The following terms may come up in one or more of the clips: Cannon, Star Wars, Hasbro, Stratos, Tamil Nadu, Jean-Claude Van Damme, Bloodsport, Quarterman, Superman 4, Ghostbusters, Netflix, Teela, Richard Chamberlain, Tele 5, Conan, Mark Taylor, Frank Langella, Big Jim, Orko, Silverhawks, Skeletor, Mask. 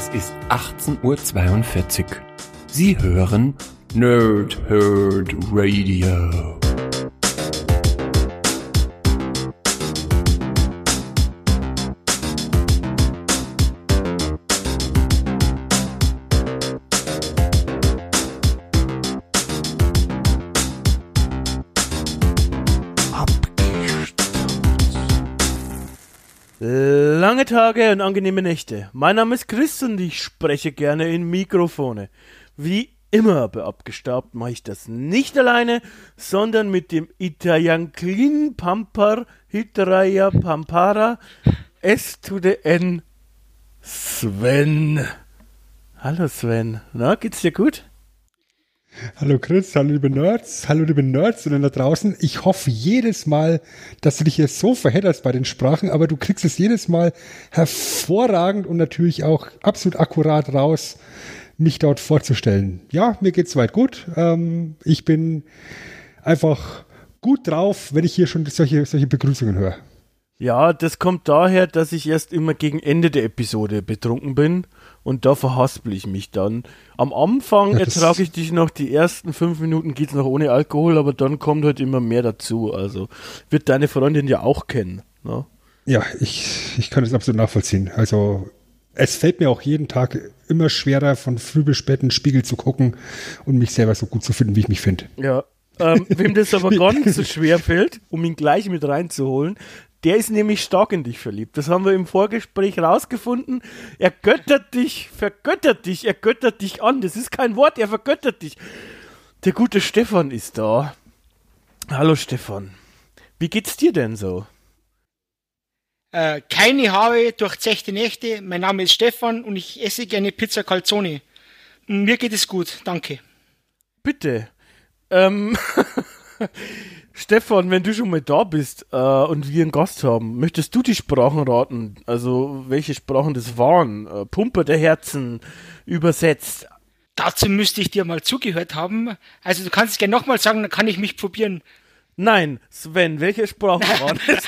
Es ist 18:42 Uhr. Sie hören Nerd Herd Radio. Lange Tage und angenehme Nächte. Mein Name ist Chris und ich spreche gerne in Mikrofone. Wie immer bei Abgestaubt mache ich das nicht alleine, sondern mit dem Italianklin Pampar Hitraya Pampara S to the N Sven. Hallo Sven, na, geht's dir gut? Hallo Chris, hallo liebe Nerds und dann da draußen. Ich hoffe jedes Mal, dass du dich hier so verhedderst bei den Sprachen, aber du kriegst es jedes Mal hervorragend und natürlich auch absolut akkurat raus, mich dort vorzustellen. Ja, mir geht's soweit gut. Ich bin einfach gut drauf, wenn ich hier schon solche Begrüßungen höre. Ja, das kommt daher, dass ich erst immer gegen Ende der Episode betrunken bin. Und da verhaspel ich mich dann. Am Anfang ertrage ich dich noch, die ersten 5 Minuten geht's noch ohne Alkohol, aber dann kommt halt immer mehr dazu. Also wird deine Freundin ja auch kennen. Ne? Ja, ich kann das absolut nachvollziehen. Also es fällt mir auch jeden Tag immer schwerer, von früh bis spät in den Spiegel zu gucken und mich selber so gut zu finden, wie ich mich finde. Ja, wem das aber gar nicht so schwer fällt, um ihn gleich mit reinzuholen, der ist nämlich stark in dich verliebt. Das haben wir im Vorgespräch rausgefunden. Er göttert dich, vergöttert dich, er göttert dich an. Das ist kein Wort, er vergöttert dich. Der gute Stefan ist da. Hallo Stefan. Wie geht's dir denn so? Keine Haare, durchzechte Nächte. Mein Name ist Stefan und ich esse gerne Pizza Calzone. Mir geht es gut, danke. Bitte. Stefan, wenn du schon mal da bist und wir einen Gast haben, möchtest du die Sprachen raten? Also welche Sprachen das waren? Pumper der Herzen übersetzt. Dazu müsste ich dir mal zugehört haben. Also du kannst es gerne nochmal sagen, dann kann ich mich probieren. Nein, Sven, welche Sprachen waren das?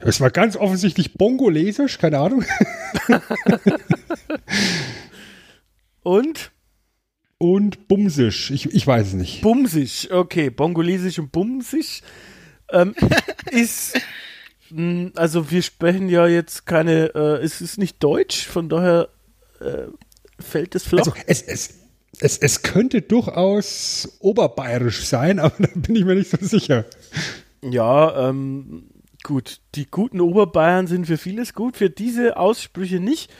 Es war ganz offensichtlich Bongolesisch, keine Ahnung. Und? Und Bumsisch, ich weiß es nicht. Bumsisch, okay, Bongolesisch und Bumsisch ist, also wir sprechen ja jetzt keine, es ist nicht Deutsch, von daher fällt es flach. Also es könnte durchaus Oberbayerisch sein, aber da bin ich mir nicht so sicher. Ja, gut, die guten Oberbayern sind für vieles gut, für diese Aussprüche nicht.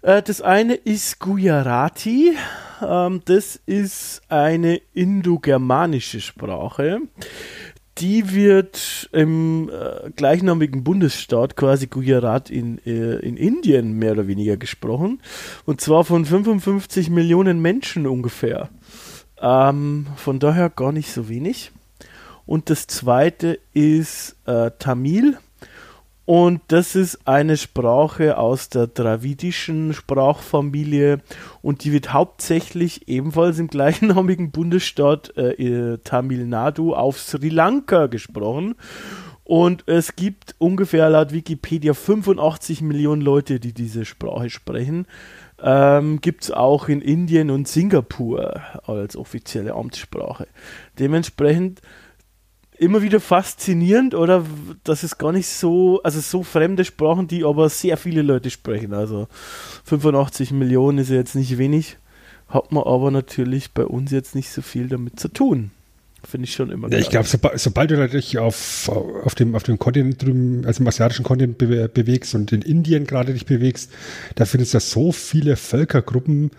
Das eine ist Gujarati, das ist eine indogermanische Sprache, die wird im gleichnamigen Bundesstaat quasi Gujarat in Indien mehr oder weniger gesprochen und zwar von 55 Millionen Menschen ungefähr, von daher gar nicht so wenig. Und das zweite ist Tamil. Und das ist eine Sprache aus der dravidischen Sprachfamilie und die wird hauptsächlich ebenfalls im gleichnamigen Bundesstaat Tamil Nadu auf Sri Lanka gesprochen. Und es gibt ungefähr laut Wikipedia 85 Millionen Leute, die diese Sprache sprechen. Gibt es auch in Indien und Singapur als offizielle Amtssprache. Dementsprechend immer wieder faszinierend, oder? Das ist gar nicht so, also so fremde Sprachen, die aber sehr viele Leute sprechen. Also 85 Millionen ist ja jetzt nicht wenig, hat man aber natürlich bei uns jetzt nicht so viel damit zu tun. Finde ich schon immer geil. Ich glaube, sobald du natürlich auf dem Kontinent drüben, also im asiatischen Kontinent bewegst und in Indien gerade dich bewegst, da findest du so viele Völkergruppen,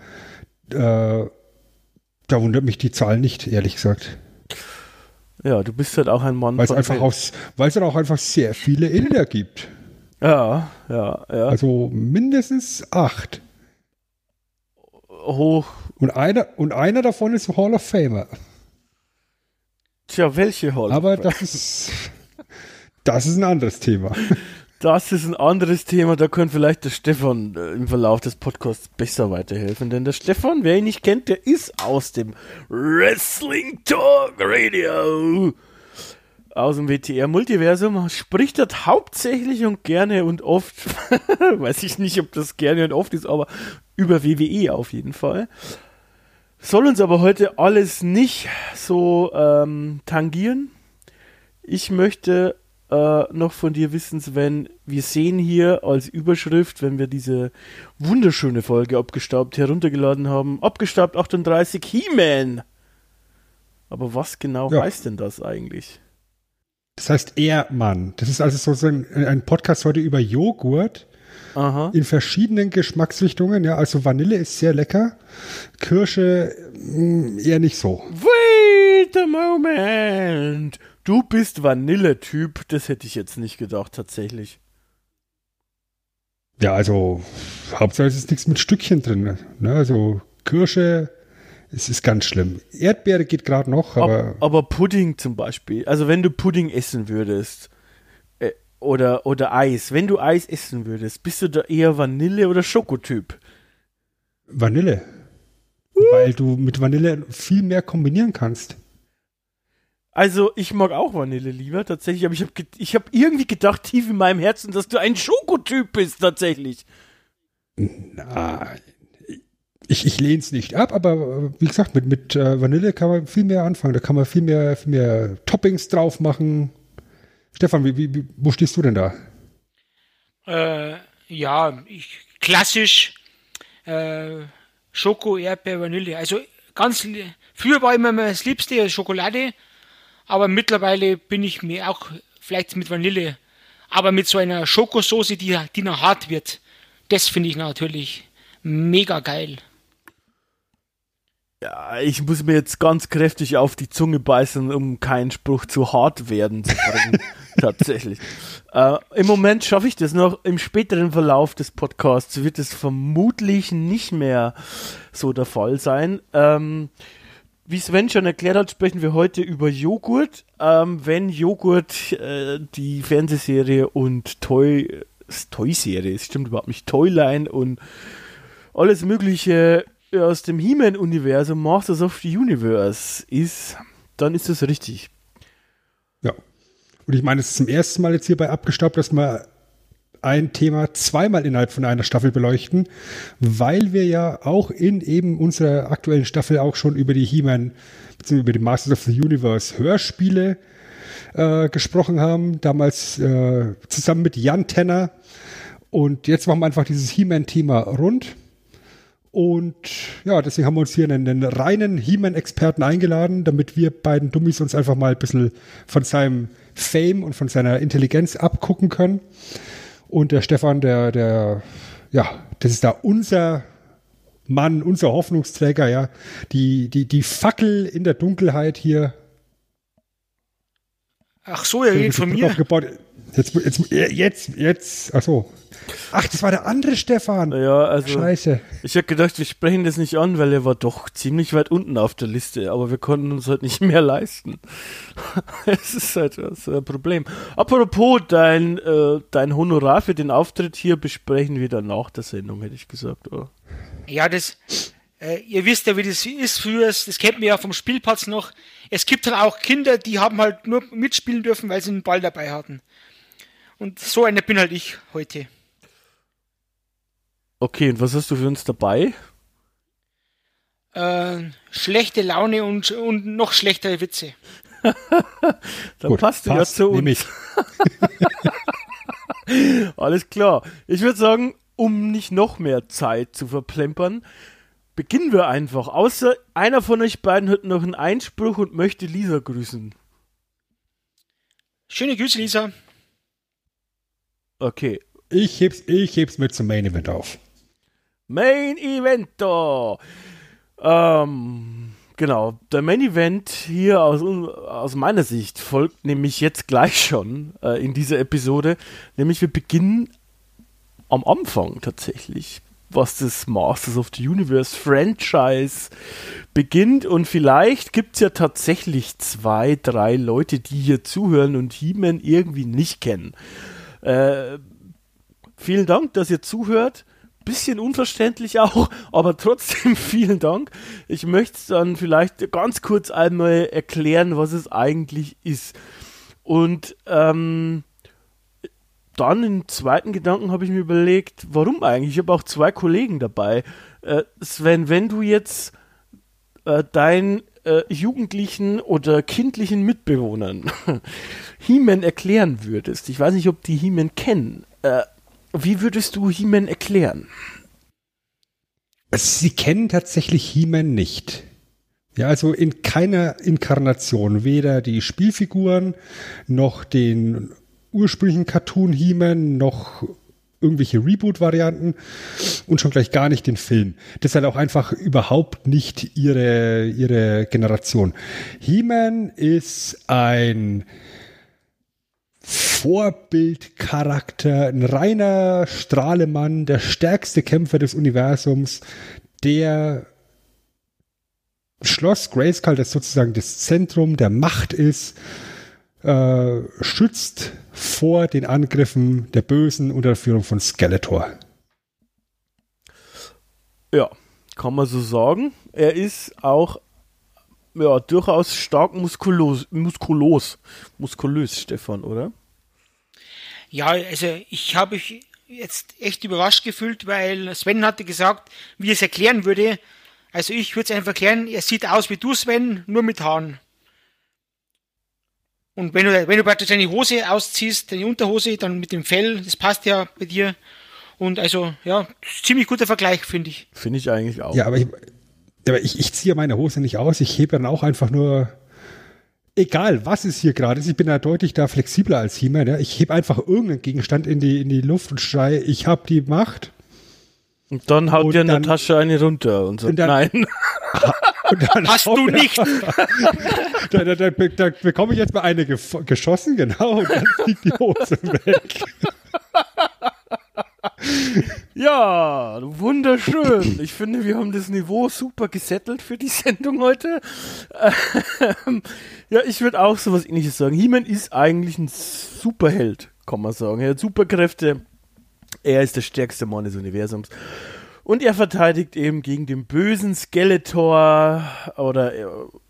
da wundert mich die Zahl nicht, ehrlich gesagt. Ja, du bist halt auch ein Mann. Weil es auch einfach sehr viele Inder gibt. Ja. Also mindestens 8. Hoch. Und einer davon ist Hall of Famer. Tja, welche Hall of Famer? Aber das ist ein anderes Thema. Das ist ein anderes Thema, da könnte vielleicht der Stefan im Verlauf des Podcasts besser weiterhelfen, denn der Stefan, wer ihn nicht kennt, der ist aus dem Wrestling Talk Radio. aus dem WTR-Multiversum spricht das hauptsächlich und gerne und oft, weiß ich nicht, ob das gerne und oft ist, aber über WWE auf jeden Fall. Soll uns aber heute alles nicht so tangieren. Ich möchte noch von dir wissen, Sven, wir sehen hier als Überschrift, wenn wir diese wunderschöne Folge Abgestaubt heruntergeladen haben, Abgestaubt 38 He-Man. Aber was genau heißt denn das eigentlich? Das heißt Ehrmann. Das ist also sozusagen ein Podcast heute über Joghurt. Aha. In verschiedenen Geschmacksrichtungen. Ja, also Vanille ist sehr lecker, Kirsche eher nicht so. Wait a moment. Du bist Vanille-Typ. Das hätte ich jetzt nicht gedacht, tatsächlich. Ja, also Hauptsache es ist nichts mit Stückchen drin. Ne? Also Kirsche, es ist ganz schlimm. Erdbeere geht gerade noch, aber Pudding zum Beispiel. Also wenn du Pudding essen würdest oder Eis. Wenn du Eis essen würdest, bist du da eher Vanille- oder Schokotyp? Vanille. Weil du mit Vanille viel mehr kombinieren kannst. Also ich mag auch Vanille lieber, tatsächlich. Aber ich hab irgendwie gedacht, tief in meinem Herzen, dass du ein Schokotyp bist, tatsächlich. Nein. Ich lehne es nicht ab, aber wie gesagt, mit Vanille kann man viel mehr anfangen. Da kann man viel mehr Toppings drauf machen. Stefan, wo stehst du denn da? Klassisch Schoko, Erdbeer, Vanille. Also früher war immer das Liebste Schokolade, aber mittlerweile bin ich mir auch vielleicht mit Vanille, aber mit so einer Schokosoße, die noch hart wird. Das finde ich natürlich mega geil. Ja, ich muss mir jetzt ganz kräftig auf die Zunge beißen, um keinen Spruch zu hart werden zu bringen. Tatsächlich. Im Moment schaffe ich das noch. Im späteren Verlauf des Podcasts wird es vermutlich nicht mehr so der Fall sein. Wie Sven schon erklärt hat, sprechen wir heute über Joghurt. Wenn Joghurt die Fernsehserie und Toy-Serie, es stimmt überhaupt nicht, Toyline und alles mögliche aus dem He-Man-Universum, Masters of the Universe ist, dann ist das richtig. Ja. Und ich meine, es ist zum ersten Mal jetzt hierbei Abgestaubt, dass wir ein Thema zweimal innerhalb von einer Staffel beleuchten, weil wir ja auch in eben unserer aktuellen Staffel auch schon über die He-Man, beziehungsweise über die Masters of the Universe Hörspiele gesprochen haben, damals zusammen mit Jan Tenner. Und jetzt machen wir einfach dieses He-Man-Thema rund. Und ja, deswegen haben wir uns hier einen reinen He-Man-Experten eingeladen, damit wir beiden Dummies uns einfach mal ein bisschen von seinem Fame und von seiner Intelligenz abgucken können. Und der Stefan, das ist da unser Mann, unser Hoffnungsträger, ja, die Fackel in der Dunkelheit hier. Ach so, er redet von mir. Jetzt, ach so. Ach, das war der andere Stefan. Ja, also Scheiße. Ich hätte gedacht, wir sprechen das nicht an, weil er war doch ziemlich weit unten auf der Liste, aber wir konnten uns halt nicht mehr leisten. Es ist halt so ein Problem. Apropos, dein Honorar für den Auftritt hier besprechen wir dann nach der Sendung, hätte ich gesagt. Oh. Ja, das, ihr wisst ja, wie das ist früher, das kennt man ja vom Spielplatz noch. Es gibt dann auch Kinder, die haben halt nur mitspielen dürfen, weil sie einen Ball dabei hatten. Und so einer bin halt ich heute. Okay, und was hast du für uns dabei? Schlechte Laune und noch schlechtere Witze. Dann gut, passt du ja zu uns. Alles klar. Ich würde sagen, um nicht noch mehr Zeit zu verplempern, beginnen wir einfach. Außer einer von euch beiden hat noch einen Einspruch und möchte Lisa grüßen. Schöne Grüße, Lisa. Okay. Ich heb's mir zum Main Event auf. Main Event da! Genau, der Main Event hier aus meiner Sicht folgt nämlich jetzt gleich schon in dieser Episode. Nämlich wir beginnen am Anfang tatsächlich, was das Masters of the Universe Franchise beginnt. Und vielleicht gibt es ja tatsächlich 2, 3 Leute, die hier zuhören und He-Man irgendwie nicht kennen. Vielen Dank, dass ihr zuhört. Bisschen unverständlich auch, aber trotzdem vielen Dank. Ich möchte dann vielleicht ganz kurz einmal erklären, was es eigentlich ist. Und dann im zweiten Gedanken habe ich mir überlegt, warum eigentlich? Ich habe auch zwei Kollegen dabei. Sven, wenn du jetzt deinen jugendlichen oder kindlichen Mitbewohnern He-Man erklären würdest, ich weiß nicht, ob die He-Man kennen, wie würdest du He-Man erklären? Sie kennen tatsächlich He-Man nicht. Ja, also in keiner Inkarnation, weder die Spielfiguren noch den ursprünglichen Cartoon He-Man noch irgendwelche Reboot-Varianten und schon gleich gar nicht den Film. Das ist halt auch einfach überhaupt nicht ihre Generation. He-Man ist ein Vorbildcharakter, ein reiner Strahlemann, der stärkste Kämpfer des Universums, der Schloss Grayskull, das sozusagen das Zentrum der Macht ist, schützt vor den Angriffen der Bösen unter der Führung von Skeletor. Ja, kann man so sagen. Er ist auch durchaus stark muskulös, Stefan, oder? Ja, also ich habe mich jetzt echt überrascht gefühlt, weil Sven hatte gesagt, wie er es erklären würde. Also ich würde es einfach erklären, er sieht aus wie du, Sven, nur mit Haaren. Und wenn du praktisch deine Hose ausziehst, deine Unterhose, dann mit dem Fell, das passt ja bei dir. Und also, ja, ziemlich guter Vergleich, finde ich. Finde ich eigentlich auch. Ja, aber ich ziehe meine Hose nicht aus, ich hebe dann auch einfach nur, egal was es hier gerade ist, ich bin da deutlich da flexibler als He-Man, ja. Ich hebe einfach irgendeinen Gegenstand in die Luft und schreie, ich habe die Macht. Und dann haut dir in der Tasche eine runter und sagt, nein. Und dann hast du nicht. Da bekomme ich jetzt mal eine geschossen, genau, und dann fliegt die Hose weg. Ja, wunderschön. Ich finde, wir haben das Niveau super gesettelt für die Sendung heute. Ja, ich würde auch sowas Ähnliches sagen. He-Man ist eigentlich ein Superheld, kann man sagen. Er hat Superkräfte. Er ist der stärkste Mann des Universums. Und er verteidigt eben gegen den bösen Skeletor oder,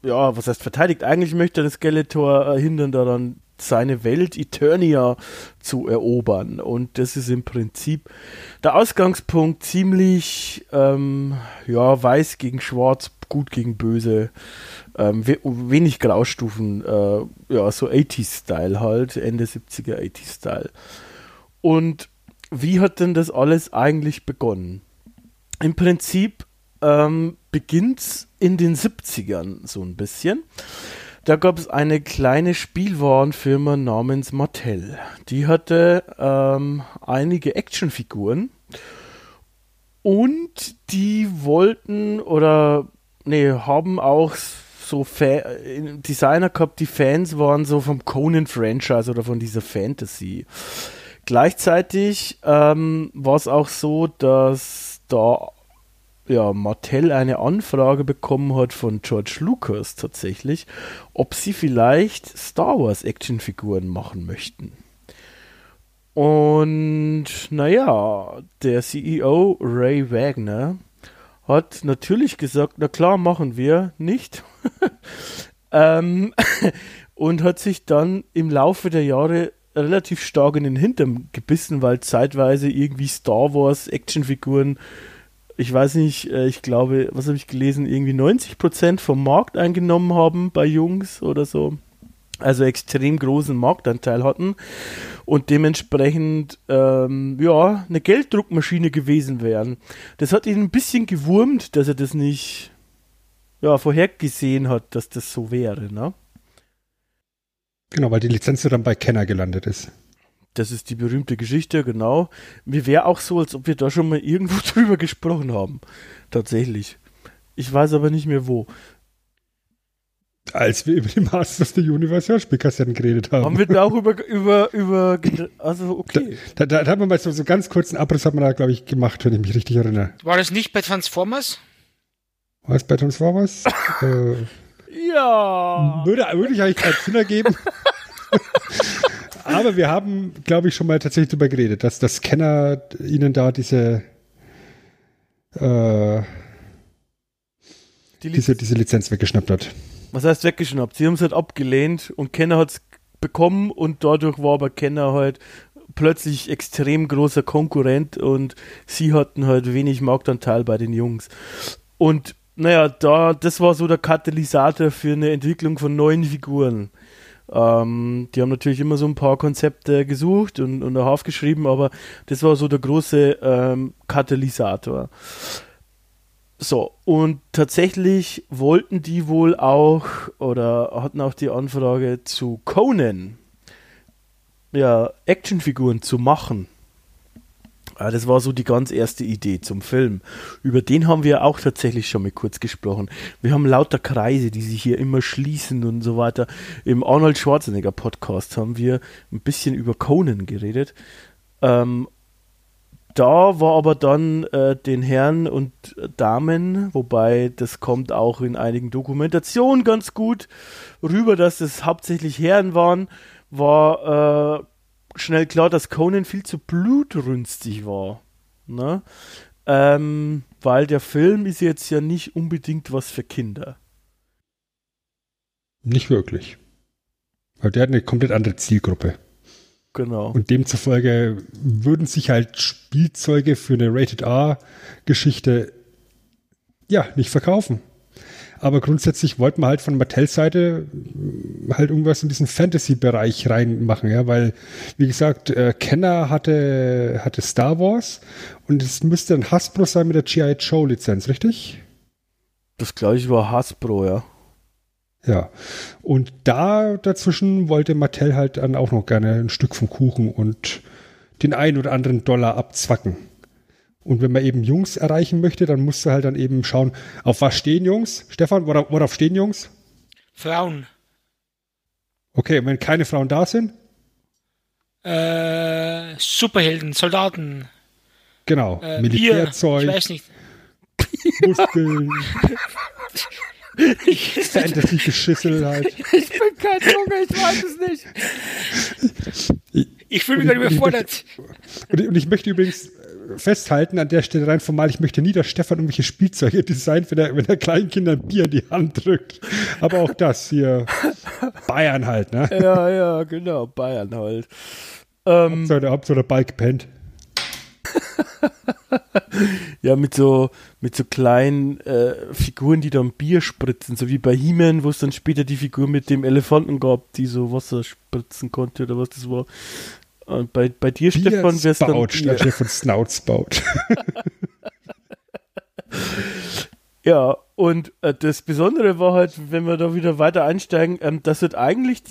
ja, was heißt verteidigt? Eigentlich möchte der Skeletor hindern daran, seine Welt Eternia zu erobern. Und das ist im Prinzip der Ausgangspunkt, ziemlich, weiß gegen schwarz, gut gegen böse, wenig Graustufen, so 80s-Style halt, Ende 70er 80s-Style. Und wie hat denn das alles eigentlich begonnen? Im Prinzip beginnt es in den 70ern so ein bisschen. Da gab es eine kleine Spielwarenfirma namens Mattel. Die hatte einige Actionfiguren und die haben auch so Designer gehabt, die Fans waren so vom Conan-Franchise oder von dieser Fantasy. Gleichzeitig war es auch so, dass da Mattel eine Anfrage bekommen hat von George Lucas tatsächlich, ob sie vielleicht Star Wars Actionfiguren machen möchten. Und der CEO Ray Wagner hat natürlich gesagt, na klar, machen wir nicht. Und hat sich dann im Laufe der Jahre relativ stark in den Hintern gebissen, weil zeitweise irgendwie Star Wars Actionfiguren, ich weiß nicht, ich glaube, was habe ich gelesen, irgendwie 90% vom Markt eingenommen haben bei Jungs oder so, also extrem großen Marktanteil hatten und dementsprechend eine Gelddruckmaschine gewesen wären. Das hat ihn ein bisschen gewurmt, dass er das nicht vorhergesehen hat, dass das so wäre, ne? Genau, weil die Lizenz dann bei Kenner gelandet ist. Das ist die berühmte Geschichte, genau. Mir wäre auch so, als ob wir da schon mal irgendwo drüber gesprochen haben. Tatsächlich. Ich weiß aber nicht mehr wo. Als wir über die Masters of the Universe Hörspielkassetten geredet haben. Haben wir da auch über also okay. Da haben wir mal so ganz kurzen Abriss, hat man da, glaube ich, gemacht, wenn ich mich richtig erinnere. War das nicht bei Transformers? War es bei Transformers? Ja. Würde ich eigentlich keinen Sinn ergeben. Aber wir haben, glaube ich, schon mal tatsächlich darüber geredet, dass das Kenner ihnen da diese Lizenz weggeschnappt hat. Was heißt weggeschnappt? Sie haben es halt abgelehnt und Kenner hat es bekommen und dadurch war aber Kenner halt plötzlich extrem großer Konkurrent und sie hatten halt wenig Marktanteil bei den Jungs. Und naja, das war so der Katalysator für eine Entwicklung von neuen Figuren. Die haben natürlich immer so ein paar Konzepte gesucht und aufgeschrieben, aber das war so der große Katalysator. So, und tatsächlich wollten die wohl auch, oder hatten auch die Anfrage zu Conan, ja, Actionfiguren zu machen. Ja, das war so die ganz erste Idee zum Film. Über den haben wir auch tatsächlich schon mal kurz gesprochen. Wir haben lauter Kreise, die sich hier immer schließen und so weiter. Im Arnold Schwarzenegger Podcast haben wir ein bisschen über Conan geredet. Da war aber dann den Herren und Damen, wobei das kommt auch in einigen Dokumentationen ganz gut rüber, dass es hauptsächlich Herren waren, war schnell klar, dass Conan viel zu blutrünstig war. Ne? Weil der Film ist jetzt ja nicht unbedingt was für Kinder. Nicht wirklich. Weil der hat eine komplett andere Zielgruppe. Genau. Und demzufolge würden sich halt Spielzeuge für eine Rated-R-Geschichte ja nicht verkaufen. Aber grundsätzlich wollten wir halt von Mattels Seite halt irgendwas in diesen Fantasy-Bereich reinmachen, ja, weil, wie gesagt, Kenner hatte Star Wars und es müsste ein Hasbro sein mit der G.I. Joe Lizenz, richtig? Das gleiche war Hasbro, ja. Ja, und dazwischen wollte Mattel halt dann auch noch gerne ein Stück vom Kuchen und den ein oder anderen Dollar abzwacken. Und wenn man eben Jungs erreichen möchte, dann musst du halt dann eben schauen, auf was stehen Jungs? Stefan, worauf stehen Jungs? Frauen. Okay, und wenn keine Frauen da sind? Superhelden, Soldaten. Genau, Militärzeug. Ich weiß nicht. Muskeln. Fantasy-Geschissel halt. Ich bin kein Junge, ich weiß es nicht. Ich fühle mich gerade überfordert. Und ich möchte übrigens festhalten, an der Stelle rein formal, ich möchte nie, dass Stefan irgendwelche Spielzeuge designt, wenn er kleinen Kindern Bier in die Hand drückt. Aber auch das hier. Bayern halt, ne? Ja, genau, Bayern halt. Hauptsache der Ball gepennt. Ja, mit so kleinen Figuren, die dann Bier spritzen, so wie bei He-Man, wo es dann später die Figur mit dem Elefanten gab, die so Wasser spritzen konnte oder was das war. Und bei dir, Bier Stefan, wär's dann Bier. Statt von Snouts baut. Ja, und das Besondere war halt, wenn wir da wieder weiter einsteigen, dass halt eigentlich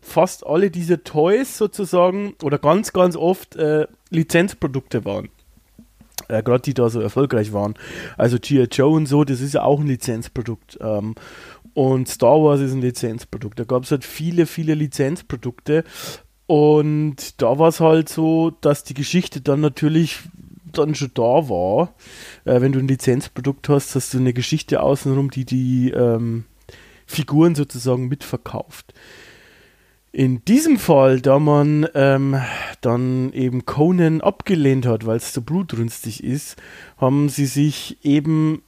fast alle diese Toys sozusagen oder ganz, ganz oft Lizenzprodukte waren. Gerade die da so erfolgreich waren. Also G.I. Joe und so, das ist ja auch ein Lizenzprodukt. Und Star Wars ist ein Lizenzprodukt. Da gab es halt viele, viele Lizenzprodukte. Und da war es halt so, dass die Geschichte dann natürlich dann schon da war. Wenn du ein Lizenzprodukt hast, hast du eine Geschichte außenrum, die Figuren sozusagen mitverkauft. In diesem Fall, da man dann eben Conan abgelehnt hat, weil es so blutrünstig ist, haben sie sich eben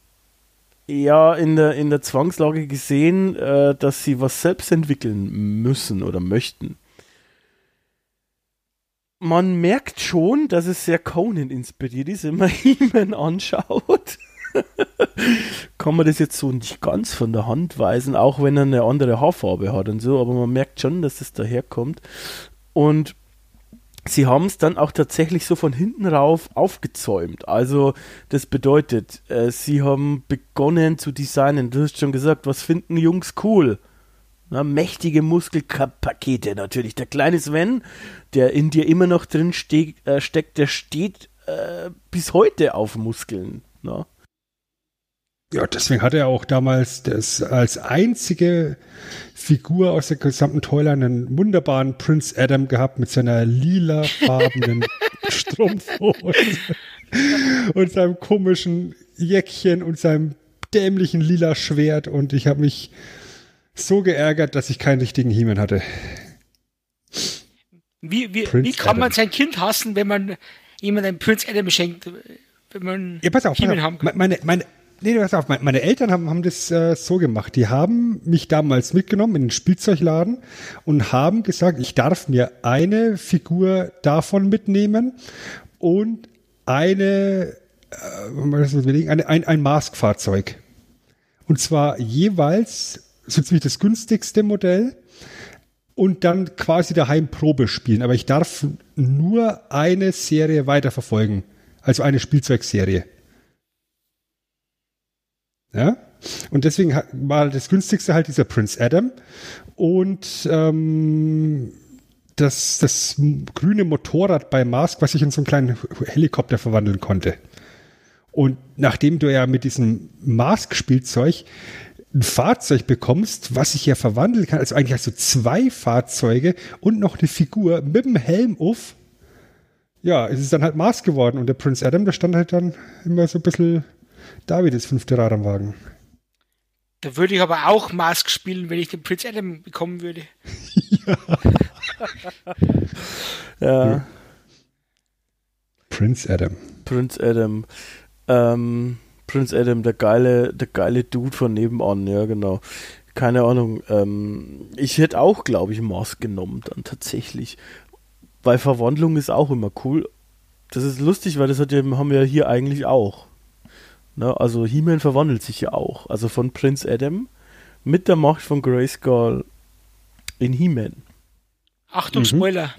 eher in der Zwangslage gesehen, dass sie was selbst entwickeln müssen oder möchten. Man merkt schon, dass es sehr Conan inspiriert ist, wenn man ihn anschaut. Kann man das jetzt so nicht ganz von der Hand weisen, auch wenn er eine andere Haarfarbe hat und so, aber man merkt schon, dass das daherkommt. Und sie haben es dann auch tatsächlich so von hinten rauf aufgezäumt. Also das bedeutet, sie haben begonnen zu designen. Du hast schon gesagt, was finden Jungs cool? Na, mächtige Muskelpakete natürlich. Der kleine Sven, der in dir immer noch drin steckt, der steht bis heute auf Muskeln. Na? Ja, deswegen hat er auch damals das als einzige Figur aus der gesamten Toyline einen wunderbaren Prince Adam gehabt mit seiner lilafarbenen Strumpfhose und seinem komischen Jäckchen und seinem dämlichen lila Schwert. Und ich habe mich so geärgert, dass ich keinen richtigen He-Man hatte. Wie kann man sein Kind hassen, wenn man jemandem einen Prince Adam schenkt? Wenn man ja, pass auf, He-Man haben kann? Meine Nee, pass auf, meine Eltern haben das so gemacht. Die haben mich damals mitgenommen in den Spielzeugladen und haben gesagt, ich darf mir eine Figur davon mitnehmen und ein Mask-Fahrzeug. Und zwar jeweils so ziemlich das günstigste Modell und dann quasi daheim Probe spielen. Aber ich darf nur eine Serie weiterverfolgen, also eine Spielzeugserie. Ja? Und deswegen war das günstigste halt dieser Prince Adam und das grüne Motorrad bei Mask, was ich in so einen kleinen Helikopter verwandeln konnte. Und nachdem du ja mit diesem Mask-Spielzeug ein Fahrzeug bekommst, was sich ja verwandeln kann, also eigentlich hast du zwei Fahrzeuge und noch eine Figur mit dem Helm auf, ja, es ist dann halt Mask geworden. Und der Prince Adam, der stand halt dann immer so ein bisschen da wie das fünfte Rad am Wagen. Da würde ich aber auch Mask spielen, wenn ich den Prince Adam bekommen würde. Ja. Ja. Prince Adam. Prince Adam, der geile Dude von nebenan, ja genau. Keine Ahnung. Ich hätte auch, glaube ich, Mask genommen dann tatsächlich. Weil Verwandlung ist auch immer cool. Das ist lustig, weil das haben wir ja hier eigentlich auch. Ne? Also He-Man verwandelt sich ja auch. Also von Prince Adam mit der Macht von Grayskull in He-Man. Achtung, Spoiler!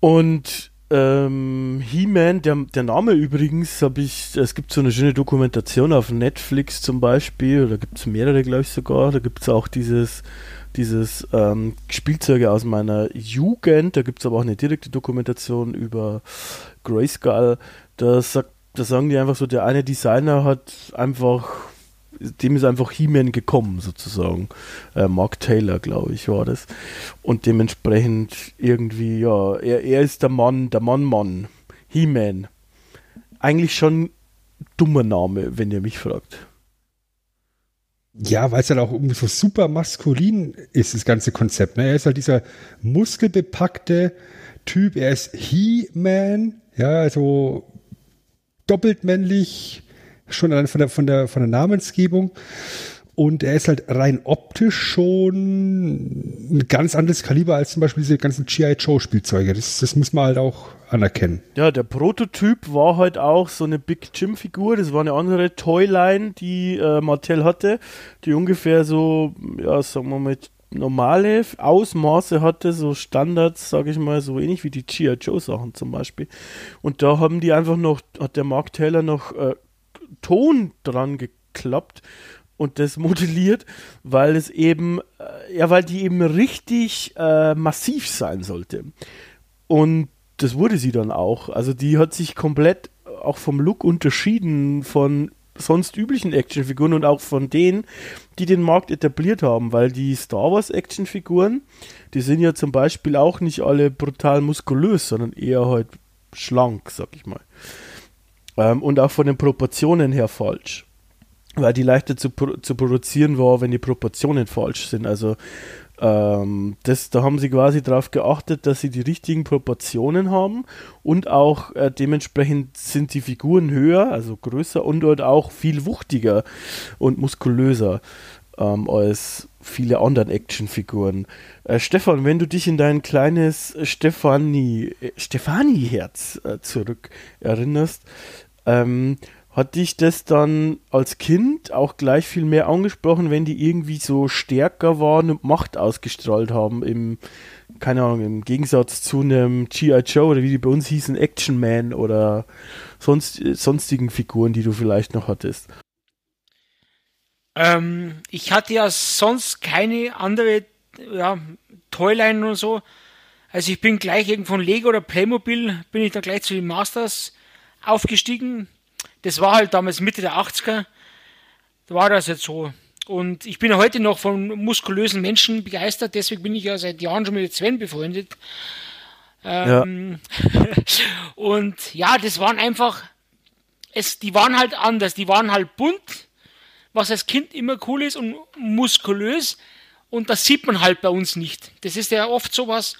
Und He-Man, der Name übrigens, es gibt so eine schöne Dokumentation auf Netflix zum Beispiel, da gibt es mehrere, glaube ich sogar, da gibt es auch dieses Spielzeuge aus meiner Jugend, da gibt es aber auch eine direkte Dokumentation über Grayskull, da sagen die einfach so, der eine Designer dem ist einfach He-Man gekommen, sozusagen. Mark Taylor, glaube ich, war das. Und dementsprechend irgendwie, ja, er ist der Mann. He-Man. Eigentlich schon ein dummer Name, wenn ihr mich fragt. Ja, weil es halt auch irgendwie so super maskulin ist, das ganze Konzept. Ne? Er ist halt dieser muskelbepackte Typ, er ist He-Man, ja, also doppelt männlich, schon allein von der Namensgebung, und er ist halt rein optisch schon ein ganz anderes Kaliber als zum Beispiel diese ganzen G.I. Joe Spielzeuge, das muss man halt auch anerkennen. Ja, der Prototyp war halt auch so eine Big Jim Figur, das war eine andere Toyline, die Mattel hatte, die ungefähr so, ja, sagen wir mal, normale Ausmaße hatte, so Standards, sage ich mal, so ähnlich wie die G.I. Joe Sachen zum Beispiel, und da haben die einfach noch, hat der Mark Taylor noch Ton dran geklappt und das modelliert, weil es eben, weil die eben richtig massiv sein sollte. Und das wurde sie dann auch. Also die hat sich komplett auch vom Look unterschieden von sonst üblichen Actionfiguren und auch von denen, die den Markt etabliert haben, weil die Star Wars Actionfiguren, die sind ja zum Beispiel auch nicht alle brutal muskulös, sondern eher halt schlank, sag ich mal. Und auch von den Proportionen her falsch, weil die leichter zu produzieren war, wenn die Proportionen falsch sind. Also da haben sie quasi darauf geachtet, dass sie die richtigen Proportionen haben, und auch dementsprechend sind die Figuren höher, also größer und dort auch viel wuchtiger und muskulöser als viele anderen Actionfiguren. Stefan, wenn du dich in dein kleines Stefanie-Herz zurück erinnerst, hat dich das dann als Kind auch gleich viel mehr angesprochen, wenn die irgendwie so stärker waren und Macht ausgestrahlt haben, im Gegensatz zu einem G.I. Joe oder wie die bei uns hießen, Action Man oder sonstigen Figuren, die du vielleicht noch hattest? Ich hatte ja sonst keine andere, ja, Toyline und so. Also ich bin gleich irgendwo von Lego oder Playmobil, bin ich dann gleich zu den Masters aufgestiegen. Das war halt damals Mitte der 80er. Da war das jetzt so. Und ich bin heute noch von muskulösen Menschen begeistert, deswegen bin ich ja seit Jahren schon mit Sven befreundet. Ja. Und ja, das waren einfach, die waren halt anders, die waren halt bunt, was als Kind immer cool ist, und muskulös, und das sieht man halt bei uns nicht. Das ist ja oft sowas,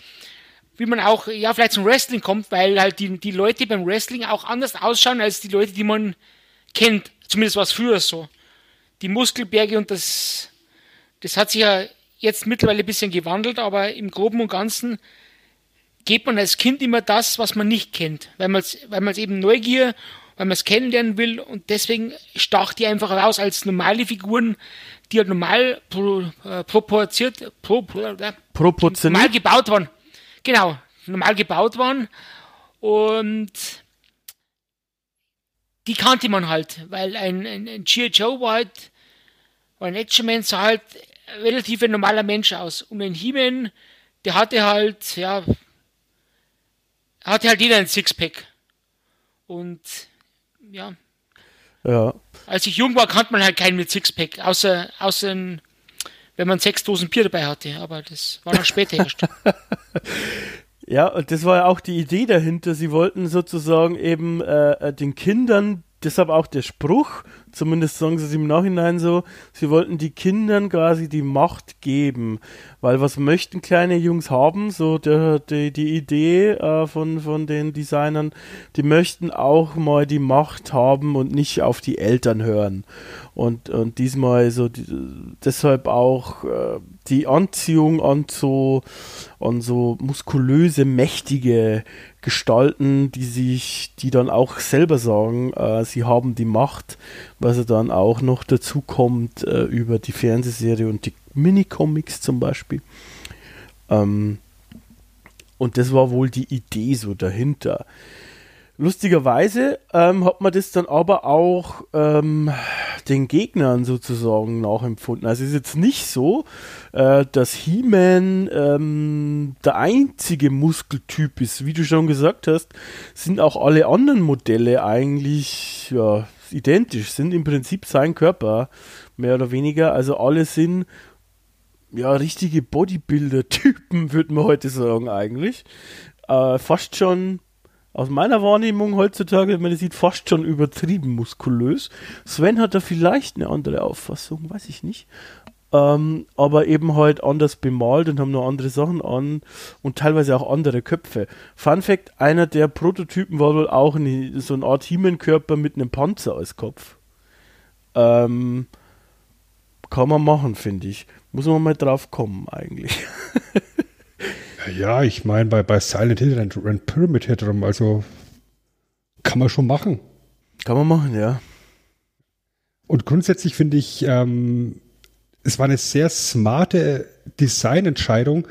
wie man auch, ja, vielleicht zum Wrestling kommt, weil halt die Leute beim Wrestling auch anders ausschauen als die Leute, die man kennt. Zumindest war es früher so. Die Muskelberge und das hat sich ja jetzt mittlerweile ein bisschen gewandelt, aber im Groben und Ganzen geht man als Kind immer das, was man nicht kennt, weil man es eben Neugier, weil man es kennenlernen will, und deswegen stach die einfach raus als normale Figuren, die halt normal normal gebaut waren. Genau, normal gebaut waren, und die kannte man halt, weil ein G.I. Joe war halt, oder ein Action-Man sah halt relativ ein normaler Mensch aus, und ein He-Man, der hatte halt jeder ein Sixpack. Und ja. Als ich jung war, kannte man halt keinen mit Sixpack, außer wenn man 6 Dosen Bier dabei hatte, aber das war noch später erst. Ja, und das war ja auch die Idee dahinter. Sie wollten sozusagen eben den Kindern, deshalb auch der Spruch, zumindest sagen sie es im Nachhinein so, sie wollten die Kindern quasi die Macht geben, weil was möchten kleine Jungs haben, so die Idee von den Designern, die möchten auch mal die Macht haben und nicht auf die Eltern hören, und diesmal so deshalb auch die Anziehung an so muskulöse, mächtige Gestalten, die dann auch selber sagen, sie haben die Macht, was er dann auch noch dazu kommt über die Fernsehserie und die Minicomics zum Beispiel. Und das war wohl die Idee so dahinter. Lustigerweise hat man das dann aber auch den Gegnern sozusagen nachempfunden. Also es ist jetzt nicht so, dass He-Man der einzige Muskeltyp ist. Wie du schon gesagt hast, sind auch alle anderen Modelle eigentlich identisch, sind im Prinzip sein Körper, mehr oder weniger. Also alle sind richtige Bodybuilder-Typen, würde man heute sagen eigentlich. Fast schon... Aus meiner Wahrnehmung heutzutage, wenn man das sieht, fast schon übertrieben muskulös. Sven hat da vielleicht eine andere Auffassung, weiß ich nicht. Aber eben halt anders bemalt und haben noch andere Sachen an und teilweise auch andere Köpfe. Fun Fact, einer der Prototypen war wohl auch so eine Art He-Man-Körper mit einem Panzer als Kopf. Kann man machen, finde ich. Muss man mal drauf kommen eigentlich. Ja, ich meine, bei Silent Hill und Pyramid Head rum, also kann man schon machen. Kann man machen, ja. Und grundsätzlich finde ich, es war eine sehr smarte Designentscheidung,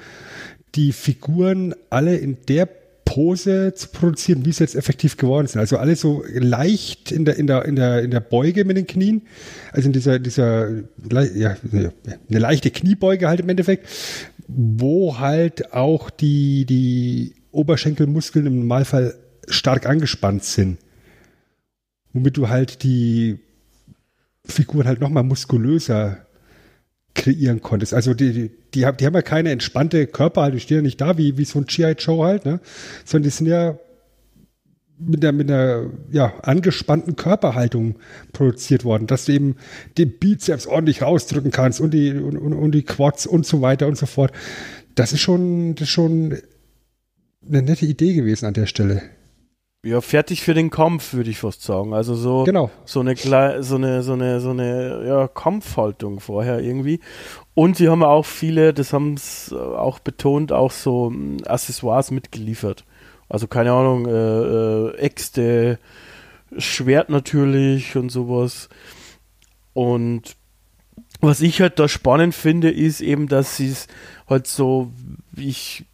die Figuren alle in der Pose zu produzieren, wie sie jetzt effektiv geworden sind. Also alle so leicht in der Beuge mit den Knien, also in dieser eine leichte Kniebeuge halt im Endeffekt, wo halt auch die Oberschenkelmuskeln im Normalfall stark angespannt sind, womit du halt die Figuren halt nochmal muskulöser kreieren konntest. Also die haben ja keine entspannte Körperhaltung, die stehen ja nicht da wie so ein G.I. Joe halt, ne? Sondern die sind ja mit einer angespannten Körperhaltung produziert worden, dass du eben den Bizeps ordentlich rausdrücken kannst und die Quads und so weiter und so fort. Das ist schon eine nette Idee gewesen an der Stelle. Ja, fertig für den Kampf, würde ich fast sagen. Also so, genau. so eine Kampfhaltung vorher irgendwie. Und sie haben auch viele, das haben es auch betont, auch so Accessoires mitgeliefert. Also keine Ahnung, Äxte, Schwert natürlich und sowas. Und was ich halt da spannend finde, ist eben, dass sie es halt so, wie ich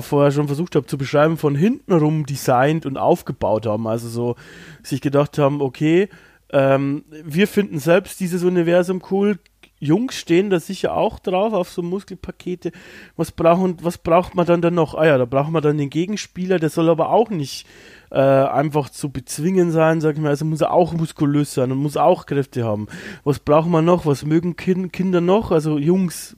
vorher schon versucht habe zu beschreiben, von hinten rum designt und aufgebaut haben. Also so sich gedacht haben, okay, wir finden selbst dieses Universum cool, Jungs stehen da sicher auch drauf, auf so Muskelpakete. Was braucht man dann noch? Ah ja, da braucht man dann den Gegenspieler, der soll aber auch nicht einfach zu bezwingen sein, sag ich mal. Also muss er auch muskulös sein und muss auch Kräfte haben. Was braucht man noch? Was mögen Kinder noch? Also Jungs,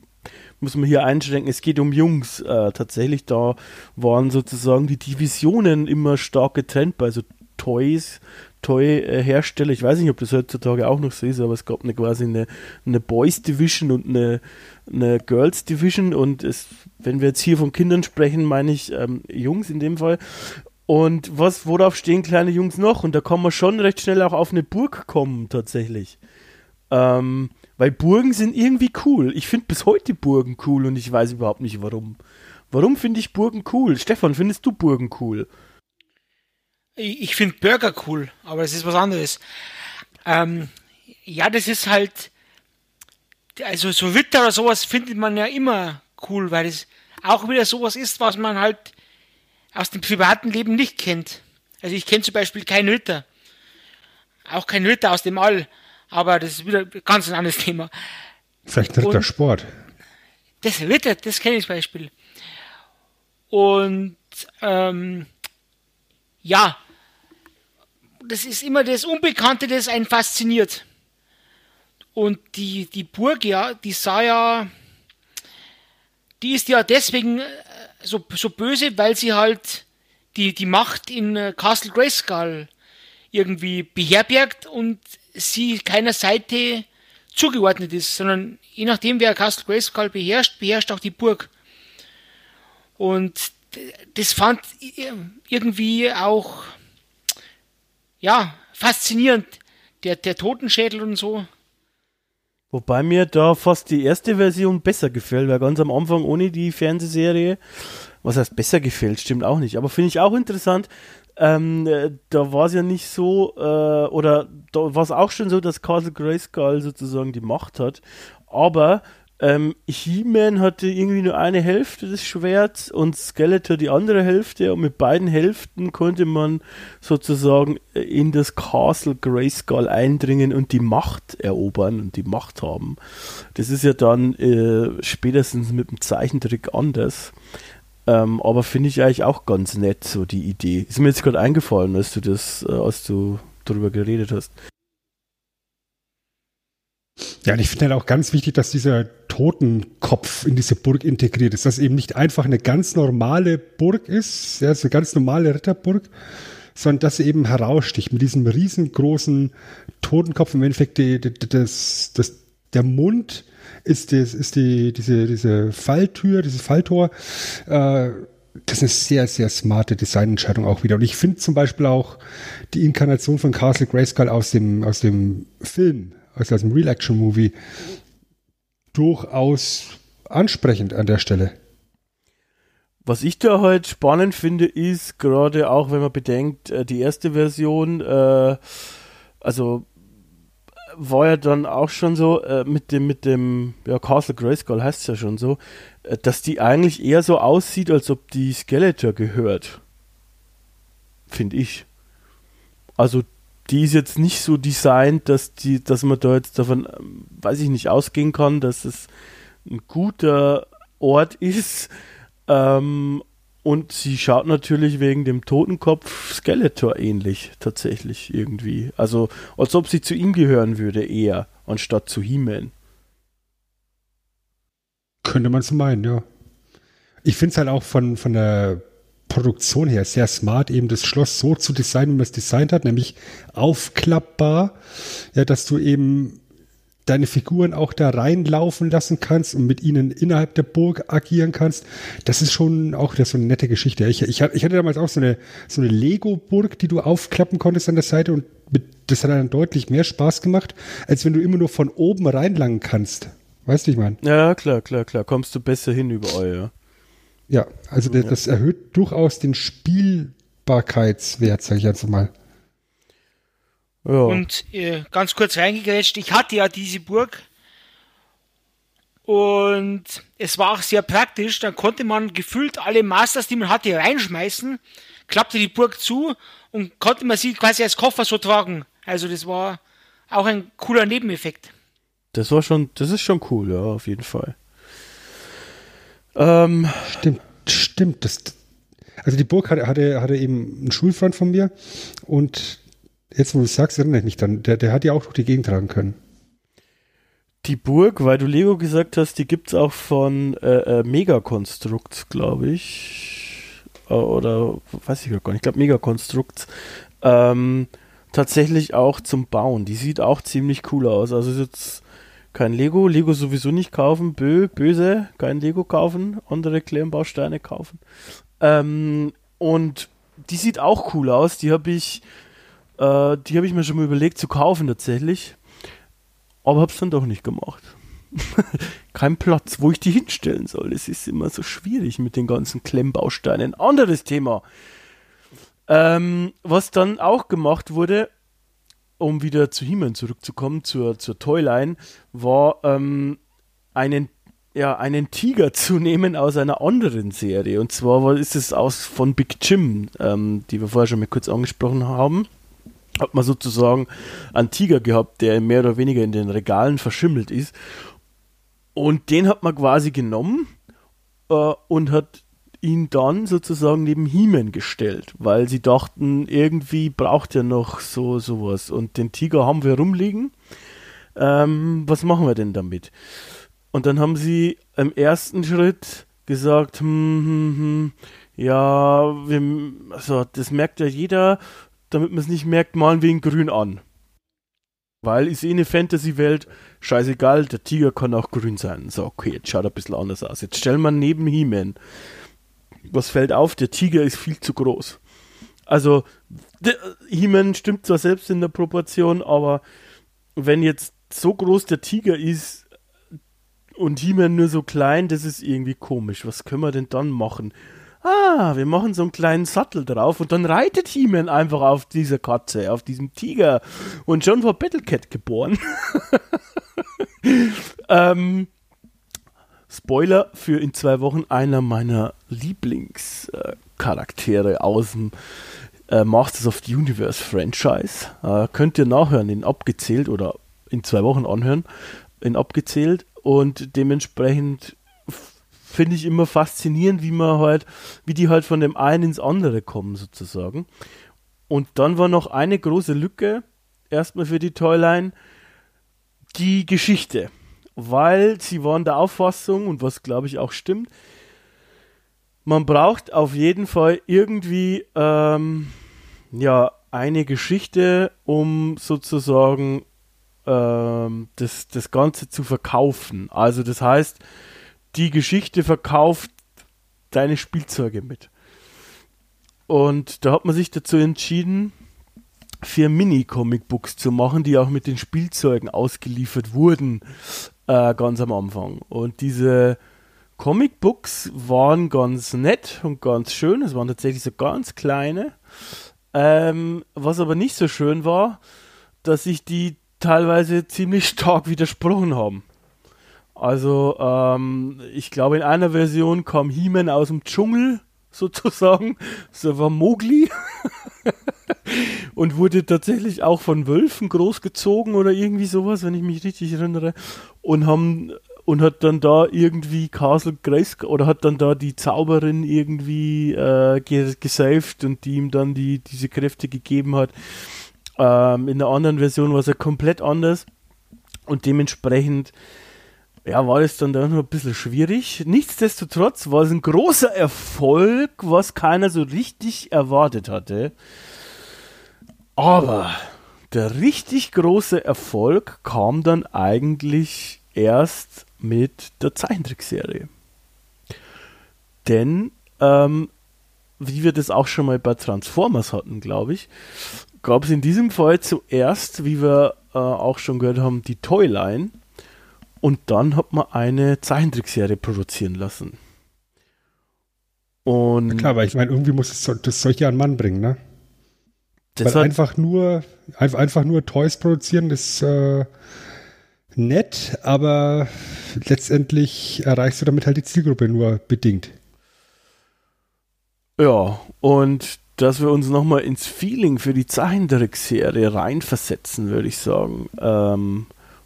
muss man hier einschränken, es geht um Jungs. Tatsächlich, da waren sozusagen die Divisionen immer stark getrennt bei so Toys, Toy-Hersteller, ich weiß nicht, ob das heutzutage auch noch so ist, aber es gab quasi eine Boys-Division und eine Girls-Division, und wenn wir jetzt hier von Kindern sprechen, meine ich Jungs in dem Fall, Und was, worauf stehen kleine Jungs noch? Und da kann man schon recht schnell auch auf eine Burg kommen, tatsächlich. Weil Burgen sind irgendwie cool. Ich finde bis heute Burgen cool und ich weiß überhaupt nicht, warum. Warum finde ich Burgen cool? Stefan, findest du Burgen cool? Ich finde Burger cool, aber das ist was anderes. Ja, das ist halt... Also so Ritter oder sowas findet man ja immer cool, weil es auch wieder sowas ist, was man halt aus dem privaten Leben nicht kennt. Also ich kenne zum Beispiel keinen Ritter. Auch keinen Ritter aus dem All. Aber das ist wieder ganz ein anderes Thema. Vielleicht Rittersport. Das Ritter, das kenne ich zum Beispiel. Und ja, das ist immer das Unbekannte, das einen fasziniert. Und die Burg, ja, die ist ja deswegen so böse, weil sie halt die Macht in Castle Grayskull irgendwie beherbergt und sie keiner Seite zugeordnet ist, sondern je nachdem, wer Castle Grayskull beherrscht auch die Burg. Und das fand irgendwie auch, ja, faszinierend, der Totenschädel und so. Wobei mir da fast die erste Version besser gefällt, weil ganz am Anfang ohne die Fernsehserie, was heißt besser gefällt, stimmt auch nicht, aber finde ich auch interessant, da war es ja nicht so, oder da war es auch schon so, dass Castle Grayskull sozusagen die Macht hat, aber He-Man hatte irgendwie nur eine Hälfte des Schwerts und Skeletor die andere Hälfte und mit beiden Hälften konnte man sozusagen in das Castle Grayskull eindringen und die Macht erobern und die Macht haben. Das ist ja dann spätestens mit dem Zeichentrick anders, aber finde ich eigentlich auch ganz nett, so die Idee. Ist mir jetzt gerade eingefallen, als du darüber geredet hast. Ja, und ich finde halt auch ganz wichtig, dass dieser Totenkopf in diese Burg integriert ist, dass eben nicht einfach eine ganz normale Burg ist, ja, so eine ganz normale Ritterburg, sondern dass sie eben heraussticht mit diesem riesengroßen Totenkopf. Im Endeffekt der Mund ist diese Falltür, dieses Falltor. Das ist eine sehr, sehr smarte Designentscheidung auch wieder. Und ich finde zum Beispiel auch die Inkarnation von Castle Grayskull aus dem Film, also als ein Real-Action-Movie, durchaus ansprechend an der Stelle. Was ich da halt spannend finde, ist gerade auch, wenn man bedenkt, die erste Version, also war ja dann auch schon so, mit dem Castle Grayskull heißt es ja schon so, dass die eigentlich eher so aussieht, als ob die Skeletor gehört. Finde ich. Also die ist jetzt nicht so designt, dass man da jetzt davon, weiß ich nicht, ausgehen kann, dass es ein guter Ort ist. Und sie schaut natürlich wegen dem Totenkopf Skeletor ähnlich, tatsächlich irgendwie. Also, als ob sie zu ihm gehören würde, eher, anstatt zu He-Man. Könnte man so meinen, ja. Ich finde es halt auch von der Produktion her sehr smart, eben das Schloss so zu designen, wie man es designt hat, nämlich aufklappbar, ja, dass du eben deine Figuren auch da reinlaufen lassen kannst und mit ihnen innerhalb der Burg agieren kannst. Das ist schon auch wieder so eine nette Geschichte. Ich hatte damals auch so eine Lego-Burg, die du aufklappen konntest an der Seite und das hat dann deutlich mehr Spaß gemacht, als wenn du immer nur von oben reinlangen kannst. Weißt du, ich meine? Ja, klar. Kommst du besser hin überall, ja. Ja, also das erhöht durchaus den Spielbarkeitswert, sage ich jetzt mal. Ja. Und ganz kurz reingegrätscht, ich hatte ja diese Burg und es war auch sehr praktisch, dann konnte man gefühlt alle Masters, die man hatte, reinschmeißen, klappte die Burg zu und konnte man sie quasi als Koffer so tragen. Also das war auch ein cooler Nebeneffekt. Das ist schon cool, ja, auf jeden Fall. Stimmt. Also die Burg hatte eben einen Schulfreund von mir und jetzt, wo du sagst, erinnere ich mich dann, der hat ja auch durch die Gegend tragen können. Die Burg, weil du Lego gesagt hast, die gibt's auch von Megaconstructs, glaube ich, oder weiß ich gar nicht, ich glaube Megaconstructs, tatsächlich auch zum Bauen. Die sieht auch ziemlich cool aus, also ist jetzt kein Lego sowieso nicht kaufen, böse, kein Lego kaufen, andere Klemmbausteine kaufen. Und die sieht auch cool aus. Die habe ich mir schon mal überlegt zu kaufen tatsächlich. Aber habe es dann doch nicht gemacht. Kein Platz, wo ich die hinstellen soll. Es ist immer so schwierig mit den ganzen Klemmbausteinen. Anderes Thema. Was dann auch gemacht wurde, um wieder zu He-Man zurückzukommen, zur Toyline, war einen Tiger zu nehmen aus einer anderen Serie. Und zwar ist es von Big Jim, die wir vorher schon mal kurz angesprochen haben. Hat man sozusagen einen Tiger gehabt, der mehr oder weniger in den Regalen verschimmelt ist. Und den hat man quasi genommen und hat ihn dann sozusagen neben He-Man gestellt, weil sie dachten, irgendwie braucht er noch sowas. Und den Tiger haben wir rumliegen. Was machen wir denn damit? Und dann haben sie im ersten Schritt gesagt, das merkt ja jeder, damit man es nicht merkt, malen wir ihn grün an. Weil ist eh eine Fantasy-Welt, scheißegal, der Tiger kann auch grün sein. So, okay, jetzt schaut er ein bisschen anders aus. Jetzt stellen wir neben He-Man. Was fällt auf? Der Tiger ist viel zu groß. Also, He-Man stimmt zwar selbst in der Proportion, aber wenn jetzt so groß der Tiger ist und He-Man nur so klein, das ist irgendwie komisch. Was können wir denn dann machen? Wir machen so einen kleinen Sattel drauf und dann reitet He-Man einfach auf dieser Katze, auf diesem Tiger. Und schon vor Battle Cat geboren. Spoiler für in 2 Wochen einer meiner Lieblingscharaktere aus dem Masters of the Universe Franchise. Könnt ihr nachhören in Abgezählt oder in 2 Wochen anhören in Abgezählt und dementsprechend finde ich immer faszinierend, wie die halt von dem einen ins andere kommen, sozusagen. Und dann war noch eine große Lücke, erstmal für die Toyline, die Geschichte. Weil sie waren der Auffassung, und was glaube ich auch stimmt, man braucht auf jeden Fall irgendwie eine Geschichte, um sozusagen das Ganze zu verkaufen. Also das heißt, die Geschichte verkauft deine Spielzeuge mit. Und da hat man sich dazu entschieden, 4 Mini-Comic-Books zu machen, die auch mit den Spielzeugen ausgeliefert wurden, ganz am Anfang. Und diese Comic-Books waren ganz nett und ganz schön. Es waren tatsächlich so ganz kleine. Was aber nicht so schön war, dass sich die teilweise ziemlich stark widersprochen haben. Also, ich glaube, in einer Version kam He-Man aus dem Dschungel, sozusagen, so war Mowgli und wurde tatsächlich auch von Wölfen großgezogen oder irgendwie sowas, wenn ich mich richtig erinnere, und hat dann da irgendwie Castle Grayskull oder hat dann da die Zauberin irgendwie gesaved und die ihm dann diese Kräfte gegeben hat. In der anderen Version war es ja komplett anders und dementsprechend war das dann doch noch ein bisschen schwierig. Nichtsdestotrotz war es ein großer Erfolg, was keiner so richtig erwartet hatte. Aber der richtig große Erfolg kam dann eigentlich erst mit der Zeichentrickserie. Denn, wie wir das auch schon mal bei Transformers hatten, glaube ich, gab es in diesem Fall zuerst, wie wir auch schon gehört haben, die Toyline. Und dann hat man eine Zeichentrickserie produzieren lassen. Und ja, klar, aber ich meine, irgendwie muss das Zeug ja an den Mann bringen, ne? Weil einfach nur Toys produzieren ist nett, aber letztendlich erreichst du damit halt die Zielgruppe nur bedingt. Ja, und dass wir uns nochmal ins Feeling für die Zeichentrickserie reinversetzen, würde ich sagen.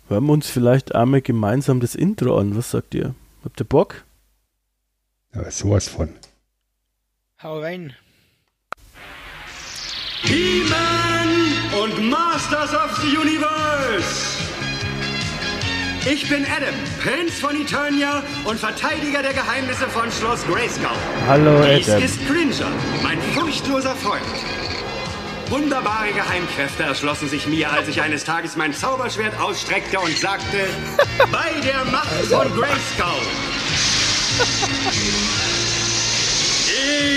Hören wir uns vielleicht einmal gemeinsam das Intro an. Was sagt ihr? Habt ihr Bock? Ja, sowas von. Hau rein. He-Man und Masters of the Universe. Ich bin Adam, Prinz von Eternia und Verteidiger der Geheimnisse von Schloss Grayskull. Hallo Adam. Dies ist Cringer, mein furchtloser Freund. Wunderbare Geheimkräfte erschlossen sich mir, als ich eines Tages mein Zauberschwert ausstreckte und sagte, bei der Macht von Grayskull.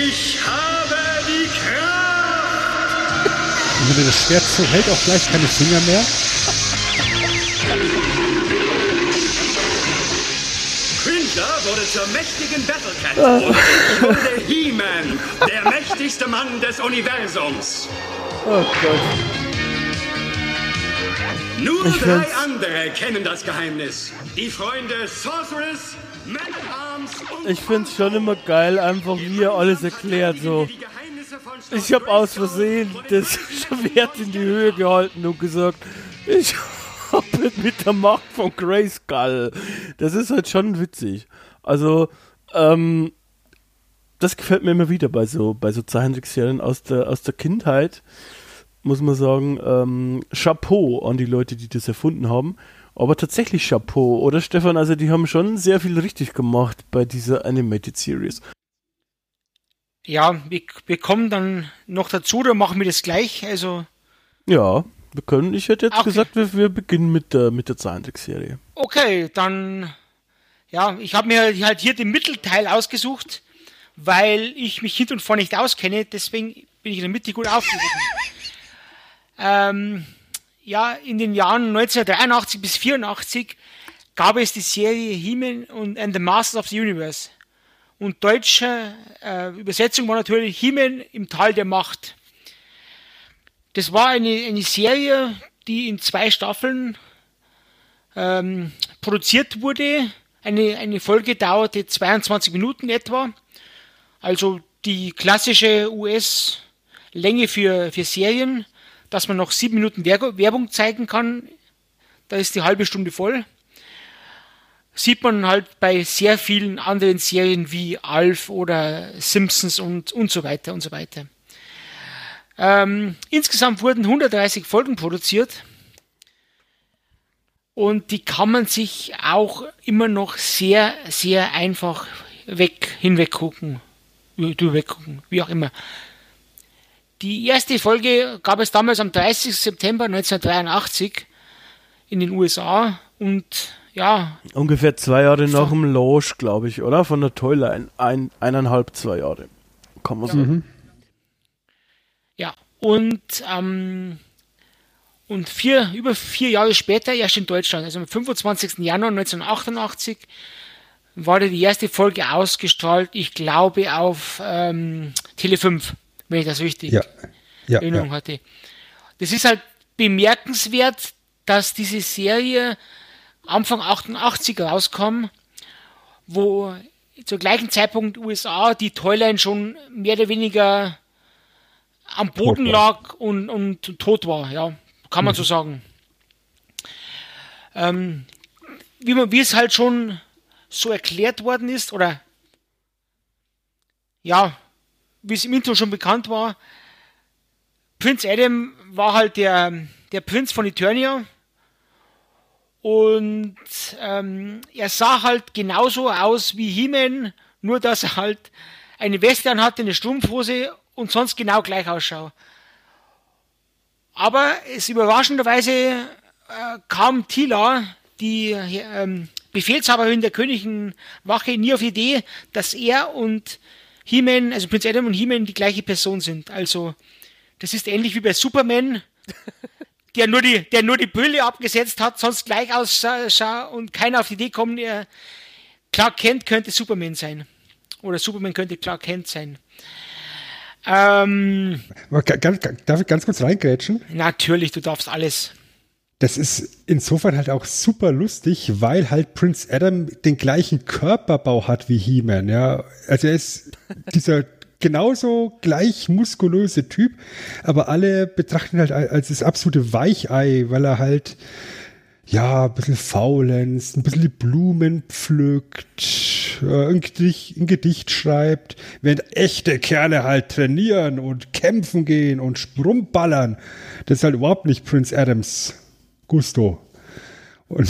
Ich habe die Kraft. wenn er das Schwert hält, auch gleich keine Finger mehr. Cringer wurde zur mächtigen Battle Cat und ich wurde He-Man, der mächtigste Mann des Universums. Oh Gott. Nur drei andere kennen das Geheimnis. Die Freunde Sorceress, Man-At-Arms und... Ich find's schon immer geil, einfach hier alles erklärt so. Ich hab aus Versehen das Schwert in die Höhe gehalten und gesagt, ich hoppelt mit der Macht von Grayskull. Das ist halt schon witzig. Also, das gefällt mir immer wieder bei so Zeichentrickserien aus der Kindheit. Muss man sagen, Chapeau an die Leute, die das erfunden haben. Aber tatsächlich Chapeau, oder Stefan? Also die haben schon sehr viel richtig gemacht bei dieser Animated Series. Ja, wir kommen dann noch dazu, oder machen wir das gleich? Also ja, wir können. Ich hätte jetzt gesagt, wir beginnen mit der Zeichentrickserie. Okay, dann ja, ich habe mir halt hier den Mittelteil ausgesucht, weil ich mich hinten und vorne nicht auskenne. Deswegen bin ich in der Mitte gut aufgehoben. Ja, in den Jahren 1983 bis 1984 gab es die Serie He-Man and the Masters of the Universe. Und deutsche Übersetzung war natürlich He-Man im Tal der Macht. Das war eine Serie, die in 2 Staffeln produziert wurde. Eine Folge dauerte 22 Minuten etwa. Also die klassische US-Länge für Serien. Dass man noch 7 Minuten Werbung zeigen kann, da ist die halbe Stunde voll. Sieht man halt bei sehr vielen anderen Serien wie Alf oder Simpsons und so weiter und so weiter. Insgesamt wurden 130 Folgen produziert und die kann man sich auch immer noch sehr, sehr einfach hinweggucken, wie auch immer. Die erste Folge gab es damals am 30. September 1983 in den USA und ja... Ungefähr 2 Jahre nach dem Launch, glaube ich, oder? Von der Toyline. 1,5, 2 Jahre. Kann man sagen. Ja, und, über 4 Jahre später, erst in Deutschland, also am 25. Januar 1988, war die erste Folge ausgestrahlt, ich glaube, auf Tele 5. Wenn ich das richtig Erinnerung hatte. Das ist halt bemerkenswert, dass diese Serie Anfang 88 rauskam, wo zur gleichen Zeitpunkt USA die Toyline schon mehr oder weniger am Boden lag und tot war. Ja, kann man so sagen. Wie es halt schon so erklärt worden ist, oder ja, wie es im Intro schon bekannt war, Prinz Adam war halt der Prinz von Eternia und er sah halt genauso aus wie He-Man, nur dass er halt eine Weste anhatte, eine Strumpfhose und sonst genau gleich ausschaut. Aber es überraschenderweise kam Teela, die Befehlshaberin der königlichen Wache, nie auf die Idee, dass er und He-Man, also Prinz Adam und He-Man die gleiche Person sind. Also, das ist ähnlich wie bei Superman, der nur die Brille abgesetzt hat, sonst gleich aussah und keiner auf die Idee kommt, Clark Kent könnte Superman sein. Oder Superman könnte Clark Kent sein. Darf ich ganz kurz reingrätschen? Natürlich, du darfst alles. Das ist insofern halt auch super lustig, weil halt Prinz Adam den gleichen Körperbau hat wie He-Man, ja. Also er ist dieser genauso gleich muskulöse Typ, aber alle betrachten ihn halt als das absolute Weichei, weil er halt, ja, ein bisschen faulenzt, ein bisschen die Blumen pflückt, ein Gedicht schreibt, während echte Kerle halt trainieren und kämpfen gehen und Sprungballern. Das ist halt überhaupt nicht Prinz Adams Gusto. Und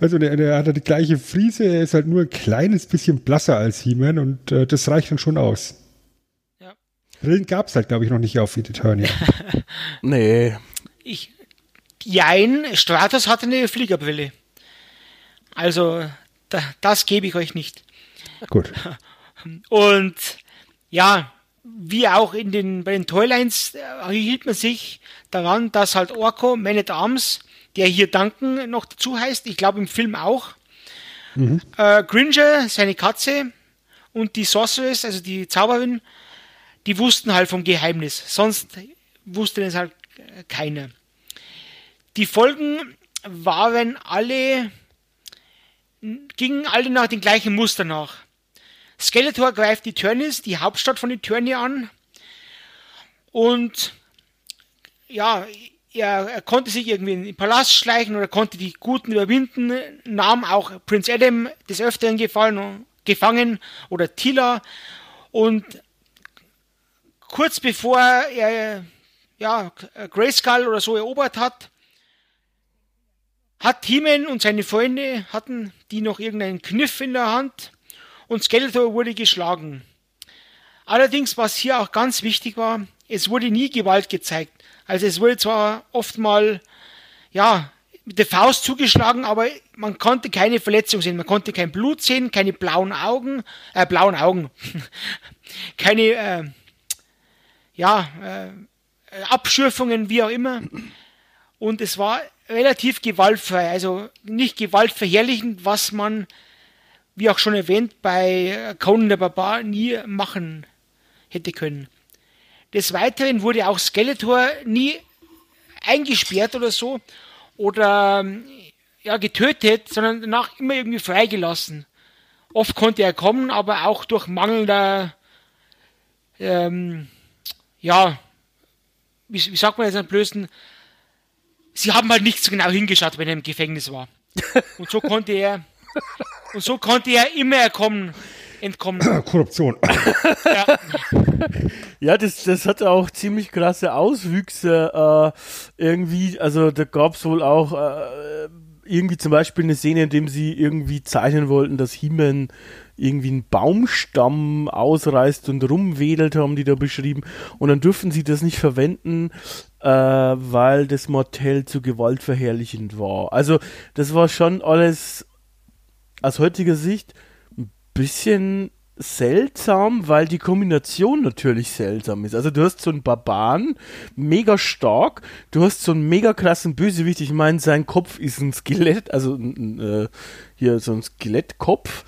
also der hat die gleiche Friese, er ist halt nur ein kleines bisschen blasser als He-Man und das reicht dann schon aus. Ja. Brillen gab es halt, glaube ich, noch nicht auf Eternia. Nee. Stratos hatte eine Fliegerbrille. Also, das gebe ich euch nicht. Gut. Und ja, wie auch in den, bei den Toylines hielt man sich daran, dass halt Orko, Man-At-Arms, der hier Duncan noch dazu heißt, ich glaube im Film auch, Cringer, seine Katze und die Sorceress, also die Zauberin, die wussten halt vom Geheimnis. Sonst wusste es halt keiner. Die Folgen waren alle, gingen alle nach den gleichen Mustern nach. Skeletor greift Eternis, die Hauptstadt von Eternia, an. Und ja, er konnte sich irgendwie in den Palast schleichen oder konnte die Guten überwinden, nahm auch Prinz Adam des Öfteren gefangen oder Teela. Und kurz bevor er Grayskull oder so erobert hat, hat He-Man und seine Freunde, hatten die noch irgendeinen Kniff in der Hand, und Skeletor wurde geschlagen. Allerdings, was hier auch ganz wichtig war, es wurde nie Gewalt gezeigt. Also es wurde zwar oft mal, mit der Faust zugeschlagen, aber man konnte keine Verletzung sehen. Man konnte kein Blut sehen, keine blauen Augen, keine, Abschürfungen, wie auch immer. Und es war relativ gewaltfrei, also nicht gewaltverherrlichend, was man, wie auch schon erwähnt, bei Conan der Barbar nie machen hätte können. Des Weiteren wurde auch Skeletor nie eingesperrt oder so oder getötet, sondern danach immer irgendwie freigelassen. Oft konnte er kommen, aber auch durch mangelnder wie sagt man jetzt am blödsten? Sie haben halt nicht so genau hingeschaut, wenn er im Gefängnis war. Und so konnte er immer entkommen. Korruption. Ja, das hatte auch ziemlich krasse Auswüchse. Irgendwie, also da gab es wohl auch irgendwie zum Beispiel eine Szene, in der sie irgendwie zeichnen wollten, dass He-Man irgendwie einen Baumstamm ausreißt und rumwedelt, haben die da beschrieben. Und dann dürfen sie das nicht verwenden, weil das Mattel zu gewaltverherrlichend war. Also das war schon alles aus heutiger Sicht ein bisschen seltsam, weil die Kombination natürlich seltsam ist. Also du hast so einen Barbaren, mega stark, du hast so einen mega krassen Bösewicht, ich meine, sein Kopf ist ein Skelett, also hier so ein Skelettkopf,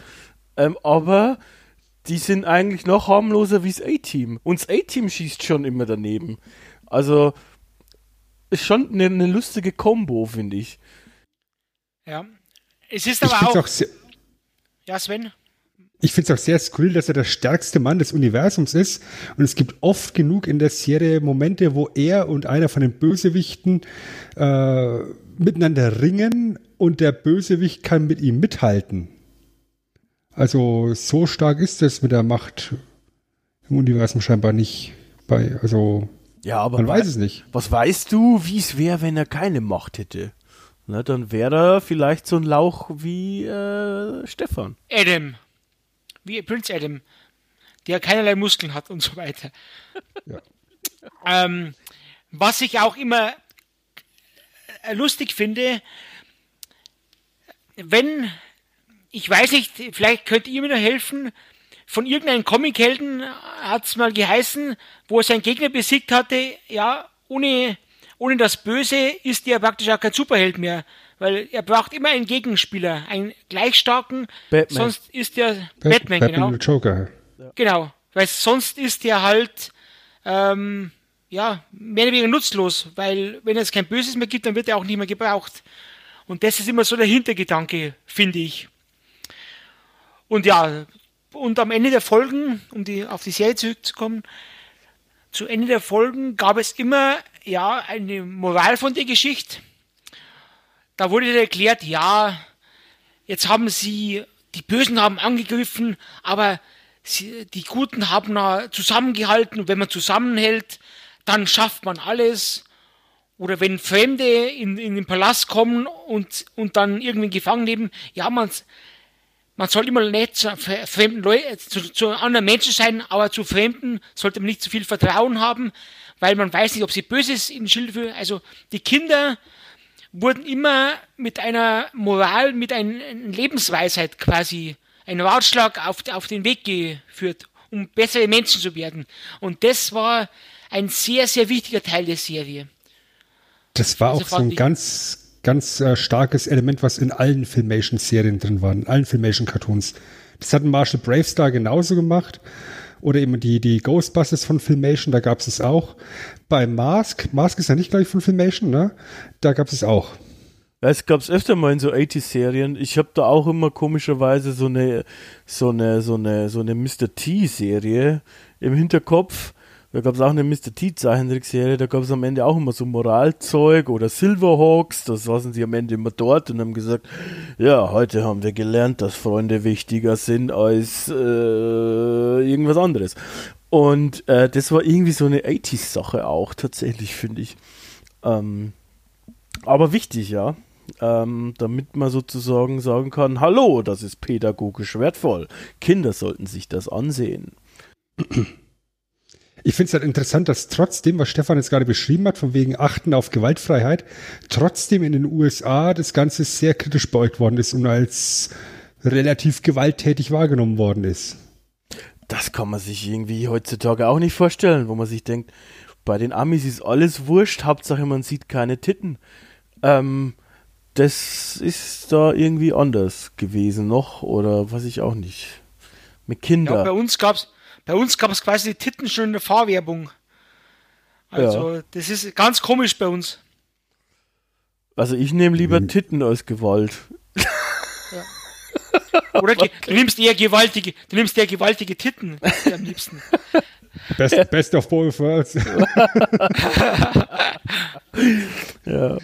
aber die sind eigentlich noch harmloser wie das A-Team. Und das A-Team schießt schon immer daneben. Also ist schon eine lustige Kombo, finde ich. Ja. Es ist aber auch sehr, ja, Sven? Ich finde es auch sehr skurril, dass er der stärkste Mann des Universums ist. Und es gibt oft genug in der Serie Momente, wo er und einer von den Bösewichten miteinander ringen und der Bösewicht kann mit ihm mithalten. Also so stark ist das mit der Macht im Universum scheinbar nicht. Ja, aber man weiß es nicht. Was weißt du, wie es wäre, wenn er keine Macht hätte? Na, dann wäre er vielleicht so ein Lauch wie Stefan. Adam. Wie Prinz Adam. Der keinerlei Muskeln hat und so weiter. Ja. Was ich auch immer lustig finde, wenn, ich weiß nicht, vielleicht könnt ihr mir da helfen, von irgendeinem Comic-Helden hat es mal geheißen, wo er seinen Gegner besiegt hatte, ohne das Böse ist er praktisch auch kein Superheld mehr, weil er braucht immer einen Gegenspieler, einen gleich starken, Batman. Sonst ist er Batman, genau. Batman Joker. Genau, weil sonst ist er halt mehr oder weniger nutzlos, weil wenn es kein Böses mehr gibt, dann wird er auch nicht mehr gebraucht. Und das ist immer so der Hintergedanke, finde ich. Und ja, und am Ende der Folgen, auf die Serie zurückzukommen, zu Ende der Folgen gab es immer eine Moral von der Geschichte. Da wurde erklärt, jetzt haben die Bösen haben angegriffen, aber die Guten haben zusammengehalten und wenn man zusammenhält, dann schafft man alles. Oder wenn Fremde in den Palast kommen und dann irgendwie gefangen nehmen, man soll immer nett zu fremden Leuten, zu anderen Menschen sein, aber zu Fremden sollte man nicht zu viel Vertrauen haben, weil man weiß nicht, ob sie Böses in Schild führen. Also die Kinder wurden immer mit einer Moral, mit einer Lebensweisheit quasi, einen Ratschlag auf den Weg geführt. um bessere Menschen zu werden. Und das war ein sehr, sehr wichtiger Teil der Serie. Das war also auch so ein ganz starkes Element, was in allen Filmation-Serien drin war, in allen Filmation-Cartoons. Das hat Marshall Bravestar genauso gemacht. Oder eben die Ghostbusters von Filmation, da gab es es auch. Bei Mask ist ja nicht gleich von Filmation, ne? Da gab es es auch. Es gab es öfter mal in so 80s-Serien. Ich habe da auch immer komischerweise so eine Mr. T-Serie im Hinterkopf. Da gab es auch eine Mr. T-Zeichentrickserie, da gab es am Ende auch immer so Moralzeug oder Silverhawks, da saßen sie am Ende immer dort und haben gesagt, ja, heute haben wir gelernt, dass Freunde wichtiger sind als irgendwas anderes. Und das war irgendwie so eine 80s-Sache auch, tatsächlich, finde ich. Aber wichtig, ja. Damit man sozusagen sagen kann, hallo, das ist pädagogisch wertvoll. Kinder sollten sich das ansehen. Ich finde es halt interessant, dass trotzdem, was Stefan jetzt gerade beschrieben hat, von wegen Achten auf Gewaltfreiheit, trotzdem in den USA das Ganze sehr kritisch beäugt worden ist und als relativ gewalttätig wahrgenommen worden ist. Das kann man sich irgendwie heutzutage auch nicht vorstellen, wo man sich denkt, bei den Amis ist alles wurscht, Hauptsache man sieht keine Titten. Das ist da irgendwie anders gewesen noch oder weiß ich auch nicht. Mit Kindern. Ja, bei uns gab es quasi die Titten schon in der Fahrwerbung. Also, Das ist ganz komisch bei uns. Also, ich nehme lieber Titten als Gewalt. Ja. Oder okay. du nimmst eher gewaltige Titten. Das ist am liebsten. Best of both worlds. Ja.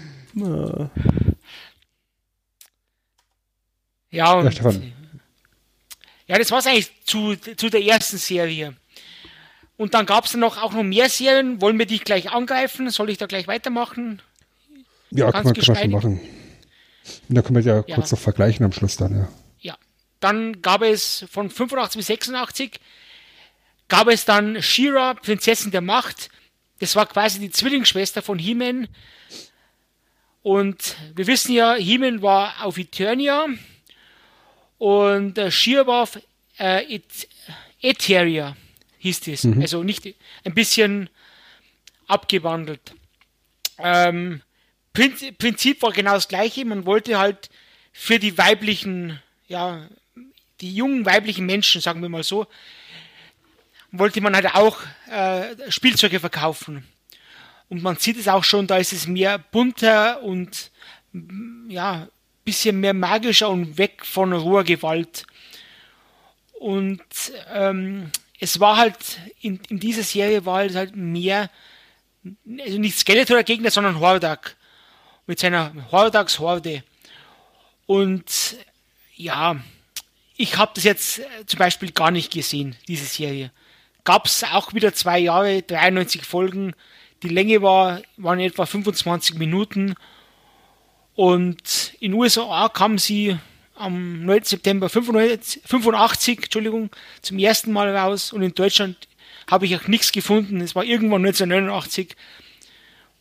Ja, und... Ja, das war es eigentlich zu der ersten Serie. Und dann gab es auch noch mehr Serien. Wollen wir dich gleich angreifen? Soll ich da gleich weitermachen? Ja, kann man machen. Und da können wir ja kurz noch vergleichen am Schluss dann, ja. Ja, dann gab es von 85 bis 86 gab es dann She-Ra, Prinzessin der Macht. Das war quasi die Zwillingsschwester von He-Man. Und wir wissen ja, He-Man war auf Eternia. Und She-Ra war auf Eternia, hieß das. Mhm. Also nicht ein bisschen abgewandelt. Prinzip war genau das gleiche. Man wollte halt für die weiblichen, ja, die jungen weiblichen Menschen, sagen wir mal so, wollte man halt auch Spielzeuge verkaufen. Und man sieht es auch schon, da ist es mehr bunter und ja, bisschen mehr magischer und weg von roher Gewalt. Und es war halt, in dieser Serie war es halt mehr, also nicht Skeletor der Gegner, sondern Hordak. Mit seiner Hordaks-Horde. Und ja, ich habe das jetzt zum Beispiel gar nicht gesehen, diese Serie. Gab es auch wieder 2 Jahre, 93 Folgen. Die Länge waren etwa 25 Minuten. Und in den USA kam sie am 9. September 1985 zum ersten Mal raus. Und in Deutschland habe ich auch nichts gefunden. Es war irgendwann 1989,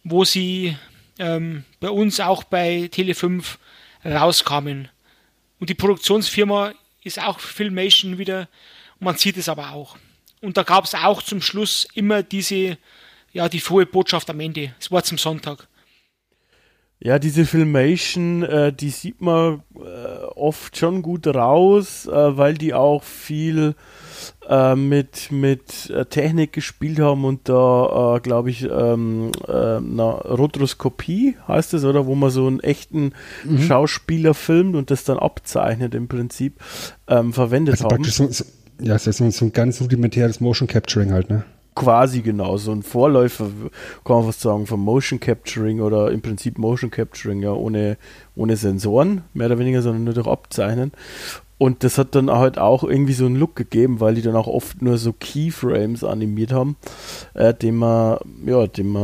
wo sie bei uns auch bei Tele 5 rauskamen. Und die Produktionsfirma ist auch Filmation wieder. Man sieht es aber auch. Und da gab es auch zum Schluss immer diese, ja, die frohe Botschaft am Ende. Es war zum Sonntag. Ja, diese Filmation, die sieht man oft schon gut raus, weil die auch viel mit Technik gespielt haben und da, glaube ich, Rotoskopie heißt es, oder? Wo man so einen echten Schauspieler filmt und das dann abzeichnet im Prinzip, verwendet also haben. So ein ganz rudimentäres Motion Capturing halt, ne? Quasi genau, so ein Vorläufer, kann man fast sagen, von Motion Capturing oder im Prinzip Motion Capturing, ja, ohne Sensoren, mehr oder weniger, sondern nur durch Abzeichnen. Und das hat dann halt auch irgendwie so einen Look gegeben, weil die dann auch oft nur so Keyframes animiert haben, den man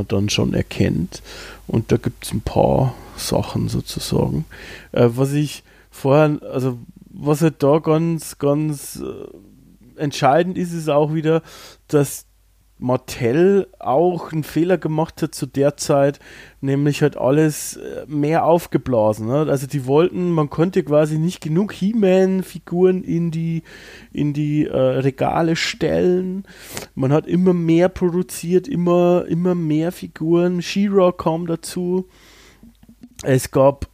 dann schon erkennt. Und da gibt es ein paar Sachen sozusagen. Was halt da ganz, ganz entscheidend ist, ist auch wieder, dass Mattel auch einen Fehler gemacht hat zu der Zeit, nämlich halt alles mehr aufgeblasen, ne? Also die wollten, man konnte quasi nicht genug He-Man-Figuren in die Regale stellen. Man hat immer mehr produziert, immer mehr Figuren. She-Ra kam dazu. Es gab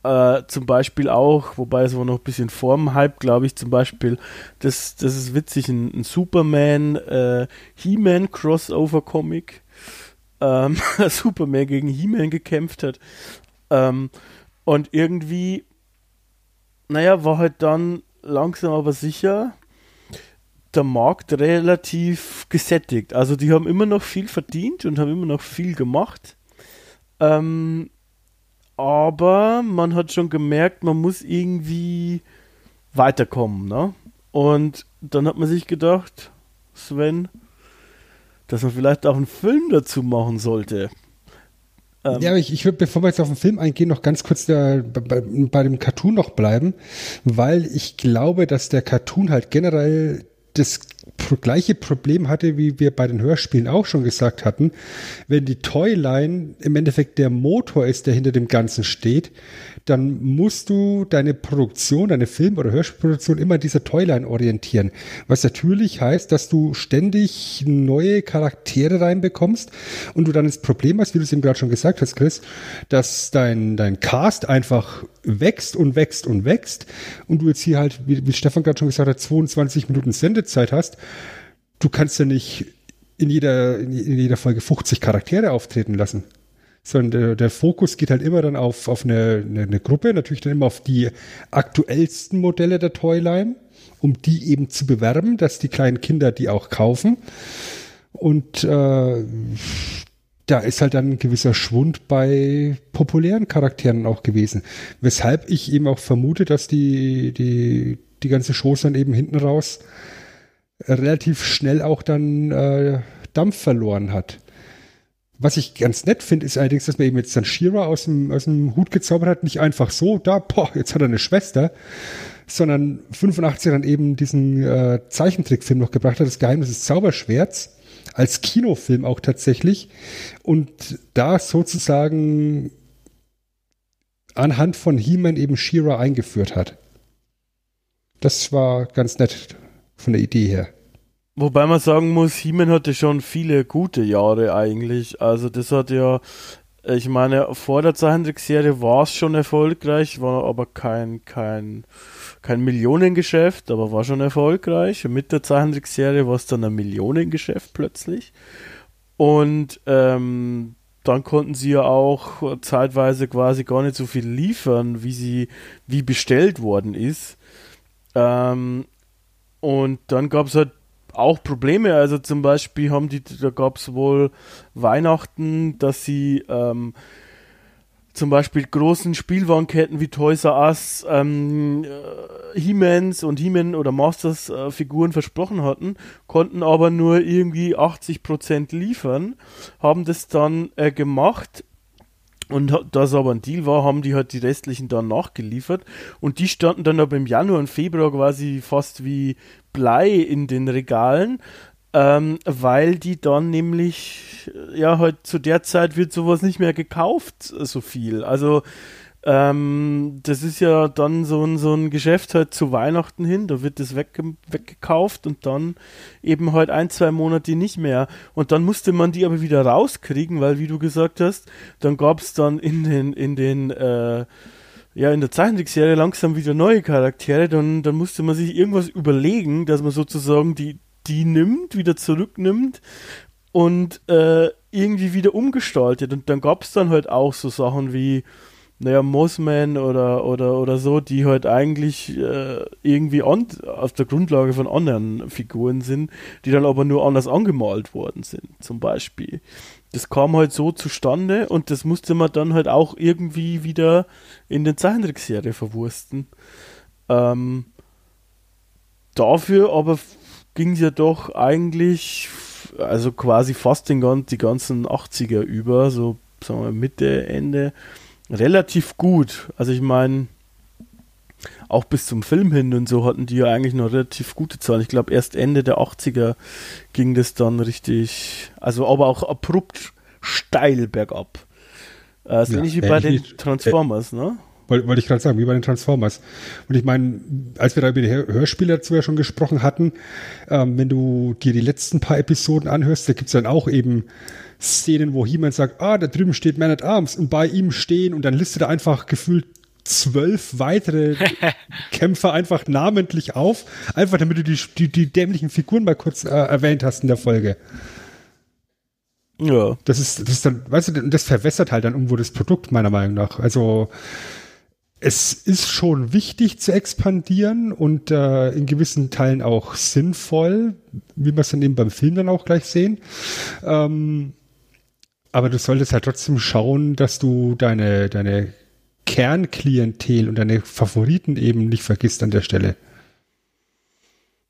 zum Beispiel auch, wobei es war noch ein bisschen vor dem Hype, glaube ich, zum Beispiel, das ist witzig, ein Superman-He-Man-Crossover-Comic, Superman gegen He-Man gekämpft hat. Und irgendwie, naja, war halt dann langsam aber sicher der Markt relativ gesättigt. Also die haben immer noch viel verdient und haben immer noch viel gemacht. Aber man hat schon gemerkt, man muss irgendwie weiterkommen, ne? Und dann hat man sich gedacht, Sven, dass man vielleicht auch einen Film dazu machen sollte. Ja, aber ich würde, bevor wir jetzt auf den Film eingehen, noch ganz kurz bei dem Cartoon noch bleiben, weil ich glaube, dass der Cartoon halt generell das gleiche Problem hatte, wie wir bei den Hörspielen auch schon gesagt hatten, wenn die Toyline im Endeffekt der Motor ist, der hinter dem Ganzen steht, dann musst du deine Produktion, deine Film- oder Hörspielproduktion immer dieser Toyline orientieren, was natürlich heißt, dass du ständig neue Charaktere reinbekommst und du dann das Problem hast, wie du es eben gerade schon gesagt hast, Chris, dass dein Cast einfach wächst und wächst und wächst und du jetzt hier halt, wie Stefan gerade schon gesagt hat, 22 Minuten Sendezeit hast. Du kannst ja nicht in jeder Folge 50 Charaktere auftreten lassen, sondern der Fokus geht halt immer dann auf eine Gruppe, natürlich dann immer auf die aktuellsten Modelle der Toyline, um die eben zu bewerben, dass die kleinen Kinder die auch kaufen. Und da ist halt dann ein gewisser Schwund bei populären Charakteren auch gewesen, weshalb ich eben auch vermute, dass die ganze Show dann eben hinten raus relativ schnell auch dann Dampf verloren hat. Was ich ganz nett finde, ist allerdings, dass man eben jetzt dann She-Ra aus dem Hut gezaubert hat, nicht einfach so, jetzt hat er eine Schwester, sondern 85 dann eben diesen Zeichentrickfilm noch gebracht hat, das Geheimnis des Zauberschwerts, als Kinofilm auch tatsächlich, und da sozusagen anhand von He-Man eben She-Ra eingeführt hat. Das war ganz nett von der Idee her. Wobei man sagen muss, He-Man hatte schon viele gute Jahre eigentlich. Also das hat ja, ich meine, vor der Zeichentrickserie war es schon erfolgreich, war aber kein Millionengeschäft, aber war schon erfolgreich. Mit der Zeichentrickserie war es dann ein Millionengeschäft plötzlich. Und dann konnten sie ja auch zeitweise quasi gar nicht so viel liefern, wie bestellt worden ist. Und dann gab es halt auch Probleme, also zum Beispiel da gab es wohl Weihnachten, dass sie zum Beispiel großen Spielwarenketten wie Toys R Us He-Mans und He-Man oder Masters Figuren versprochen hatten, konnten aber nur irgendwie 80% liefern, haben das dann gemacht. Und da es aber ein Deal war, haben die halt die restlichen dann nachgeliefert. Und die standen dann aber im Januar und Februar quasi fast wie Blei in den Regalen, weil die dann nämlich, ja, halt zu der Zeit wird sowas nicht mehr gekauft, so viel. Also das ist ja dann so ein Geschäft halt zu Weihnachten hin, da wird das weggekauft und dann eben halt 1-2 Monate nicht mehr. Und dann musste man die aber wieder rauskriegen, weil, wie du gesagt hast, dann gab es dann in der Zeichentrickserie langsam wieder neue Charaktere, dann musste man sich irgendwas überlegen, dass man sozusagen die nimmt, wieder zurücknimmt und irgendwie wieder umgestaltet. Und dann gab es dann halt auch so Sachen wie, naja, Mossman oder so, die halt eigentlich irgendwie auf der Grundlage von anderen Figuren sind, die dann aber nur anders angemalt worden sind, zum Beispiel. Das kam halt so zustande und das musste man dann halt auch irgendwie wieder in den Zeichentrickserie verwursten. Dafür aber ging es ja doch eigentlich, also quasi fast die ganzen 80er über, so sagen wir Mitte, Ende, relativ gut. Also ich meine, auch bis zum Film hin und so hatten die ja eigentlich noch relativ gute Zahlen. Ich glaube, erst Ende der 80er ging das dann richtig, also aber auch abrupt steil bergab. Das ist ähnlich wie bei den Transformers, ne? Wollte ich gerade sagen, wie bei den Transformers. Und ich meine, als wir da über die Hörspiele dazu ja schon gesprochen hatten, wenn du dir die letzten paar Episoden anhörst, da gibt es dann auch eben Szenen, wo He-Man sagt, da drüben steht Man-At-Arms und bei ihm stehen und dann listet er einfach gefühlt 12 weitere Kämpfer einfach namentlich auf, einfach damit du die dämlichen Figuren mal kurz erwähnt hast in der Folge. Ja. Das ist dann, weißt du, das verwässert halt dann irgendwo das Produkt, meiner Meinung nach. Also es ist schon wichtig zu expandieren und in gewissen Teilen auch sinnvoll, wie wir es dann eben beim Film dann auch gleich sehen. Aber du solltest halt trotzdem schauen, dass du deine Kernklientel und deine Favoriten eben nicht vergisst an der Stelle.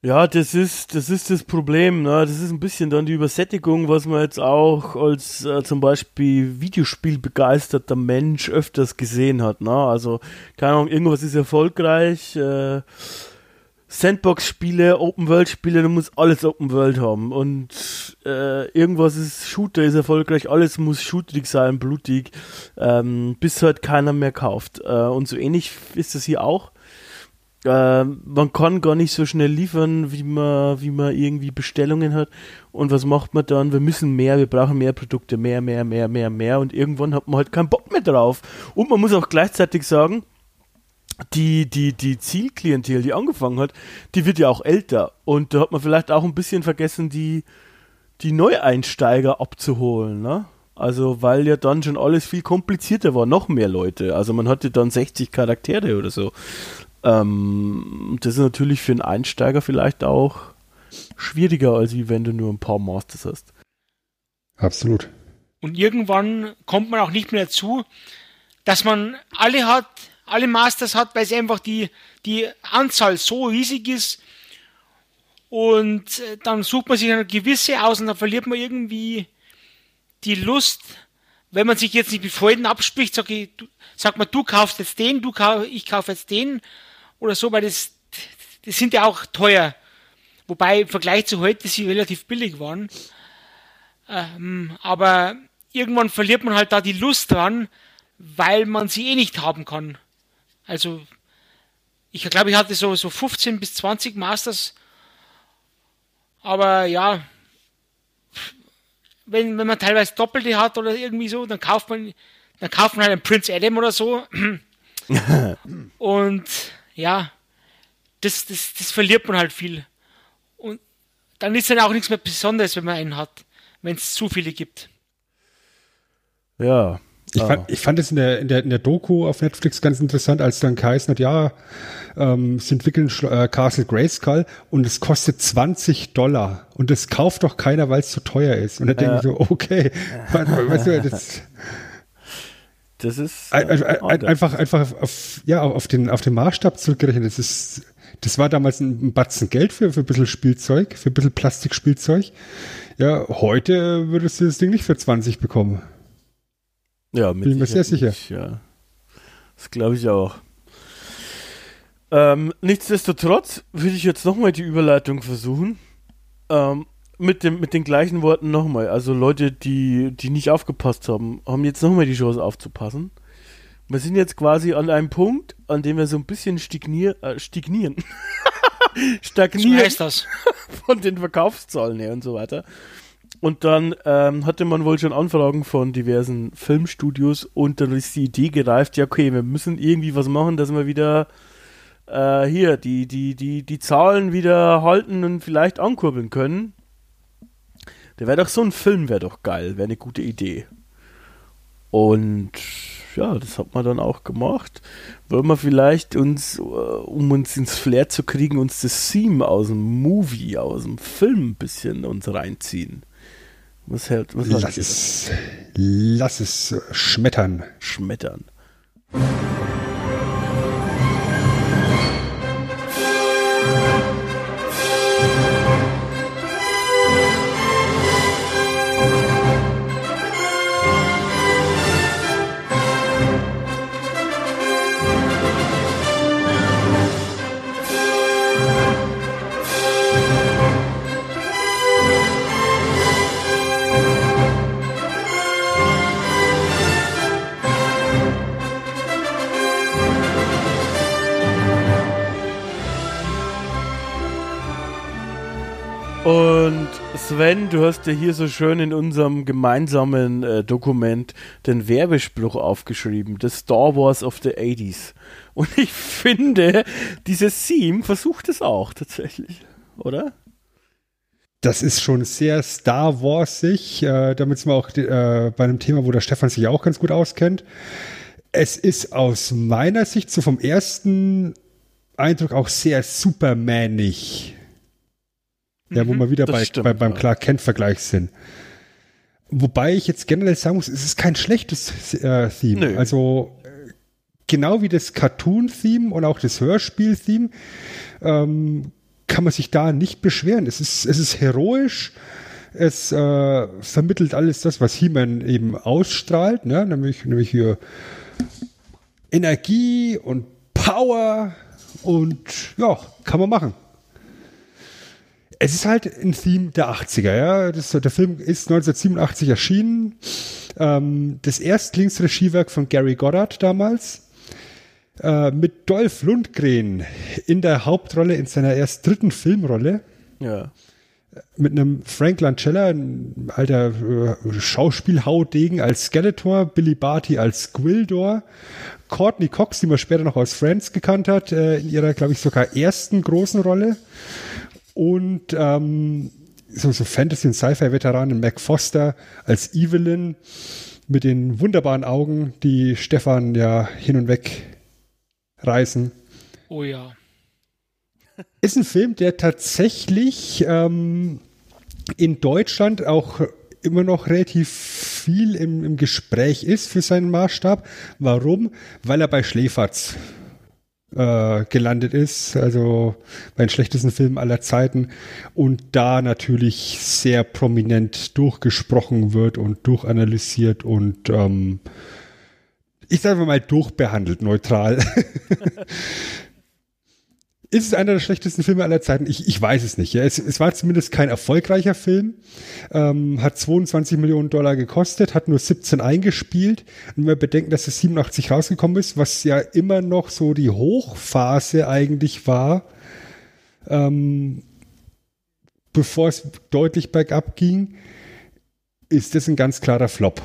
Ja, das ist das Problem, ne? Das ist ein bisschen dann die Übersättigung, was man jetzt auch als zum Beispiel Videospielbegeisterter Mensch öfters gesehen hat, ne? Also, keine Ahnung, irgendwas ist erfolgreich, Sandbox-Spiele, Open-World-Spiele, du musst alles Open-World haben und irgendwas ist Shooter, ist erfolgreich, alles muss shooterig sein, blutig, bis halt keiner mehr kauft. Und so ähnlich ist das hier auch. Man kann gar nicht so schnell liefern, wie man irgendwie Bestellungen hat. Und was macht man dann? Wir müssen mehr, wir brauchen mehr Produkte, mehr. Und irgendwann hat man halt keinen Bock mehr drauf. Und man muss auch gleichzeitig sagen, die Zielklientel, die angefangen hat, die wird ja auch älter. Und da hat man vielleicht auch ein bisschen vergessen, die Neueinsteiger abzuholen, ne? Also, weil ja dann schon alles viel komplizierter war, noch mehr Leute. Also man hatte dann 60 Charaktere oder so. Das ist natürlich für einen Einsteiger vielleicht auch schwieriger, als wenn du nur ein paar Masters hast. Absolut. Und irgendwann kommt man auch nicht mehr dazu, dass man alle Masters hat, weil es einfach die Anzahl so riesig ist. Und dann sucht man sich eine gewisse aus und dann verliert man irgendwie die Lust, wenn man sich jetzt nicht mit Freunden abspricht, sagt man, du kaufst jetzt den, ich kaufe jetzt den. Oder so, weil das sind ja auch teuer. Wobei im Vergleich zu heute sie relativ billig waren. Aber irgendwann verliert man halt da die Lust dran, weil man sie eh nicht haben kann. Also ich glaube, ich hatte so 15 bis 20 Masters. Aber ja, wenn man teilweise Doppelte hat oder irgendwie so, dann kauft man halt einen Prince Adam oder so. Und ja, das verliert man halt viel. Und dann ist dann auch nichts mehr Besonderes, wenn man einen hat, wenn es zu viele gibt. Ja. Ich fand es in der Doku auf Netflix ganz interessant, als dann geheißen hat, sie entwickeln Castle Grayskull und es kostet $20 und das kauft doch keiner, weil es zu teuer ist. Und dann denke ich so, okay, weißt du, das ist einfach auf den Maßstab zurückgerechnet. Das war damals ein Batzen Geld für ein bisschen Spielzeug, für ein bisschen Plastikspielzeug. Ja, heute würdest du das Ding nicht für 20 bekommen. Ja, bin ich mir sehr sicher. Ja. Das glaube ich auch. Nichtsdestotrotz würde ich jetzt nochmal die Überleitung versuchen. Mit den gleichen Worten nochmal. Also Leute, die nicht aufgepasst haben, haben jetzt nochmal die Chance aufzupassen. Wir sind jetzt quasi an einem Punkt, an dem wir so ein bisschen stagnieren. So heißt das. Von den Verkaufszahlen her und so weiter. Und dann hatte man wohl schon Anfragen von diversen Filmstudios und dann ist die Idee gereift, ja okay, wir müssen irgendwie was machen, dass wir wieder die Zahlen wieder halten und vielleicht ankurbeln können. Der wäre doch so ein Film, wäre doch geil, wäre eine gute Idee. Und ja, das hat man dann auch gemacht. Wollen wir vielleicht uns, um uns ins Flair zu kriegen, uns das Theme aus dem Film ein bisschen uns reinziehen. Lass es schmettern. Schmettern. Sven, du hast ja hier so schön in unserem gemeinsamen Dokument den Werbespruch aufgeschrieben, das Star Wars of the 80s. Und ich finde, dieses Theme versucht es auch tatsächlich, oder? Das ist schon sehr Star Wars-ig, damit sind wir auch bei einem Thema, wo der Stefan sich auch ganz gut auskennt. Es ist aus meiner Sicht so vom ersten Eindruck auch sehr Superman-ig. Ja, wo wir wieder beim Clark Kent-Vergleich sind. Wobei ich jetzt generell sagen muss, es ist kein schlechtes Theme. Nö. Also genau wie das Cartoon-Theme und auch das Hörspiel-Theme kann man sich da nicht beschweren. Es ist heroisch, es vermittelt alles das, was He-Man eben ausstrahlt, ne? Nämlich hier Energie und Power und ja, kann man machen. Es ist halt ein Theme der 80er, ja. Der Film ist 1987 erschienen. Das Erstlingsregiewerk von Gary Goddard damals. Mit Dolph Lundgren in der Hauptrolle, in seiner erst dritten Filmrolle. Ja. Mit einem Frank Langella, ein alter Schauspielhaudegen als Skeletor, Billy Barty als Gwildor, Courtney Cox, die man später noch aus Friends gekannt hat, in ihrer, glaube ich, sogar ersten großen Rolle. Und so Fantasy- und Sci-Fi-Veteranen Mac Foster als Evelyn mit den wunderbaren Augen, die Stefan ja hin und weg reißen. Oh ja. Ist ein Film, der tatsächlich in Deutschland auch immer noch relativ viel im Gespräch ist für seinen Maßstab. Warum? Weil er bei Schläferz gelandet ist, also bei den schlechtesten Filmen aller Zeiten und da natürlich sehr prominent durchgesprochen wird und durchanalysiert und ich sage mal durchbehandelt, neutral. Ist es einer der schlechtesten Filme aller Zeiten? Ich weiß es nicht. Ja. Es war zumindest kein erfolgreicher Film. Hat 22 Millionen $22 Millionen gekostet, hat nur 17 eingespielt. Und wenn wir bedenken, dass es 87 rausgekommen ist, was ja immer noch so die Hochphase eigentlich war, bevor es deutlich bergab ging, ist das ein ganz klarer Flop.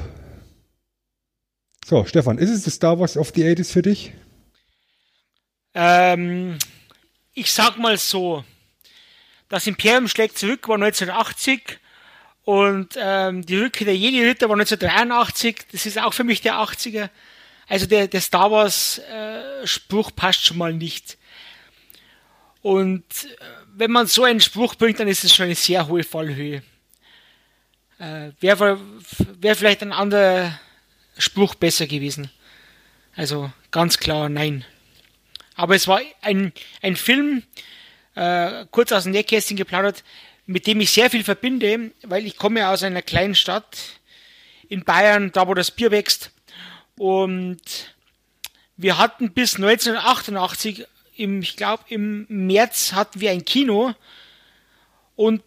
So, Stefan, ist es das Star Wars of the 80s für dich? Ich sag mal so, das Imperium schlägt zurück war 1980 und die Rückkehr der Jedi-Ritter war 1983, das ist auch für mich der 80er. Also der Star Wars-Spruch passt schon mal nicht. Und wenn man so einen Spruch bringt, dann ist es schon eine sehr hohe Fallhöhe. Wäre vielleicht ein anderer Spruch besser gewesen. Also ganz klar nein. Aber es war ein Film, kurz aus dem Nähkästchen geplaudert, mit dem ich sehr viel verbinde, weil ich komme ja aus einer kleinen Stadt in Bayern, da wo das Bier wächst. Und wir hatten bis 1988, ich glaube im März hatten wir ein Kino. Und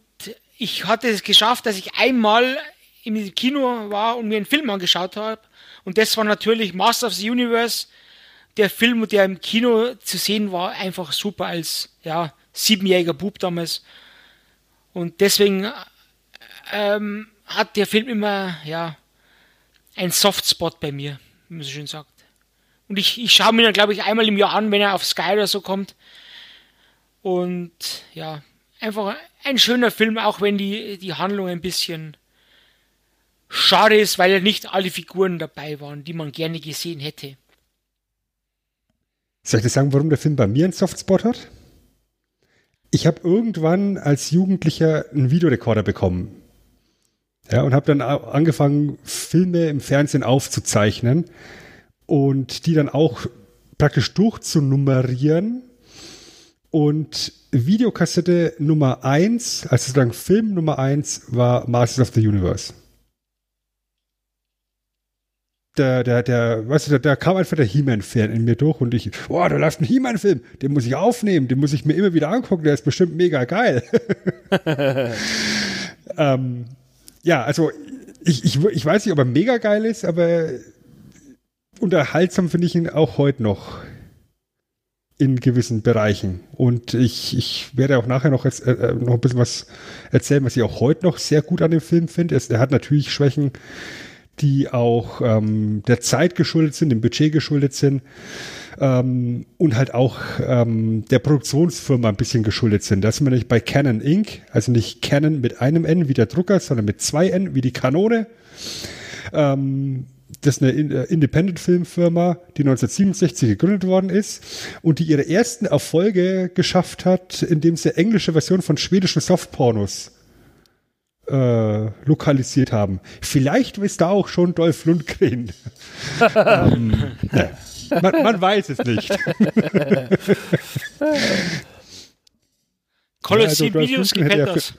ich hatte es geschafft, dass ich einmal im Kino war und mir einen Film angeschaut habe. Und das war natürlich Masters of the Universe. Der Film, der im Kino zu sehen war, einfach super als ja, 7-jähriger Bub damals. Und deswegen hat der Film immer ja einen Softspot bei mir, wie man so schön sagt. Und ich schaue mir dann, glaube ich, einmal im Jahr an, wenn er auf Sky oder so kommt. Und ja, einfach ein schöner Film, auch wenn die Handlung ein bisschen schade ist, weil ja nicht alle Figuren dabei waren, die man gerne gesehen hätte. Soll ich dir sagen, warum der Film bei mir einen Softspot hat? Ich habe irgendwann als Jugendlicher einen Videorekorder bekommen. Ja, und habe dann angefangen, Filme im Fernsehen aufzuzeichnen und die dann auch praktisch durchzunummerieren. Und Videokassette Nummer 1, also sozusagen Film Nummer 1, war Masters of the Universe. Da kam einfach der He-Man-Fan in mir durch und ich, boah, da läuft ein He-Man-Film, den muss ich aufnehmen, den muss ich mir immer wieder angucken, der ist bestimmt mega geil. Ja, also ich weiß nicht, ob er mega geil ist, aber unterhaltsam finde ich ihn auch heute noch. in gewissen Bereichen. Und ich werde auch nachher noch ein bisschen was erzählen, was ich auch heute noch sehr gut an dem Film finde. Er hat natürlich Schwächen, die auch der Zeit geschuldet sind, dem Budget geschuldet sind und halt auch der Produktionsfirma ein bisschen geschuldet sind. Da sind wir nämlich bei Canon Inc., also nicht Canon mit einem N wie der Drucker, sondern mit 2 N wie die Kanone. Das ist eine Independent-Filmfirma, die 1967 gegründet worden ist und die ihre ersten Erfolge geschafft hat, indem sie englische Version von schwedischen Softpornos lokalisiert haben. Vielleicht ist da auch schon Dolph Lundgren. Man weiß es nicht. Kolossin-Videos gibt das.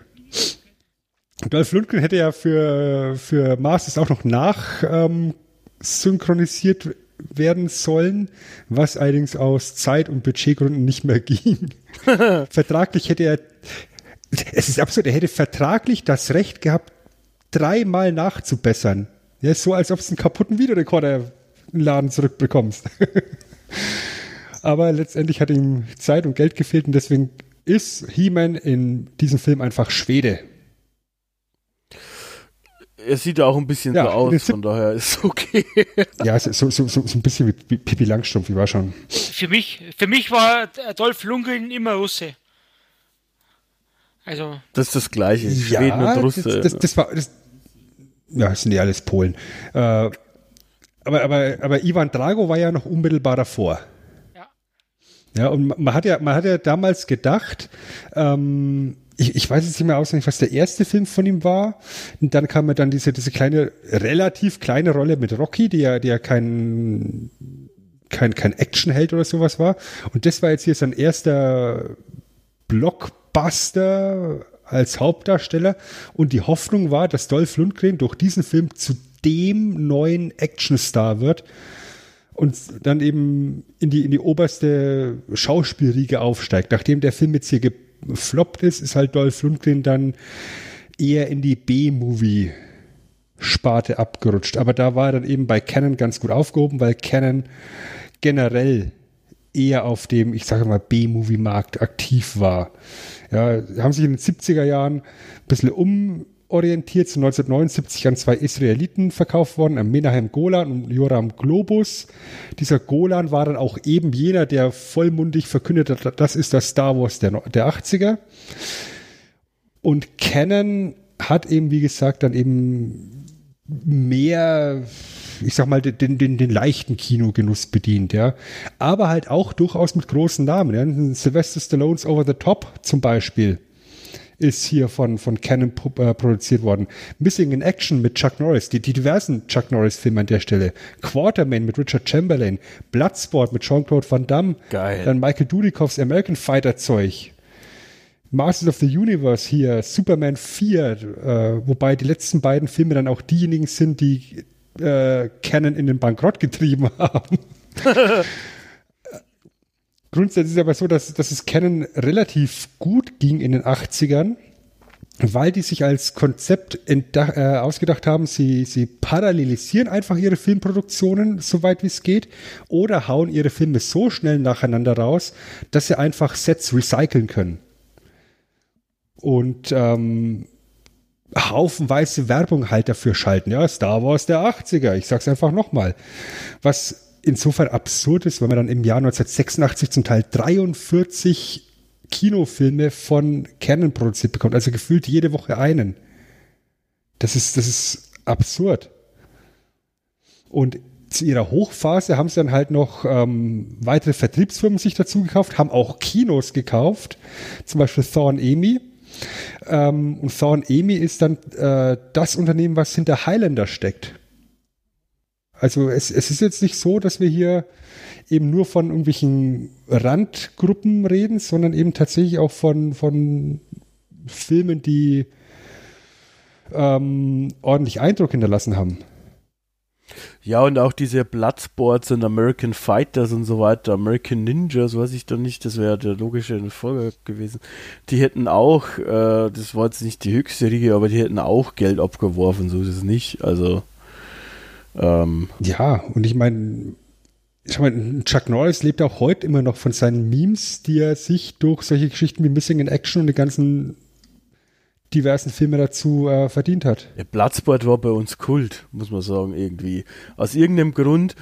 Dolph Lundgren hätte ja für Masters auch noch synchronisiert werden sollen, was allerdings aus Zeit- und Budgetgründen nicht mehr ging. Vertraglich hätte er, es ist absurd, er hätte vertraglich das Recht gehabt, 3-mal nachzubessern. Ja, ist so, als ob du einen kaputten Videorekorder im Laden zurückbekommst. Aber letztendlich hat ihm Zeit und Geld gefehlt und deswegen ist He-Man in diesem Film einfach Schwede. Er sieht ja auch ein bisschen so aus, von daher ist es okay. Ja, so ein bisschen wie Pippi Langstrumpf, ich war schon. Für mich war Dolph Lundgren immer Russe. Also. Das ist das Gleiche, ja, Schweden und Russe. Das sind ja alles Polen. Aber Ivan Drago war ja noch unmittelbar davor. Ja. Ja, und man hat ja damals gedacht, ich weiß jetzt nicht mehr auswendig, was der erste Film von ihm war. Und dann kam mir dann diese kleine, relativ kleine Rolle mit Rocky, die ja kein Actionheld oder sowas war. Und das war jetzt hier sein erster Blockbuster als Hauptdarsteller. Und die Hoffnung war, dass Dolph Lundgren durch diesen Film zu dem neuen Actionstar wird und dann eben in die oberste Schauspielriege aufsteigt. Nachdem der Film jetzt hier gefloppt ist halt Dolph Lundgren dann eher in die B-Movie-Sparte abgerutscht. Aber da war er dann eben bei Cannon ganz gut aufgehoben, weil Cannon generell eher auf dem, ich sage mal, B-Movie-Markt aktiv war. Ja, haben sich in den 70er Jahren ein bisschen umorientiert, sind 1979 an 2 Israeliten verkauft worden, am Menahem Golan und Joram Globus. Dieser Golan war dann auch eben jener, der vollmundig verkündet hat, das ist das Star Wars der 80er. Und Cannon hat eben, wie gesagt, dann eben mehr, ich sag mal, den leichten Kinogenuss bedient, ja. Aber halt auch durchaus mit großen Namen, ja. Sylvester Stallones Over the Top zum Beispiel ist hier von Cannon produziert worden. Missing in Action mit Chuck Norris, die diversen Chuck Norris-Filme an der Stelle. Quarterman mit Richard Chamberlain, Bloodsport mit Jean-Claude Van Damme. Geil. Dann Michael Dudikoffs American Fighter-Zeug. Masters of the Universe hier, Superman 4, wobei die letzten beiden Filme dann auch diejenigen sind, die Cannon in den Bankrott getrieben haben. Grundsätzlich ist es aber so, dass es Canon relativ gut ging in den 80ern, weil die sich als Konzept ausgedacht haben, sie parallelisieren einfach ihre Filmproduktionen, soweit wie es geht, oder hauen ihre Filme so schnell nacheinander raus, dass sie einfach Sets recyceln können. Und haufenweise Werbung halt dafür schalten. Ja, Star Wars der 80er, ich sag's einfach nochmal. Was insofern absurd ist, weil man dann im Jahr 1986 zum Teil 43 Kinofilme von Cannon produziert bekommt, also gefühlt jede Woche einen. Das ist absurd. Und zu ihrer Hochphase haben sie dann halt noch weitere Vertriebsfirmen sich dazu gekauft, haben auch Kinos gekauft, zum Beispiel Thorne Amy. Und Thorne Amy ist dann das Unternehmen, was hinter Highlander steckt. Also es ist jetzt nicht so, dass wir hier eben nur von irgendwelchen Randgruppen reden, sondern eben tatsächlich auch von Filmen, die ordentlich Eindruck hinterlassen haben. Ja, und auch diese Bloodsports und American Fighters und so weiter, American Ninjas, weiß ich doch nicht, das wäre der logische Folge gewesen. Die hätten auch, das war jetzt nicht die höchste Riege, aber die hätten auch Geld abgeworfen, so ist es nicht, also ja, und ich meine, ich meine, Chuck Norris lebt auch heute immer noch von seinen Memes, die er sich durch solche Geschichten wie Missing in Action und die ganzen diversen Filme dazu verdient hat. Ja, Bloodsport war bei uns Kult, muss man sagen, irgendwie. Aus irgendeinem Grund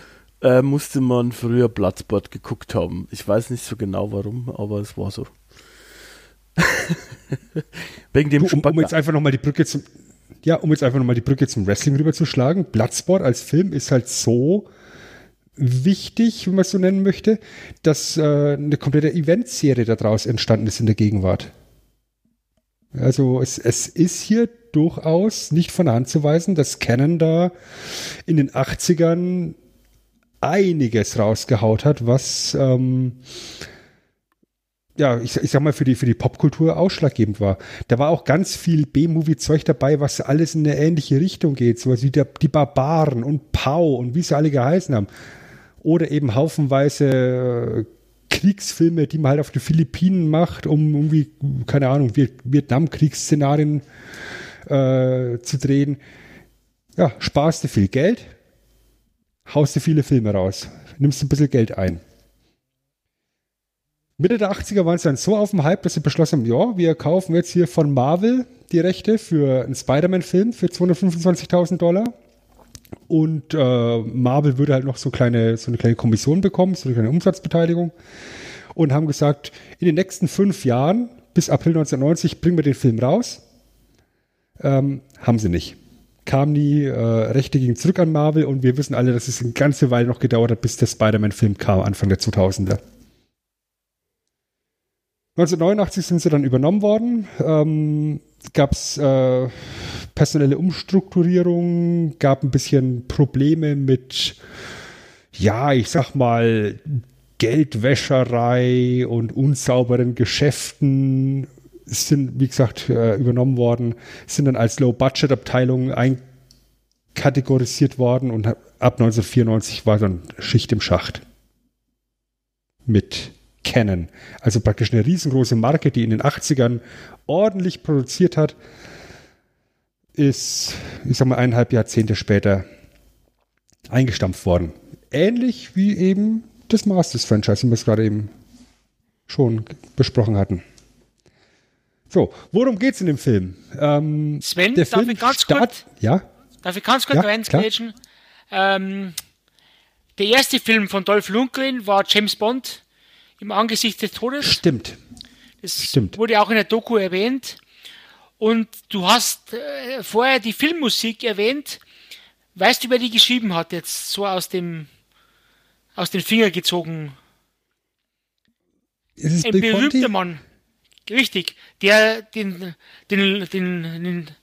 musste man früher Bloodsport geguckt haben. Ich weiß nicht so genau warum, aber es war so. Wegen dem um jetzt einfach nochmal die Brücke zum Wrestling rüberzuschlagen. Bloodsport als Film ist halt so wichtig, wenn man es so nennen möchte, dass eine komplette Eventserie daraus entstanden ist in der Gegenwart. Also es ist hier durchaus nicht von der Hand zu weisen, dass Cannon da in den 80ern einiges rausgehaut hat, was ich sag mal, für die Popkultur ausschlaggebend war. Da war auch ganz viel B-Movie-Zeug dabei, was alles in eine ähnliche Richtung geht. Sowas wie die Barbaren und Pow und wie sie alle geheißen haben. Oder eben haufenweise Kriegsfilme, die man halt auf den Philippinen macht, um irgendwie, keine Ahnung, Vietnamkriegsszenarien zu drehen. Ja, sparst du viel Geld, haust du viele Filme raus, nimmst ein bisschen Geld ein. Mitte der 80er waren sie dann so auf dem Hype, dass sie beschlossen haben, ja, wir kaufen jetzt hier von Marvel die Rechte für einen Spider-Man-Film für $225.000. Und Marvel würde halt noch so eine kleine Kommission bekommen, so eine kleine Umsatzbeteiligung. Und haben gesagt, in den nächsten 5 Jahren, bis April 1990, bringen wir den Film raus. Haben sie nicht. Kam nie, Rechte gingen zurück an Marvel. Und wir wissen alle, dass es eine ganze Weile noch gedauert hat, bis der Spider-Man-Film kam, Anfang der 2000er. 1989 sind sie dann übernommen worden, gab es personelle Umstrukturierung, gab ein bisschen Probleme mit, ja, ich sag mal, Geldwäscherei und unsauberen Geschäften, sind, wie gesagt, übernommen worden, sind dann als Low-Budget-Abteilung einkategorisiert worden und ab 1994 war dann Schicht im Schacht mit Cannon. Also praktisch eine riesengroße Marke, die in den 80ern ordentlich produziert hat, ist, ich sag mal, 1,5 Jahrzehnte später eingestampft worden. Ähnlich wie eben das Masters-Franchise, wie wir es gerade eben schon besprochen hatten. So, worum geht's in dem Film? Sven, der Film darf ich ganz kurz reinsgrätschen? Der erste Film von Dolph Lundgren war James Bond im Angesicht des Todes. Stimmt. Das wurde auch in der Doku erwähnt. Und du hast vorher die Filmmusik erwähnt. Weißt du, wer die geschrieben hat? Jetzt so aus den Fingern gezogen. Ist es ein Big berühmter Monty? Mann. Richtig. Der den Theme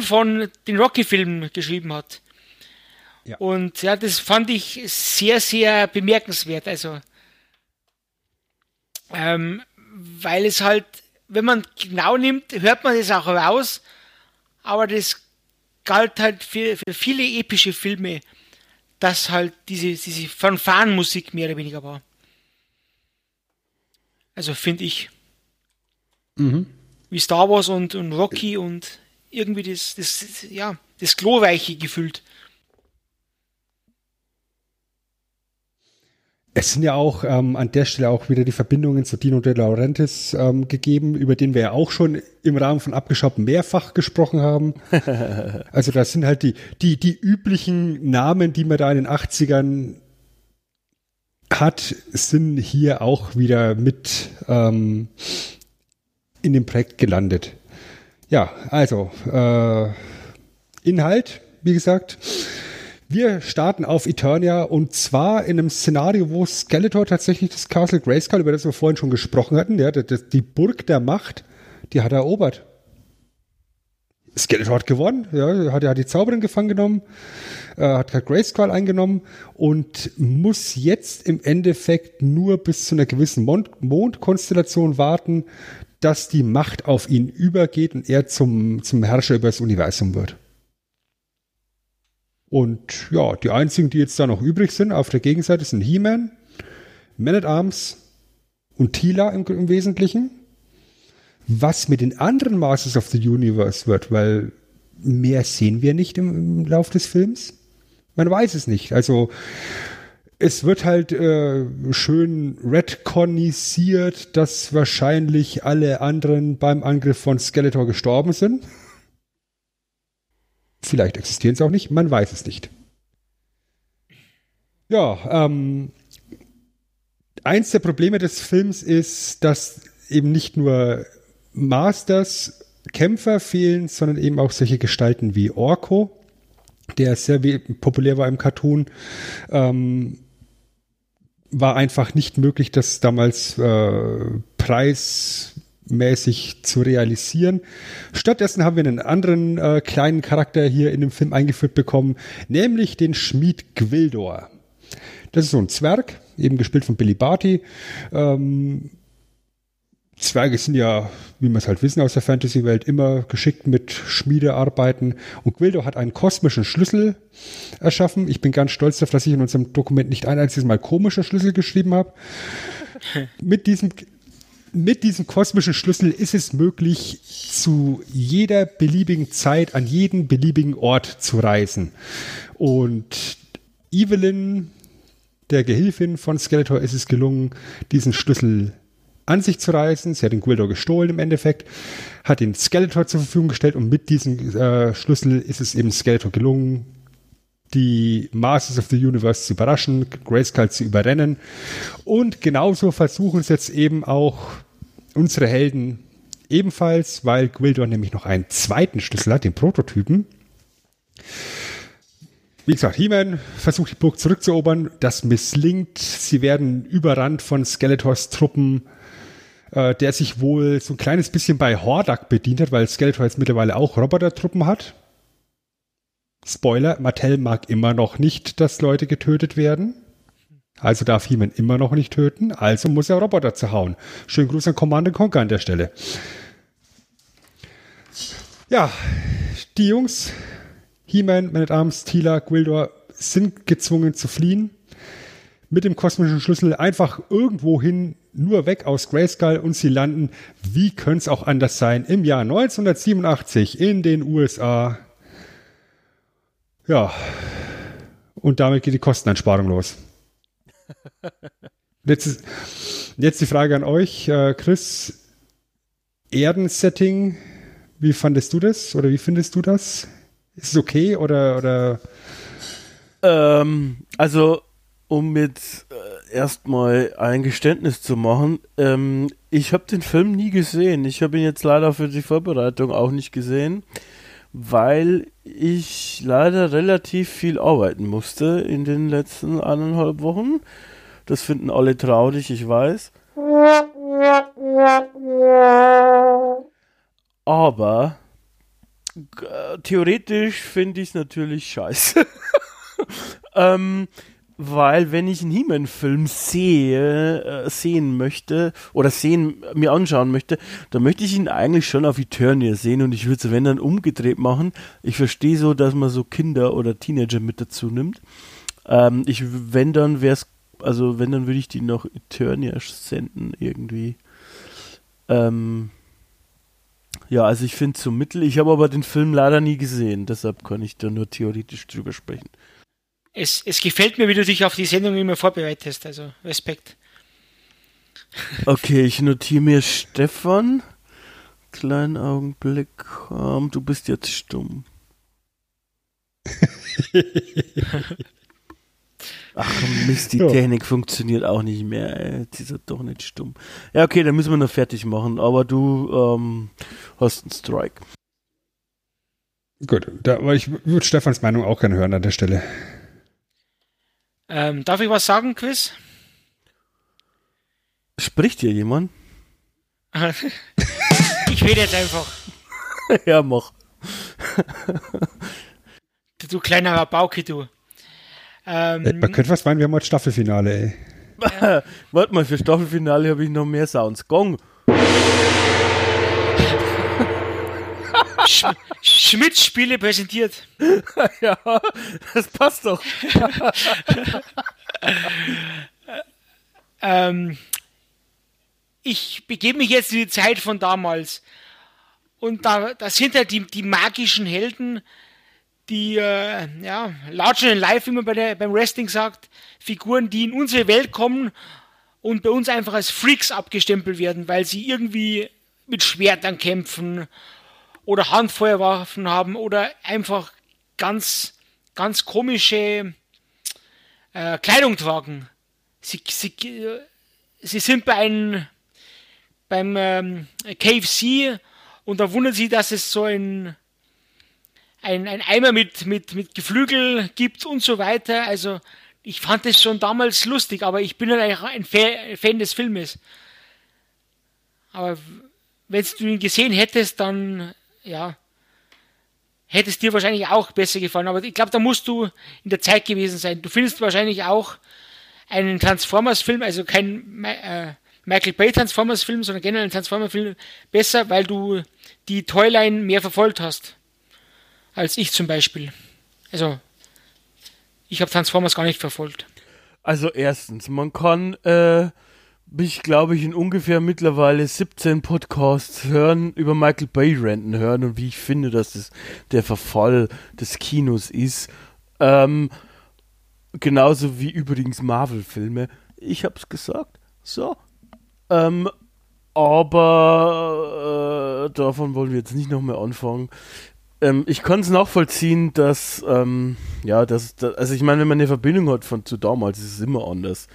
von den Rocky-Filmen geschrieben hat. Ja. Und ja, das fand ich sehr, sehr bemerkenswert. Also weil es halt, wenn man genau nimmt, hört man das auch raus, aber das galt halt für viele epische Filme, dass halt diese Fanfarenmusik mehr oder weniger war. Also finde ich. Mhm. Wie Star Wars und Rocky und irgendwie das Glorreiche gefühlt. Es sind ja auch an der Stelle auch wieder die Verbindungen zu Dino De Laurentiis gegeben, über den wir ja auch schon im Rahmen von Abgestaubt mehrfach gesprochen haben. Also das sind halt die üblichen Namen, die man da in den 80ern hat, sind hier auch wieder mit in dem Projekt gelandet. Ja, also Inhalt, wie gesagt. Wir starten auf Eternia und zwar in einem Szenario, wo Skeletor tatsächlich das Castle Grayskull, über das wir vorhin schon gesprochen hatten, ja, die Burg der Macht, die hat er erobert. Skeletor hat gewonnen, ja, hat die Zauberin gefangen genommen, hat Grayskull eingenommen und muss jetzt im Endeffekt nur bis zu einer gewissen Mondkonstellation warten, dass die Macht auf ihn übergeht und er zum Herrscher über das Universum wird. Und ja, die einzigen, die jetzt da noch übrig sind, auf der Gegenseite sind He-Man, Man-At-Arms und Teela im Wesentlichen. Was mit den anderen Masters of the Universe wird, weil mehr sehen wir nicht im Lauf des Films. Man weiß es nicht. Also Es wird halt schön retconisiert, dass wahrscheinlich alle anderen beim Angriff von Skeletor gestorben sind. Vielleicht existieren sie auch nicht, man weiß es nicht. Ja, eins der Probleme des Films ist, dass eben nicht nur Masters Kämpfer fehlen, sondern eben auch solche Gestalten wie Orko, der sehr populär war im Cartoon. War einfach nicht möglich, das damals preismäßig zu realisieren. Stattdessen haben wir einen anderen kleinen Charakter hier in dem Film eingeführt bekommen, nämlich den Schmied Gwildor. Das ist so ein Zwerg, eben gespielt von Billy Barty. Zwerge sind ja, wie wir es halt wissen aus der Fantasy-Welt, immer geschickt mit Schmiedearbeiten. Und Gwildor hat einen kosmischen Schlüssel erschaffen. Ich bin ganz stolz darauf, dass ich in unserem Dokument nicht ein einziges Mal komischen Schlüssel geschrieben habe. Mit diesem kosmischen Schlüssel ist es möglich, zu jeder beliebigen Zeit an jeden beliebigen Ort zu reisen. Und Evelyn, der Gehilfin von Skeletor, ist es gelungen, diesen Schlüssel an sich zu reißen. Sie hat den Gwildor gestohlen im Endeffekt, hat den Skeletor zur Verfügung gestellt und mit diesem Schlüssel ist es eben Skeletor gelungen, die Masters of the Universe zu überraschen, Grayskull zu überrennen, und genauso versuchen es jetzt eben auch unsere Helden ebenfalls, weil Gwildor nämlich noch einen zweiten Schlüssel hat, den Prototypen. Wie gesagt, He-Man versucht, die Burg zurückzuerobern. Das misslingt. Sie werden überrannt von Skeletors Truppen, der sich wohl so ein kleines bisschen bei Hordak bedient hat, weil Skeletor jetzt mittlerweile auch Robotertruppen hat. Spoiler, Mattel mag immer noch nicht, dass Leute getötet werden. Also darf He-Man immer noch nicht töten. Also muss er Roboter zerhauen. Schönen Gruß an Command & Conquer an der Stelle. Ja, die Jungs, He-Man, Man-At-Arms, Teela, Gwildor, sind gezwungen zu fliehen. Mit dem kosmischen Schlüssel einfach irgendwo hin, nur weg aus Grayskull, und sie landen, wie könnte es auch anders sein, im Jahr 1987 in den USA. Ja, und damit geht die Kosteneinsparung los. Jetzt die Frage an euch, Chris, Erdensetting, wie fandest du das oder wie findest du das? Ist es okay oder? Also, um jetzt erstmal ein Geständnis zu machen, ich habe den Film nie gesehen. Ich habe ihn jetzt leider für die Vorbereitung auch nicht gesehen, weil ich leider relativ viel arbeiten musste in den letzten 1,5 Wochen. Das finden alle traurig, ich weiß. Aber theoretisch finde ich es natürlich scheiße. Weil wenn ich einen He-Man-Film mir anschauen möchte, dann möchte ich ihn eigentlich schon auf Eternia sehen, und ich würde es, wenn dann, umgedreht machen. Ich verstehe so, dass man so Kinder oder Teenager mit dazu nimmt. Wenn dann würde ich die noch Eternia senden irgendwie. Ja, also ich finde es so mittel. Ich habe aber den Film leider nie gesehen, deshalb kann ich da nur theoretisch drüber sprechen. Es gefällt mir, wie du dich auf die Sendung immer vorbereitest, also Respekt. Okay, ich notiere mir Stefan. Kleinen Augenblick. Du bist jetzt stumm. Ach Mist, die Technik funktioniert auch nicht mehr. Jetzt ist er doch nicht stumm. Ja, okay, dann müssen wir noch fertig machen. Aber du hast einen Strike. Gut, aber ich würde Stefans Meinung auch gerne hören an der Stelle. Darf ich was sagen, Chris? Spricht hier jemand? Ich rede jetzt einfach. Ja, mach. Du kleiner Rabauke, du. Man könnte was meinen, wir haben heute Staffelfinale, ey. Ja. Warte mal, für Staffelfinale habe ich noch mehr Sounds. Gong! Schmidt-Spiele präsentiert. Ja, das passt doch. Ich begebe mich jetzt in die Zeit von damals. Und da sind halt die magischen Helden, die larger than life, wie man beim Wrestling sagt, Figuren, die in unsere Welt kommen und bei uns einfach als Freaks abgestempelt werden, weil sie irgendwie mit Schwertern kämpfen oder Handfeuerwaffen haben oder einfach ganz, ganz komische Kleidung tragen. Sie sind beim KFC und da wundern sie, dass es so ein Eimer mit Geflügel gibt und so weiter. Also ich fand es schon damals lustig, aber ich bin halt ein Fan des Filmes. Aber wenn du ihn gesehen hättest, dann ja, hätte es dir wahrscheinlich auch besser gefallen. Aber ich glaube, da musst du in der Zeit gewesen sein. Du findest wahrscheinlich auch einen Transformers-Film, also kein Michael Bay Transformers-Film, sondern generell einen Transformers-Film besser, weil du die Toyline mehr verfolgt hast. Als ich zum Beispiel. Also, ich habe Transformers gar nicht verfolgt. Also erstens, man kann mich, glaube ich, in ungefähr mittlerweile 17 Podcasts hören, über Michael Bay ranten hören und wie ich finde, dass das der Verfall des Kinos ist. Genauso wie übrigens Marvel-Filme. Ich hab's gesagt. So. Aber davon wollen wir jetzt nicht noch mehr anfangen. Ich kann es nachvollziehen, dass, also ich meine, wenn man eine Verbindung hat von zu damals, ist es immer anders.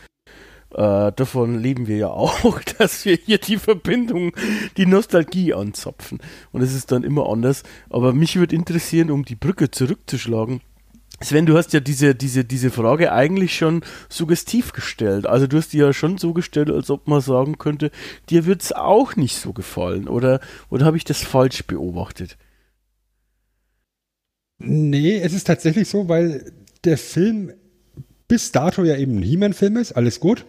Davon leben wir ja auch, dass wir hier die Verbindung, die Nostalgie anzapfen. Und es ist dann immer anders. Aber mich würde interessieren, um die Brücke zurückzuschlagen, Sven, du hast ja diese Frage eigentlich schon suggestiv gestellt. Also du hast die ja schon so gestellt, als ob man sagen könnte, dir wird's auch nicht so gefallen. Oder habe ich das falsch beobachtet? Nee, es ist tatsächlich so, weil der Film bis dato ja eben ein He-Man-Film ist, alles gut.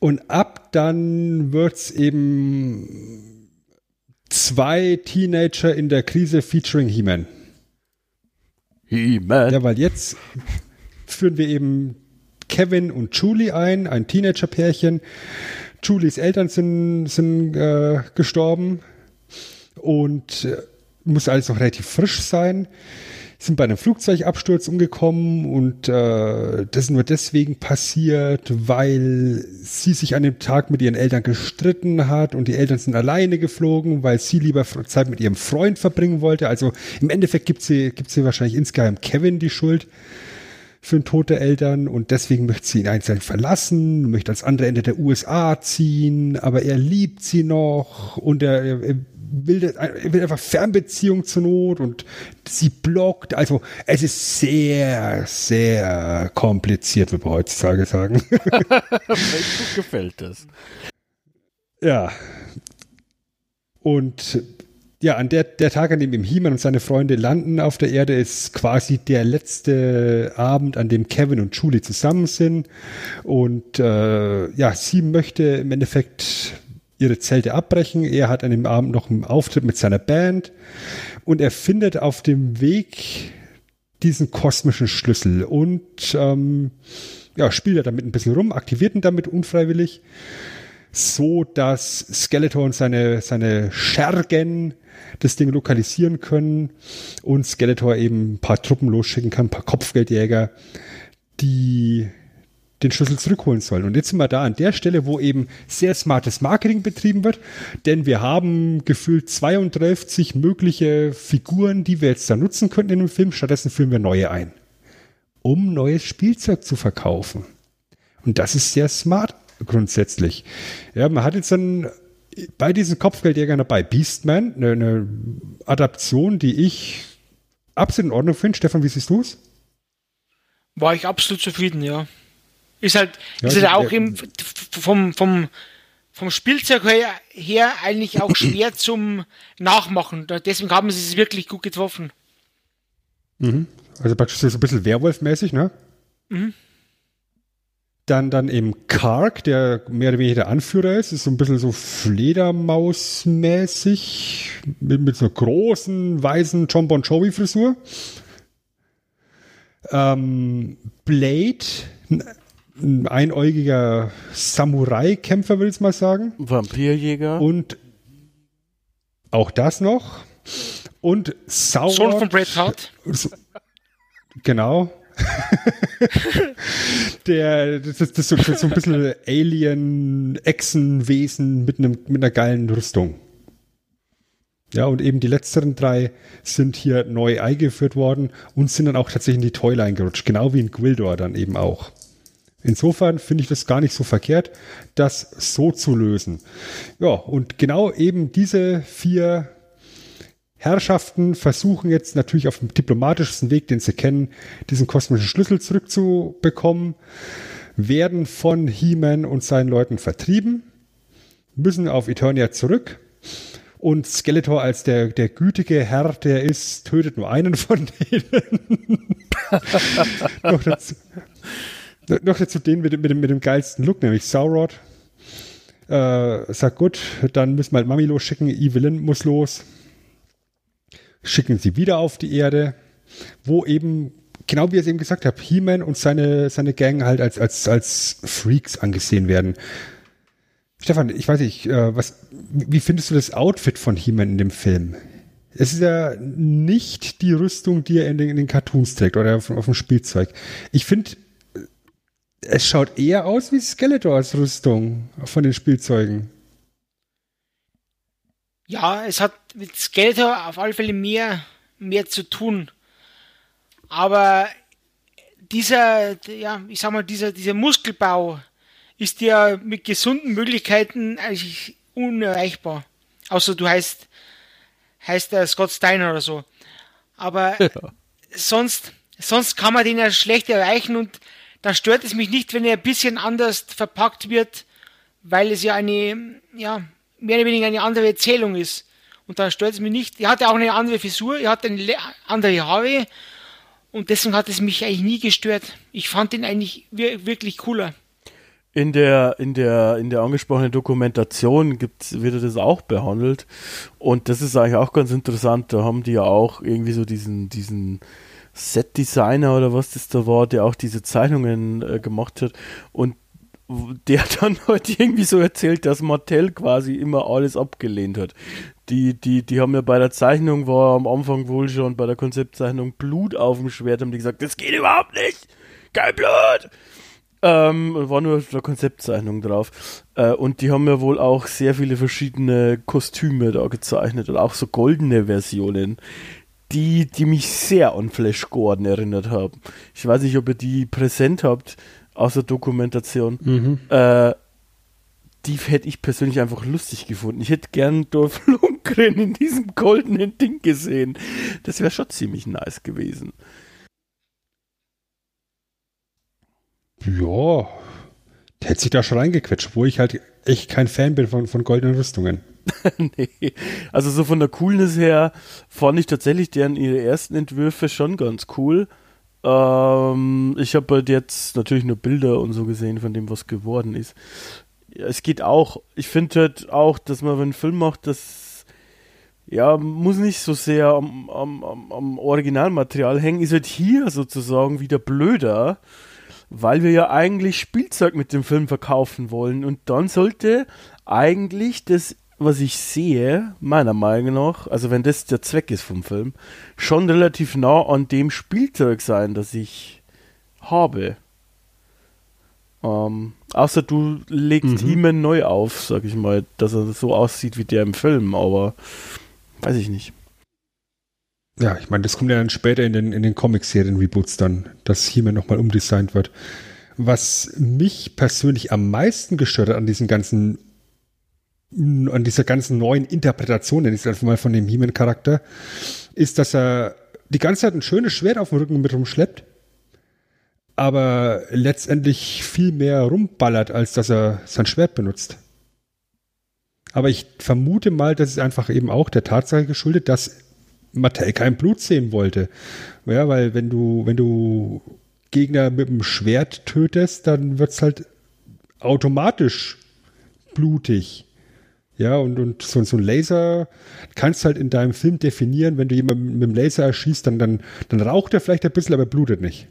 Und ab dann wird's eben zwei Teenager in der Krise featuring He-Man. He-Man. Ja, weil jetzt führen wir eben Kevin und Julie ein Teenager-Pärchen. Julies Eltern sind gestorben und muss alles noch relativ frisch sein. Sind bei einem Flugzeugabsturz umgekommen und das ist nur deswegen passiert, weil sie sich an dem Tag mit ihren Eltern gestritten hat und die Eltern sind alleine geflogen, weil sie lieber Zeit mit ihrem Freund verbringen wollte. Also im Endeffekt gibt sie wahrscheinlich insgeheim Kevin die Schuld für den Tod der Eltern und deswegen möchte sie ihn einzeln verlassen, möchte ans andere Ende der USA ziehen, aber er liebt sie noch und er will einfach Fernbeziehung zur Not und sie blockt. Also es ist sehr, sehr kompliziert, würde man heutzutage sagen. Facebook gefällt das. Ja. Und ja, an der Tag, an dem eben He-Man und seine Freunde landen auf der Erde, ist quasi der letzte Abend, an dem Kevin und Julie zusammen sind. Und sie möchte im Endeffekt ihre Zelte abbrechen. Er hat an dem Abend noch einen Auftritt mit seiner Band und er findet auf dem Weg diesen kosmischen Schlüssel und spielt er damit ein bisschen rum, aktiviert ihn damit unfreiwillig, so dass Skeletor und seine Schergen das Ding lokalisieren können und Skeletor eben ein paar Truppen losschicken kann, ein paar Kopfgeldjäger, die den Schlüssel zurückholen sollen. Und jetzt sind wir da an der Stelle, wo eben sehr smartes Marketing betrieben wird, denn wir haben gefühlt 32 mögliche Figuren, die wir jetzt da nutzen könnten in dem Film. Stattdessen führen wir neue ein, um neues Spielzeug zu verkaufen. Und das ist sehr smart grundsätzlich. Ja, man hat jetzt dann bei diesen Kopfgeldjägern dabei Beastman, eine Adaption, die ich absolut in Ordnung finde. Stefan, wie siehst du es? War ich absolut zufrieden, ja. Ist halt, auch eben vom Spielzeug her eigentlich auch schwer zum Nachmachen. Deswegen haben sie es wirklich gut getroffen. Mhm. Also praktisch so ein bisschen Werwolf-mäßig, ne? Mhm. Dann eben Karg, der mehr oder weniger der Anführer ist so ein bisschen so Fledermaus-mäßig, mit so einer großen, weißen John Bon Jovi-Frisur. Blade, ein einäugiger Samurai-Kämpfer, würde ich mal sagen. Vampirjäger. Und auch das noch. und Sauer. Sohn von Bret Hart. Genau. Das ist so ein bisschen Alien-Echsenwesen mit einer geilen Rüstung. Ja, und eben die letzteren drei sind hier neu eingeführt worden und sind dann auch tatsächlich in die Toyline gerutscht, genau wie in Gwildor dann eben auch. Insofern finde ich das gar nicht so verkehrt, das so zu lösen. Ja, und genau eben diese vier Herrschaften versuchen jetzt natürlich auf dem diplomatischsten Weg, den sie kennen, diesen kosmischen Schlüssel zurückzubekommen, werden von He-Man und seinen Leuten vertrieben, müssen auf Eternia zurück. Und Skeletor als der gütige Herr, der ist, tötet nur einen von denen. noch dazu den mit dem geilsten Look, nämlich Saurod. Sagt, gut, dann müssen wir halt Mami losschicken, Evelyn muss los. Schicken sie wieder auf die Erde, wo eben, genau wie ich es eben gesagt habe, He-Man und seine Gang halt als Freaks angesehen werden. Stefan, ich weiß nicht, wie findest du das Outfit von He-Man in dem Film? Es ist ja nicht die Rüstung, die er in den Cartoons trägt oder auf dem Spielzeug. Ich finde, es schaut eher aus wie Skeletors Rüstung von den Spielzeugen. Ja, es hat mit Skeletor auf alle Fälle mehr zu tun. Aber dieser Muskelbau ist ja mit gesunden Möglichkeiten eigentlich unerreichbar. Außer du heißt der Scott Steiner oder so. Aber ja. Sonst kann man den ja schlecht erreichen und dann stört es mich nicht, wenn er ein bisschen anders verpackt wird, weil es ja mehr oder weniger eine andere Erzählung ist. Und dann stört es mich nicht. Er hat ja auch eine andere Frisur, er hat eine andere Haare und deswegen hat es mich eigentlich nie gestört. Ich fand den eigentlich wirklich cooler. In der angesprochenen Dokumentation wird das auch behandelt und das ist eigentlich auch ganz interessant, da haben die ja auch irgendwie so diesen Set-Designer oder was das da war, der auch diese Zeichnungen gemacht hat und der dann halt irgendwie so erzählt, dass Mattel quasi immer alles abgelehnt hat. Die haben ja bei der Zeichnung, war am Anfang wohl schon bei der Konzeptzeichnung Blut auf dem Schwert, haben die gesagt, das geht überhaupt nicht, kein Blut! War nur eine Konzeptzeichnung drauf. Und die haben ja wohl auch sehr viele verschiedene Kostüme da gezeichnet und auch so goldene Versionen, die mich sehr an Flash Gordon erinnert haben. Ich weiß nicht, ob ihr die präsent habt aus der Dokumentation. Mhm. Die hätte ich persönlich einfach lustig gefunden. Ich hätte gern Dolph Lundgren in diesem goldenen Ding gesehen. Das wäre schon ziemlich nice gewesen. Ja, der hätte sich da schon reingequetscht, wo ich halt echt kein Fan bin von goldenen Rüstungen. Nee, also so von der Coolness her fand ich tatsächlich ihre ersten Entwürfe schon ganz cool. Ich habe halt jetzt natürlich nur Bilder und so gesehen von dem, was geworden ist. Ja, es geht auch, ich finde halt auch, dass man, wenn einen Film macht, das ja, muss nicht so sehr am Originalmaterial hängen, ist halt hier sozusagen wieder blöder, weil wir ja eigentlich Spielzeug mit dem Film verkaufen wollen und dann sollte eigentlich das, was ich sehe, meiner Meinung nach, also wenn das der Zweck ist vom Film, schon relativ nah an dem Spielzeug sein, das ich habe. Außer du legst He-Man neu auf, sag ich mal, dass er so aussieht wie der im Film, aber weiß ich nicht. Ja, ich meine, das kommt ja dann später in den Comic-Serien-Reboots dann, dass He-Man nochmal umdesignt wird. Was mich persönlich am meisten gestört hat an dieser ganzen neuen Interpretation, nenne ich es einfach mal, von dem He-Man-Charakter, ist, dass er die ganze Zeit ein schönes Schwert auf dem Rücken mit rumschleppt, aber letztendlich viel mehr rumballert, als dass er sein Schwert benutzt. Aber ich vermute mal, das ist einfach eben auch der Tatsache geschuldet, dass Mattel kein Blut sehen wollte. Ja, weil wenn du Gegner mit dem Schwert tötest, dann wird es halt automatisch blutig. Ja, und so ein Laser kannst du halt in deinem Film definieren, wenn du jemanden mit dem Laser erschießt, dann raucht er vielleicht ein bisschen, aber blutet nicht.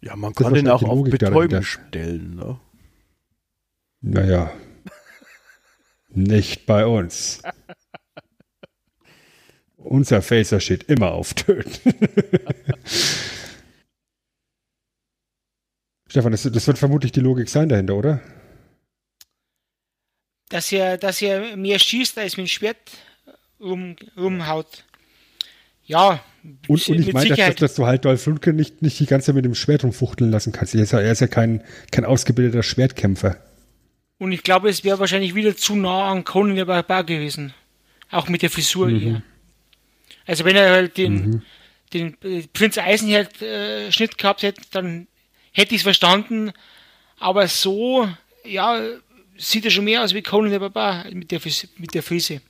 Ja, man kann den auch auf Betäubung stellen, ne? Naja. Nicht bei uns. Unser Facer steht immer auf Töten. Stefan, das wird vermutlich die Logik sein dahinter, oder? Dass er mir schießt, als mit dem Schwert rumhaut. Ja, und ich meine, dass du halt Dolph Lundgren nicht die ganze Zeit mit dem Schwert rumfuchteln lassen kannst. Er ist ja kein ausgebildeter Schwertkämpfer. Und ich glaube, es wäre wahrscheinlich wieder zu nah an Conan der Barbar gewesen. Auch mit der Frisur hier. Also wenn er halt den Prinz Eisenherd Schnitt gehabt hätte, dann hätte ich es verstanden. Aber so, ja, sieht er schon mehr aus wie Conan der Barbar mit der Frise.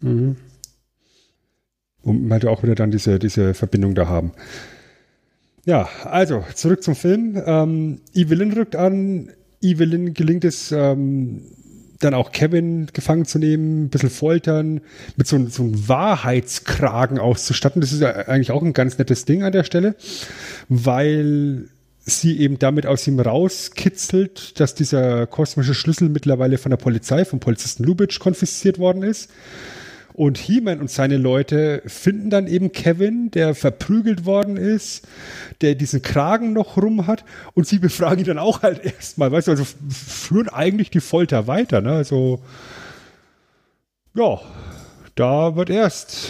Mhm. Und man halt auch wieder dann diese Verbindung da haben. Ja, also zurück zum Film. Evelyn rückt an. Evelyn gelingt es, dann auch Kevin gefangen zu nehmen, ein bisschen foltern, mit so einem Wahrheitskragen auszustatten. Das ist ja eigentlich auch ein ganz nettes Ding an der Stelle, weil sie eben damit aus ihm rauskitzelt, dass dieser kosmische Schlüssel mittlerweile von der Polizei, vom Polizisten Lubitsch konfisziert worden ist. Und He-Man und seine Leute finden dann eben Kevin, der verprügelt worden ist, der diesen Kragen noch rum hat, und sie befragen ihn dann auch halt erstmal, weißt du, also führen eigentlich die Folter weiter, ne, also ja, da wird erst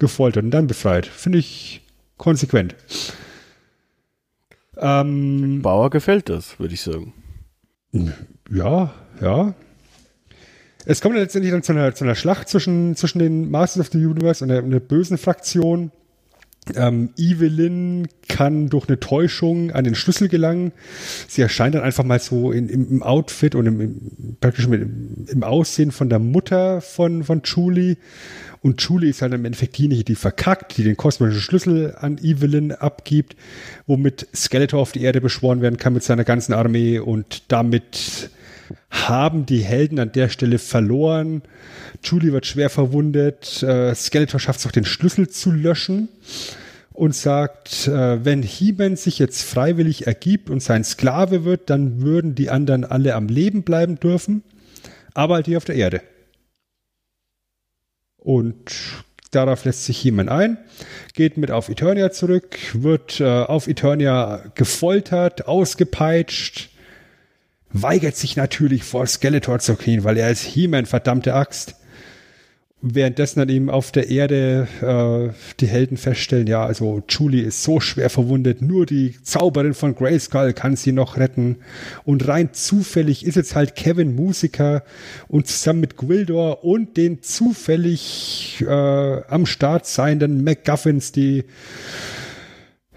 gefoltert und dann befreit, finde ich konsequent. Bauer gefällt das, würde ich sagen. Ja. Es kommt dann letztendlich dann zu einer Schlacht zwischen den Masters of the Universe und der bösen Fraktion. Evelyn kann durch eine Täuschung an den Schlüssel gelangen. Sie erscheint dann einfach mal so im Outfit und praktisch im Aussehen von der Mutter von Julie. Und Julie ist halt im Endeffekt diejenige, die verkackt, die den kosmischen Schlüssel an Evelyn abgibt, womit Skeletor auf die Erde beschworen werden kann mit seiner ganzen Armee, und damit haben die Helden an der Stelle verloren. Julie wird schwer verwundet. Skeletor schafft es auch, den Schlüssel zu löschen, und sagt, wenn He-Man sich jetzt freiwillig ergibt und sein Sklave wird, dann würden die anderen alle am Leben bleiben dürfen, aber halt hier auf der Erde. Und darauf lässt sich He-Man ein, geht mit auf Eternia zurück, wird auf Eternia gefoltert, ausgepeitscht, weigert sich natürlich vor Skeletor zu knien, weil er ist He-Man, verdammte Axt. Währenddessen an ihm auf der Erde die Helden feststellen, ja, also Julie ist so schwer verwundet, nur die Zauberin von Grayskull kann sie noch retten. Und rein zufällig ist jetzt halt Kevin Musiker und zusammen mit Gwildor und den zufällig am Start seienden MacGuffins, die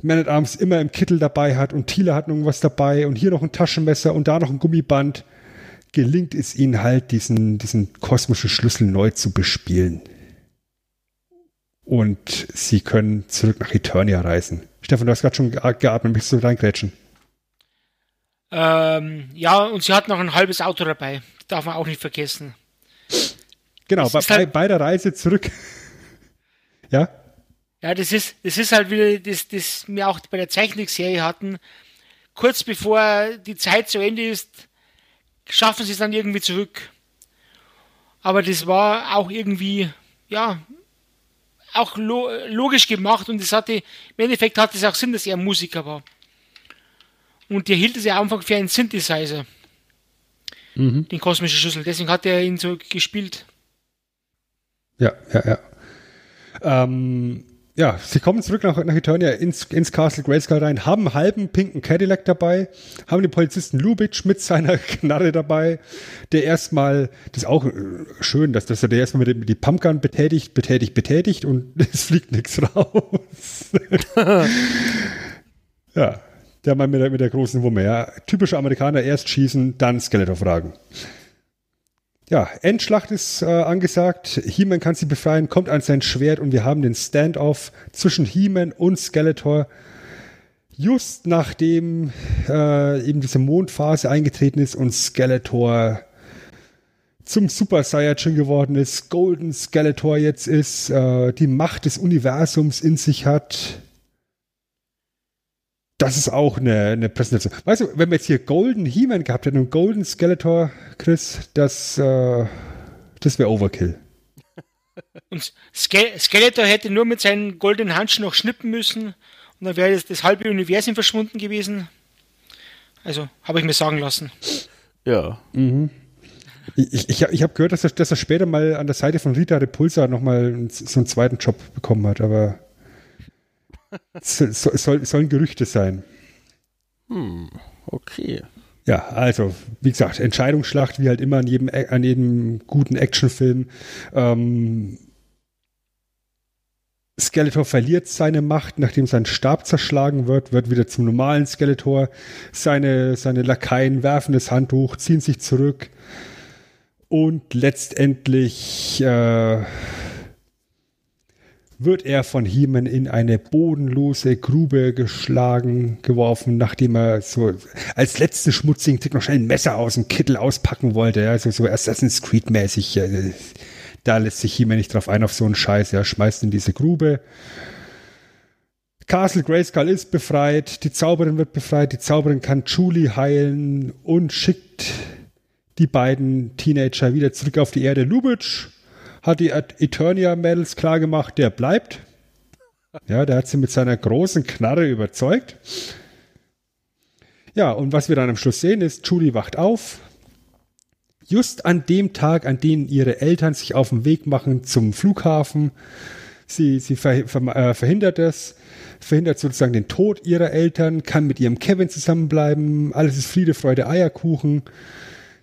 Man-At-Arms immer im Kittel dabei hat, und Teela hat noch was dabei und hier noch ein Taschenmesser und da noch ein Gummiband, gelingt es ihnen halt, diesen kosmischen Schlüssel neu zu bespielen. Und sie können zurück nach Eternia reisen. Stefan, du hast gerade schon geatmet, möchtest du reingrätschen? Ja, und sie hat noch ein halbes Auto dabei. Darf man auch nicht vergessen. Genau, bei der Reise zurück. Ja? Ja, das ist halt wieder das wir auch bei der Zeichentrickserie hatten. Kurz bevor die Zeit zu Ende ist, schaffen sie es dann irgendwie zurück. Aber das war auch irgendwie, ja, auch logisch gemacht, und im Endeffekt hatte es auch Sinn, dass er Musiker war. Und der hielt es ja am Anfang für einen Synthesizer. Den kosmischen Schlüssel. Deswegen hat er ihn so gespielt. Ja. Ja, sie kommen zurück nach Eternia ins Castle Grayskull rein, haben einen halben pinken Cadillac dabei, haben den Polizisten Lubitsch mit seiner Knarre dabei, der erstmal, das ist auch schön, dass er der erstmal mit die Pumpgun betätigt und es fliegt nichts raus. Ja, der Mann mit der großen Wumme, ja. Typische Amerikaner, erst schießen, dann Skeletor fragen. Ja, Endschlacht ist angesagt. He-Man kann sie befreien, kommt an sein Schwert, und wir haben den Standoff zwischen He-Man und Skeletor. Just nachdem eben diese Mondphase eingetreten ist und Skeletor zum Super Saiyajin geworden ist, Golden Skeletor jetzt ist, die Macht des Universums in sich hat. Das ist auch eine Präsentation. Weißt du, wenn wir jetzt hier Golden He-Man gehabt hätten und Golden Skeletor, Chris, das wäre Overkill. Und Skeletor hätte nur mit seinen goldenen Handschuhen noch schnippen müssen und dann wäre das halbe Universum verschwunden gewesen. Also, habe ich mir sagen lassen. Ja. Mhm. Ich habe gehört, dass er später mal an der Seite von Rita Repulsa nochmal so einen zweiten Job bekommen hat, aber sollen Gerüchte sein. Okay. Ja, also, wie gesagt, Entscheidungsschlacht, wie halt immer an jedem guten Actionfilm. Skeletor verliert seine Macht, nachdem sein Stab zerschlagen wird wieder zum normalen Skeletor. Seine Lakaien werfen das Handtuch, ziehen sich zurück und letztendlich wird er von He-Man in eine bodenlose Grube geworfen, nachdem er so als letzten schmutzigen Tick noch schnell ein Messer aus dem Kittel auspacken wollte. Ja, so Assassin's Creed-mäßig. Ja, da lässt sich He-Man nicht drauf ein, auf so einen Scheiß. Ja, schmeißt in diese Grube. Castle Grayskull ist befreit, die Zauberin wird befreit, die Zauberin kann Julie heilen und schickt die beiden Teenager wieder zurück auf die Erde. Lubitsch hat die Eternia-Mädels klargemacht, der bleibt. Ja, der hat sie mit seiner großen Knarre überzeugt. Ja, und was wir dann am Schluss sehen ist, Julie wacht auf. Just an dem Tag, an dem ihre Eltern sich auf den Weg machen zum Flughafen. Sie verhindert sozusagen den Tod ihrer Eltern, kann mit ihrem Kevin zusammenbleiben. Alles ist Friede, Freude, Eierkuchen.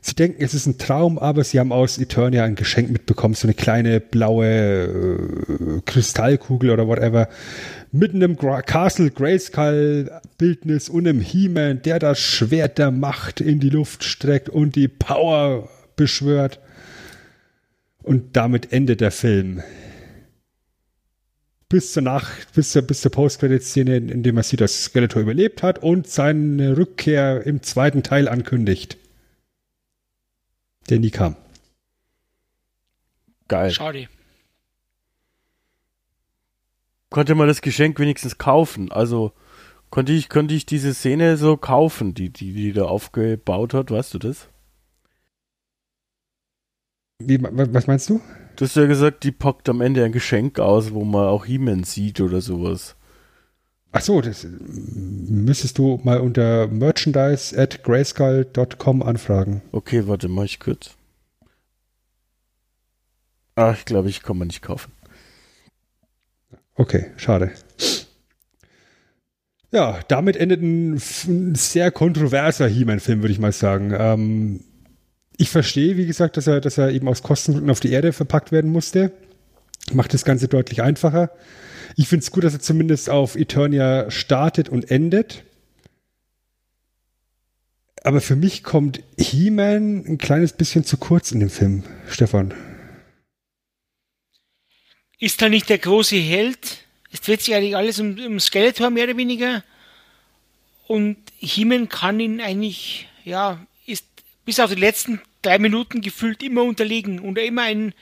Sie denken, es ist ein Traum, aber sie haben aus Eternia ein Geschenk mitbekommen, so eine kleine blaue Kristallkugel oder whatever, mit einem Castle Grayskull-Bildnis und einem He-Man, der das Schwert der Macht in die Luft streckt und die Power beschwört. Und damit endet der Film. Bis zur Post-Credit-Szene, in der man sieht, dass Skeletor überlebt hat und seine Rückkehr im zweiten Teil ankündigt. Der nie kam. Geil. Schade. Konnte man das Geschenk wenigstens kaufen? Also konnte ich diese Szene so kaufen, die da aufgebaut hat, weißt du das? Was meinst du? Du hast ja gesagt, die packt am Ende ein Geschenk aus, wo man auch He-Man sieht oder sowas. Ach so, das müsstest du mal unter merchandise@grayskull.com anfragen. Okay, warte, mach ich kurz. Ach, ich glaube, ich kann man nicht kaufen. Okay, schade. Ja, damit endet ein sehr kontroverser He-Man-Film, würde ich mal sagen. Ich verstehe, wie gesagt, dass er eben aus Kostengründen auf die Erde verpackt werden musste. Macht das Ganze deutlich einfacher. Ich finde es gut, dass er zumindest auf Eternia startet und endet. Aber für mich kommt He-Man ein kleines bisschen zu kurz in dem Film, Stefan. Ist er nicht der große Held? Es dreht sich eigentlich alles um Skeletor, mehr oder weniger. Und He-Man kann ihn eigentlich, ja, ist bis auf die letzten 3 Minuten gefühlt immer unterlegen und immer einen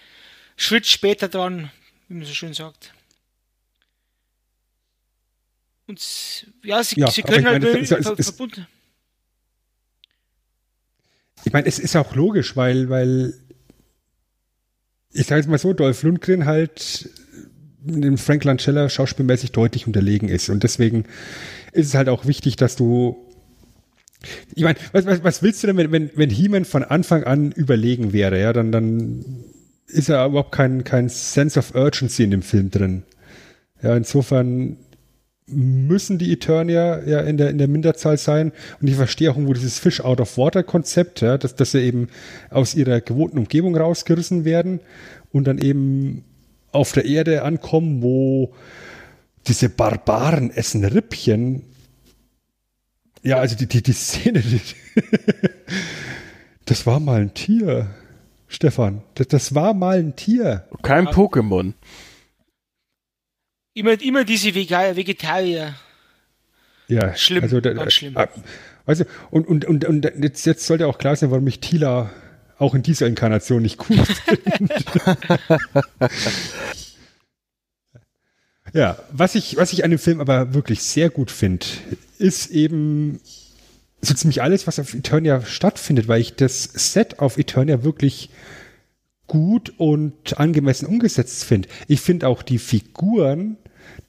Schritt später dran, wie man so schön sagt. Und ja, sie können halt verbunden. Ich meine, es ist auch logisch, weil ich sage jetzt mal so, Dolph Lundgren halt dem Frank Langella schauspielmäßig deutlich unterlegen ist. Und deswegen ist es halt auch wichtig, dass du. Ich meine, was willst du denn, wenn He-Man von Anfang an überlegen wäre, ja, dann ist ja überhaupt kein Sense of Urgency in dem Film drin. Ja, insofern müssen die Eternia ja in der Minderzahl sein. Und ich verstehe auch irgendwo dieses Fish-out-of-Water-Konzept, ja, dass sie eben aus ihrer gewohnten Umgebung rausgerissen werden und dann eben auf der Erde ankommen, wo diese Barbaren essen Rippchen. Ja, also die Szene, das war mal ein Tier, Stefan. Das war mal ein Tier. Kein Pokémon. Immer diese Vegetarier. Ja, schlimm, also ganz schlimm. Also, und jetzt sollte auch klar sein, warum ich Teela auch in dieser Inkarnation nicht cool finde. Ja, was ich an dem Film aber wirklich sehr gut finde, ist eben so ziemlich alles, was auf Eternia stattfindet, weil ich das Set auf Eternia wirklich gut und angemessen umgesetzt finde. Ich finde auch die Figuren,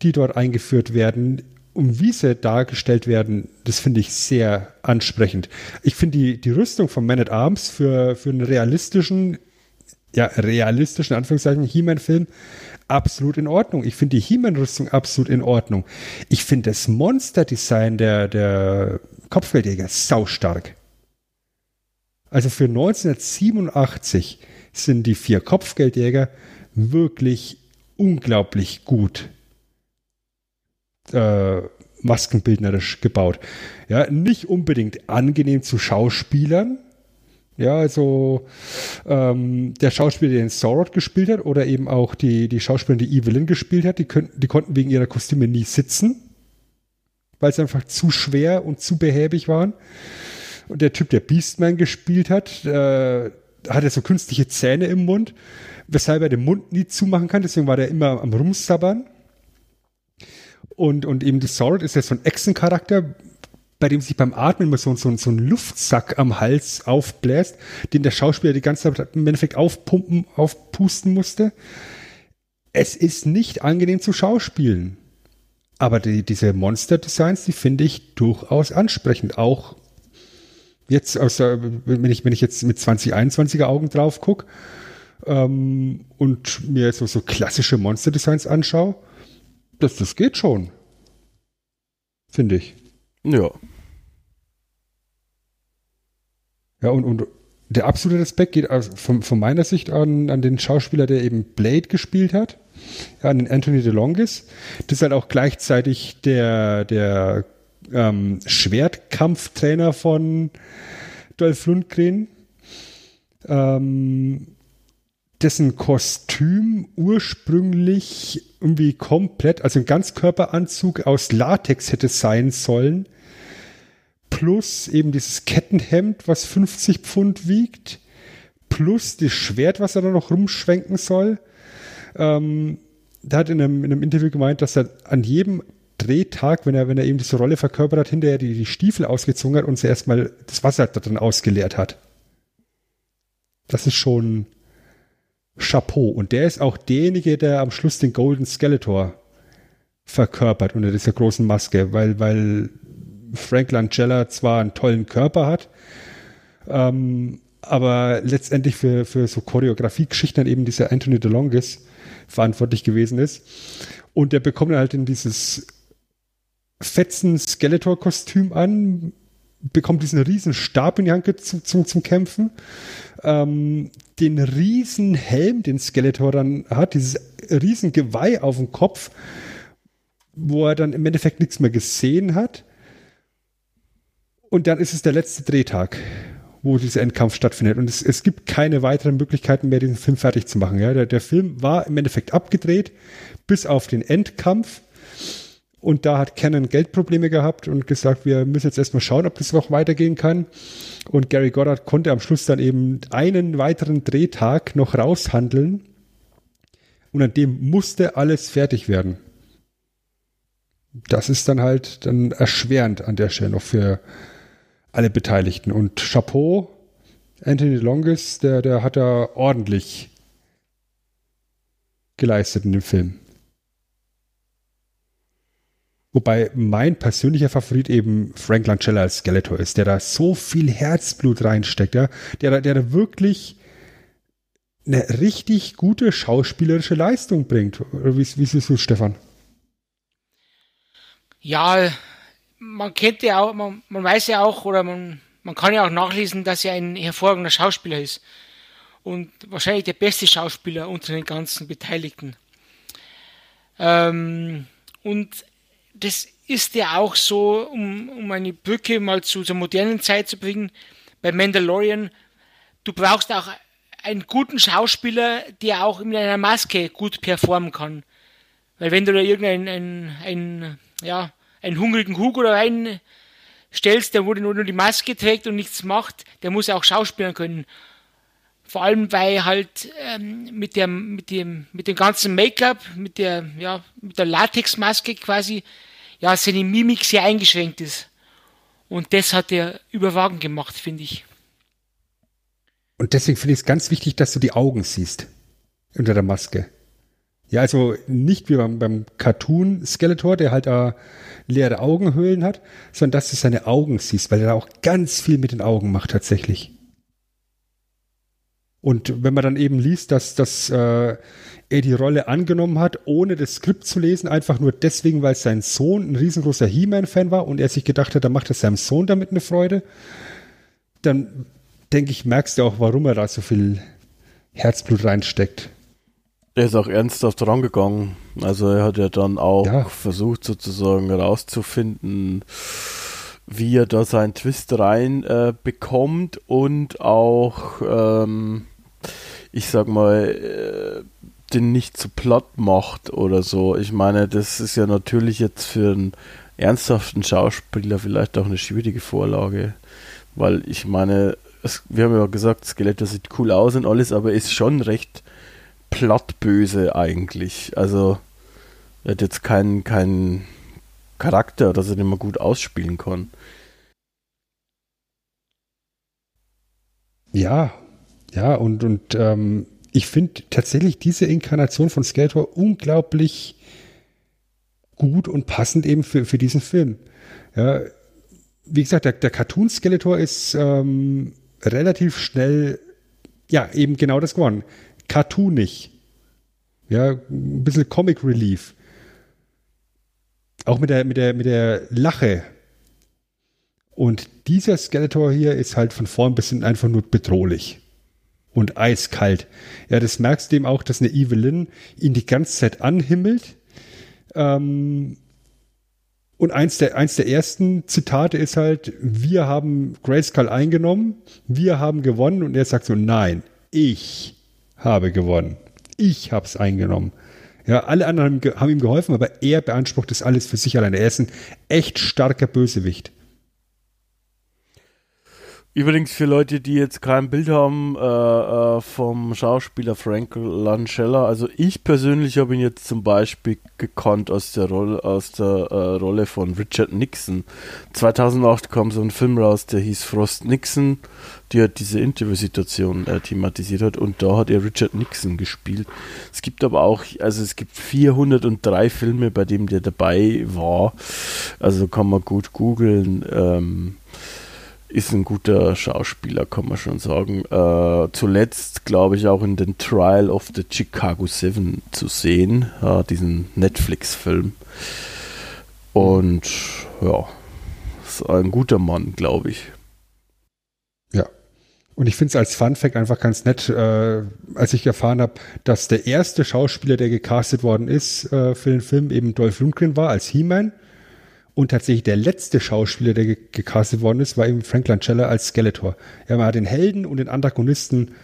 die dort eingeführt werden, um wie sie dargestellt werden, das finde ich sehr ansprechend. Ich finde die Rüstung von Man-At-Arms für einen realistischen Anführungszeichen He-Man-Film absolut in Ordnung. Ich finde die He-Man-Rüstung absolut in Ordnung. Ich finde das Monster-Design der Kopfgeldjäger saustark. Also für 1987 sind die 4 Kopfgeldjäger wirklich unglaublich gut maskenbildnerisch gebaut. Ja, nicht unbedingt angenehm zu Schauspielern. Ja, also der Schauspieler, der den Sorod gespielt hat, oder eben auch die Schauspielerin, die Evelyn gespielt hat, die konnten wegen ihrer Kostüme nie sitzen, weil sie einfach zu schwer und zu behäbig waren. Und der Typ, der Beastman gespielt hat, hatte so künstliche Zähne im Mund, weshalb er den Mund nie zumachen kann. Deswegen war der immer am Rumsabbern. Und eben die Sorod ist ja so ein Echsencharakter, bei dem sich beim Atmen immer so ein Luftsack am Hals aufbläst, den der Schauspieler die ganze Zeit im Endeffekt aufpusten musste. Es ist nicht angenehm zu schauspielen. Aber diese Monster-Designs, die finde ich durchaus ansprechend. Auch jetzt, wenn ich jetzt mit 2021er Augen drauf gucke und mir so klassische Monster-Designs anschaue, das geht schon. Finde ich. Ja. Ja, und der absolute Respekt geht von meiner Sicht an den Schauspieler, der eben Blade gespielt hat, an den Anthony DeLongis. Das ist halt auch gleichzeitig der Schwertkampftrainer von Dolph Lundgren. Dessen Kostüm ursprünglich irgendwie komplett, also ein Ganzkörperanzug aus Latex hätte sein sollen, plus eben dieses Kettenhemd, was 50 Pfund wiegt, plus das Schwert, was er da noch rumschwenken soll. Da hat in einem Interview gemeint, dass er an jedem Drehtag, wenn er eben diese Rolle verkörpert hat, hinterher die Stiefel ausgezogen hat und sie erstmal das Wasser da drin ausgeleert hat. Das ist schon Chapeau. Und der ist auch derjenige, der am Schluss den Golden Skeletor verkörpert unter dieser großen Maske, weil Frank Langella zwar einen tollen Körper hat, aber letztendlich für so Choreografie-Geschichten eben dieser Anthony DeLongis verantwortlich gewesen ist. Und der bekommt halt in dieses fetzen Skeletor-Kostüm an, bekommt diesen riesen Stab in die Hand zum Kämpfen, den riesen Helm, den Skeletor dann hat, dieses riesen Geweih auf dem Kopf, wo er dann im Endeffekt nichts mehr gesehen hat. Und dann ist es der letzte Drehtag, wo dieser Endkampf stattfindet. Und es gibt keine weiteren Möglichkeiten mehr, diesen Film fertig zu machen. Ja? Der Film war im Endeffekt abgedreht, bis auf den Endkampf. Und da hat Cannon Geldprobleme gehabt und gesagt, wir müssen jetzt erstmal schauen, ob das noch weitergehen kann. Und Gary Goddard konnte am Schluss dann eben einen weiteren Drehtag noch raushandeln. Und an dem musste alles fertig werden. Das ist dann halt dann erschwerend an der Stelle noch für alle Beteiligten. Und Chapeau, Anthony DeLongis, der hat da ordentlich geleistet in dem Film. Wobei mein persönlicher Favorit eben Frank Langella als Skeletor ist, der da so viel Herzblut reinsteckt, ja? Der da wirklich eine richtig gute schauspielerische Leistung bringt. Wie siehst du, Stefan? Ja, man kennt ja auch, man weiß ja auch, oder man kann ja auch nachlesen, dass er ein hervorragender Schauspieler ist. Und wahrscheinlich der beste Schauspieler unter den ganzen Beteiligten. Und das ist ja auch so, um eine Brücke mal zu der modernen Zeit zu bringen, bei Mandalorian, du brauchst auch einen guten Schauspieler, der auch in einer Maske gut performen kann. Weil wenn du da irgendeinen hungrigen Hugo da reinstellst, der nur die Maske trägt und nichts macht, der muss auch schauspielern können. Vor allem, weil halt mit dem ganzen Make-up, mit der Latexmaske quasi, ja, seine Mimik sehr eingeschränkt ist. Und das hat er überragend gemacht, finde ich. Und deswegen finde ich es ganz wichtig, dass du die Augen siehst unter der Maske. Ja, also nicht wie beim Cartoon Skeletor, der halt leere Augenhöhlen hat, sondern dass du seine Augen siehst, weil er da auch ganz viel mit den Augen macht tatsächlich. Und wenn man dann eben liest, dass er die Rolle angenommen hat, ohne das Skript zu lesen, einfach nur deswegen, weil sein Sohn ein riesengroßer He-Man-Fan war und er sich gedacht hat, er macht das seinem Sohn damit eine Freude, dann denke ich, merkst du auch, warum er da so viel Herzblut reinsteckt. Er ist auch ernsthaft rangegangen. Also er hat ja dann auch versucht sozusagen herauszufinden, wie er da seinen Twist rein bekommt und auch, ich sag mal, den nicht zu platt macht oder so. Ich meine, das ist ja natürlich jetzt für einen ernsthaften Schauspieler vielleicht auch eine schwierige Vorlage, weil ich meine, wir haben ja gesagt, Skeletor sieht cool aus und alles, aber ist schon recht plattböse eigentlich. Also er hat jetzt keinen Charakter, dass er den mal gut ausspielen kann. Ja, und ich finde tatsächlich diese Inkarnation von Skeletor unglaublich gut und passend eben für diesen Film. Ja, wie gesagt, der Cartoon Skeletor ist relativ schnell, ja, eben genau das geworden. Cartoonig. Ja, ein bisschen Comic Relief. Auch mit der Lache. Und dieser Skeletor hier ist halt von vorn bis hinten einfach nur bedrohlich. Und eiskalt. Ja, das merkst du eben auch, dass eine Evelyn ihn die ganze Zeit anhimmelt. Und eins der ersten Zitate ist halt, wir haben Grayskull eingenommen, wir haben gewonnen. Und er sagt so, nein, ich habe gewonnen. Ich habe es eingenommen. Ja, alle anderen haben ihm geholfen, aber er beansprucht das alles für sich alleine. Er ist ein echt starker Bösewicht. Übrigens für Leute, die jetzt kein Bild haben vom Schauspieler Frank Langella, also ich persönlich habe ihn jetzt zum Beispiel gekannt aus der Rolle von Richard Nixon. 2008 kam so ein Film raus, der hieß Frost Nixon, der diese Interviewsituation thematisiert hat und da hat er Richard Nixon gespielt. Es gibt aber auch, also es gibt 403 Filme, bei denen der dabei war, also kann man gut googeln. Ist ein guter Schauspieler, kann man schon sagen. Zuletzt, glaube ich, auch in den Trial of the Chicago 7 zu sehen, diesen Netflix-Film. Und ja, ist ein guter Mann, glaube ich. Ja, und ich finde es als Funfact einfach ganz nett, als ich erfahren habe, dass der erste Schauspieler, der gecastet worden ist für den Film, eben Dolph Lundgren war als He-Man. Und tatsächlich der letzte Schauspieler, der gecastet worden ist, war eben Frank Langella als Skeletor. Ja, man hat den Helden und den Antagonisten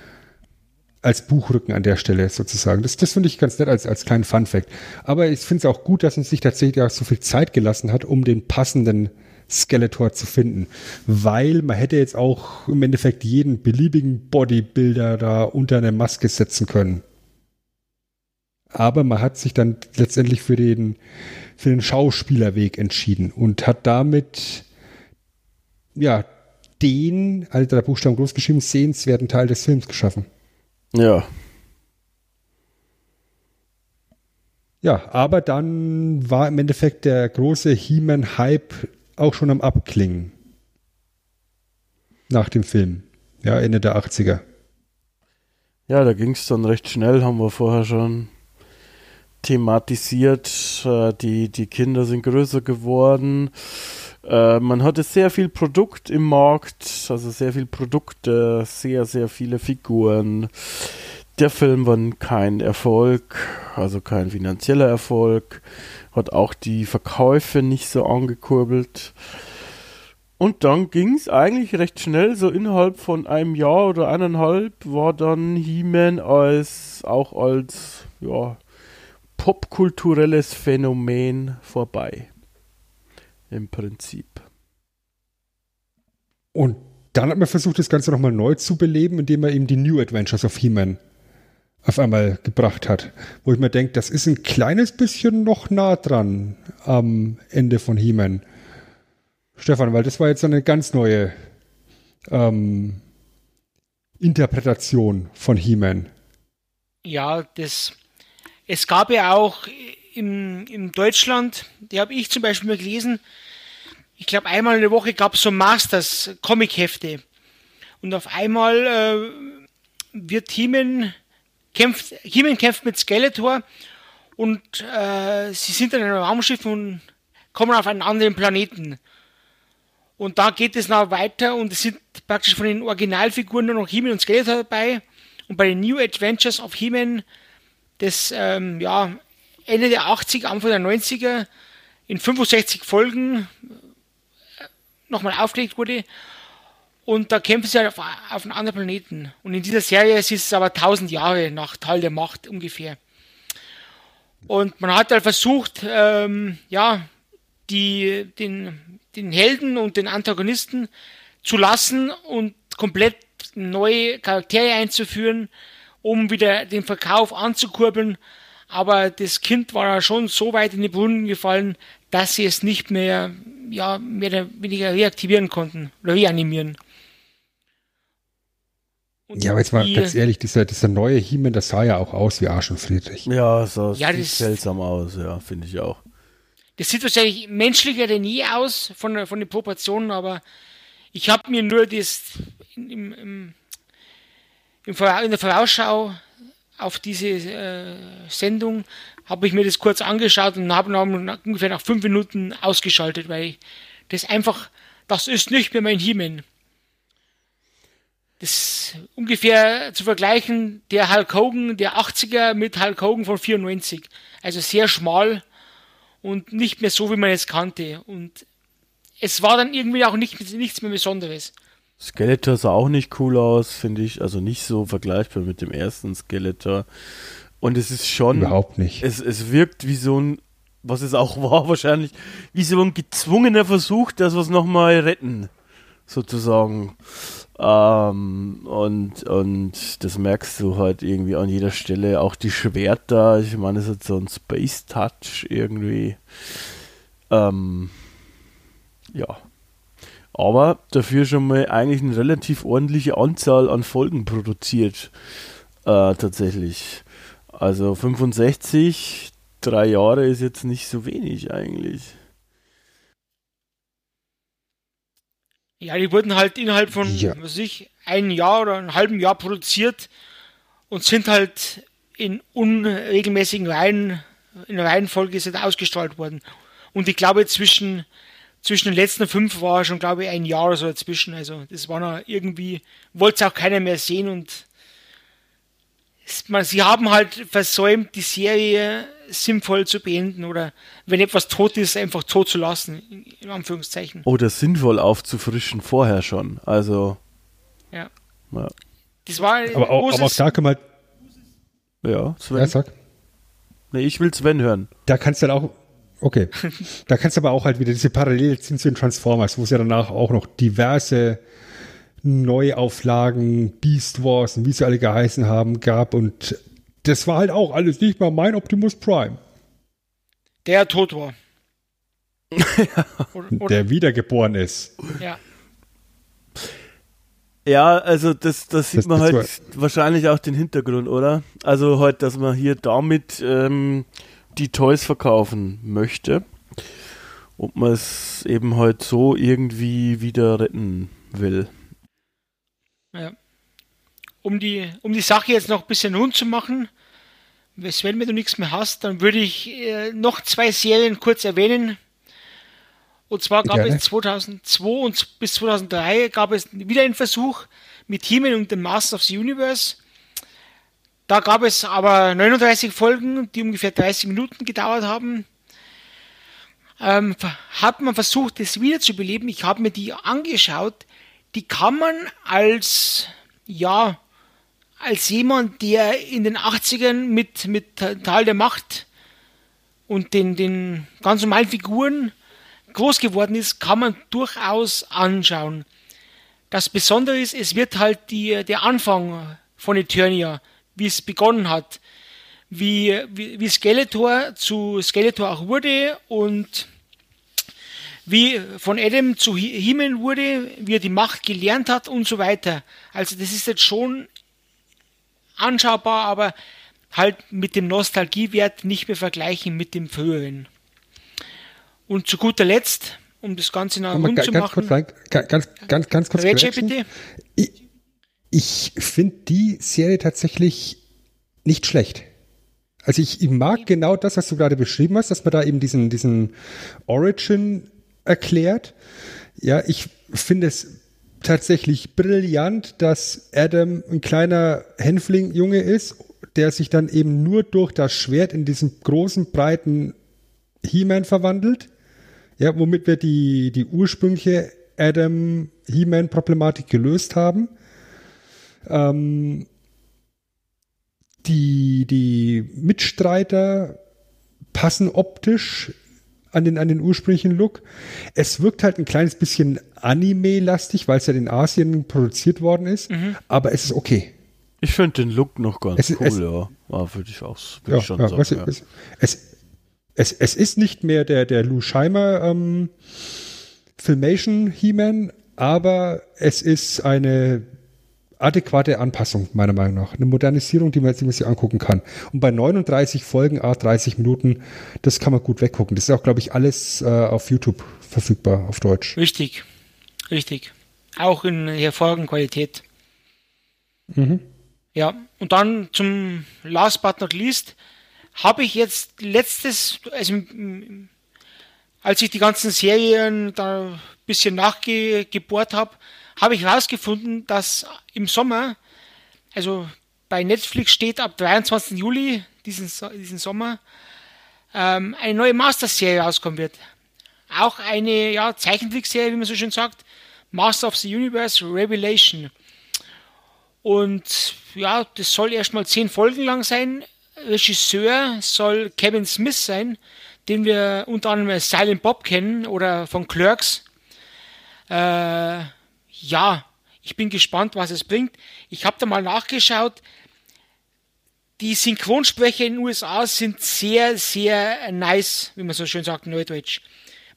als Buchrücken an der Stelle sozusagen. Das finde ich ganz nett als kleinen Funfact. Aber ich finde es auch gut, dass man sich tatsächlich auch so viel Zeit gelassen hat, um den passenden Skeletor zu finden. Weil man hätte jetzt auch im Endeffekt jeden beliebigen Bodybuilder da unter eine Maske setzen können. Aber man hat sich dann letztendlich für den Schauspielerweg entschieden und hat damit ja den, alle drei Buchstaben groß geschrieben, sehenswerten Teil des Films geschaffen. Ja. Ja, aber dann war im Endeffekt der große He-Man-Hype auch schon am Abklingen. Nach dem Film. Ja, Ende der 80er. Ja, da ging es dann recht schnell, haben wir vorher schon thematisiert, die Kinder sind größer geworden, man hatte sehr viel Produkt im Markt, also sehr viel Produkte, sehr, sehr viele Figuren. Der Film war kein Erfolg, also kein finanzieller Erfolg, hat auch die Verkäufe nicht so angekurbelt. Und dann ging es eigentlich recht schnell, so innerhalb von einem Jahr oder 1,5 war dann He-Man als ja, popkulturelles Phänomen vorbei. Im Prinzip. Und dann hat man versucht, das Ganze nochmal neu zu beleben, indem man eben die New Adventures of He-Man auf einmal gebracht hat. Wo ich mir denke, das ist ein kleines bisschen noch nah dran am Ende von He-Man. Stefan, weil das war jetzt eine ganz neue Interpretation von He-Man. Ja, es gab ja auch in Deutschland, die habe ich zum Beispiel mal gelesen, ich glaube einmal in der Woche gab es so Masters Comic-Hefte und auf einmal wird He-Man kämpft mit Skeletor und sie sind in einem Raumschiff und kommen auf einen anderen Planeten. Und da geht es noch weiter und es sind praktisch von den Originalfiguren nur noch He-Man und Skeletor dabei. Und bei den New Adventures of He-Man, das Ende der 80er, Anfang der 90er, in 65 Folgen nochmal aufgelegt wurde. Und da kämpfen sie halt auf einem anderen Planeten. Und in dieser Serie ist es aber 1000 Jahre nach Tal der Macht ungefähr. Und man hat halt versucht, den Helden und den Antagonisten zu lassen und komplett neue Charaktere einzuführen, um wieder den Verkauf anzukurbeln. Aber das Kind war schon so weit in die Brunnen gefallen, dass sie es nicht mehr, mehr oder weniger reaktivieren konnten oder reanimieren. Und ja, aber jetzt mal ganz ehrlich, dieser neue He-Man, das sah ja auch aus wie Arsch und Friedrich. Ja, sieht seltsam aus, ja, finde ich auch. Das sieht wahrscheinlich menschlicher denn je aus, von den Proportionen, aber ich habe mir nur das in der Vorausschau auf diese Sendung, habe ich mir das kurz angeschaut und habe ungefähr nach 5 Minuten ausgeschaltet, weil das ist nicht mehr mein He-Man. Das ungefähr zu vergleichen, der Hulk Hogan, der 80er mit Hulk Hogan von 94, also sehr schmal. Und nicht mehr so, wie man es kannte. Und es war dann irgendwie auch nichts mehr Besonderes. Skeletor sah auch nicht cool aus, finde ich. Also nicht so vergleichbar mit dem ersten Skeletor. Und es ist schon... Überhaupt nicht. Es wirkt wie so ein, was es auch war wahrscheinlich, wie so ein gezwungener Versuch, dass wir es nochmal retten, sozusagen. Und das merkst du halt irgendwie an jeder Stelle, auch die Schwerter, ich meine, es hat so ein Space-Touch irgendwie, aber dafür schon mal eigentlich eine relativ ordentliche Anzahl an Folgen produziert, tatsächlich, also 65, 3 Jahre ist jetzt nicht so wenig eigentlich. Ja, die wurden halt innerhalb von, einem Jahr oder einem halben Jahr produziert und sind halt in unregelmäßigen Reihen, in Reihenfolge sind ausgestrahlt worden. Und ich glaube, zwischen den letzten 5 war schon, glaube ich, ein Jahr oder so dazwischen. Also das war noch irgendwie, wollte es auch keiner mehr sehen und sie haben halt versäumt, die Serie sinnvoll zu beenden oder wenn etwas tot ist, einfach tot zu lassen, in Anführungszeichen. Oder sinnvoll aufzufrischen vorher schon, also... Ja. Das war aber auch da kann man... Ja, Sven? Ja, sag. Nee, ich will Sven hören. Da kannst du dann auch... Okay. Da kannst du aber auch halt wieder diese Parallele ziehen zu den Transformers, wo es ja danach auch noch diverse Neuauflagen, Beast Wars und wie sie alle geheißen haben, gab und das war halt auch alles nicht mal mein Optimus Prime. Der tot war. Der wiedergeboren ist. Ja. Ja, also das sieht man halt wahrscheinlich auch den Hintergrund, oder? Also halt, dass man hier damit die Toys verkaufen möchte. Ob man es eben halt so irgendwie wieder retten will. Ja. Um die Sache jetzt noch ein bisschen rund zu machen, Sven, wenn du nichts mehr hast, dann würde ich noch 2 Serien kurz erwähnen. Und zwar gab es 2002 und bis 2003 gab es wieder einen Versuch mit He-Man und dem Masters of the Universe. Da gab es aber 39 Folgen, die ungefähr 30 Minuten gedauert haben. Hat man versucht, das wieder zu beleben. Ich habe mir die angeschaut. Die kann man als jemand, der in den 80ern mit Tal der Macht und den ganz normalen Figuren groß geworden ist, kann man durchaus anschauen. Das Besondere ist, es wird halt der Anfang von Eternia, wie es begonnen hat, wie Skeletor zu Skeletor auch wurde und wie von Adam zu He-Man wurde, wie er die Macht gelernt hat und so weiter. Also das ist jetzt schon anschaubar, aber halt mit dem Nostalgiewert nicht mehr vergleichen mit dem früheren. Und zu guter Letzt, um das Ganze noch rund zu machen. Ganz kurz. Rege, bitte. Ich finde die Serie tatsächlich nicht schlecht. Also ich mag genau das, was du gerade beschrieben hast, dass man da eben diesen Origin erklärt. Ja, ich finde es tatsächlich brillant, dass Adam ein kleiner Hänfling-Junge ist, der sich dann eben nur durch das Schwert in diesen großen, breiten He-Man verwandelt. Ja, womit wir die ursprüngliche Adam-He-Man-Problematik gelöst haben. Die Mitstreiter passen optisch an den ursprünglichen Look. Es wirkt halt ein kleines bisschen Anime-lastig, weil es ja in Asien produziert worden ist, aber es ist okay. Ich finde den Look noch ganz cool. Ja, würde ich auch schon sagen. Es ist nicht mehr der Lou Scheimer Filmation He-Man, aber es ist eine adäquate Anpassung, meiner Meinung nach. Eine Modernisierung, die man jetzt sich angucken kann. Und bei 39 Folgen, 30 Minuten, das kann man gut weggucken. Das ist auch, glaube ich, alles auf YouTube verfügbar, auf Deutsch. Richtig. Auch in Folgenqualität. Mhm. Ja, und dann zum Last but not least habe ich jetzt als ich die ganzen Serien da ein bisschen nachgebohrt habe ich herausgefunden, dass im Sommer, also bei Netflix steht ab 23. Juli diesen Sommer, eine neue Masters-Serie rauskommen wird. Auch eine Zeichentrickserie, wie man so schön sagt, Masters of the Universe Revelation. Und ja, das soll erstmal 10 Folgen lang sein. Regisseur soll Kevin Smith sein, den wir unter anderem als Silent Bob kennen oder von Clerks. Ich bin gespannt, was es bringt. Ich habe da mal nachgeschaut. Die Synchronsprecher in den USA sind sehr, sehr nice, wie man so schön sagt in Neudeutsch.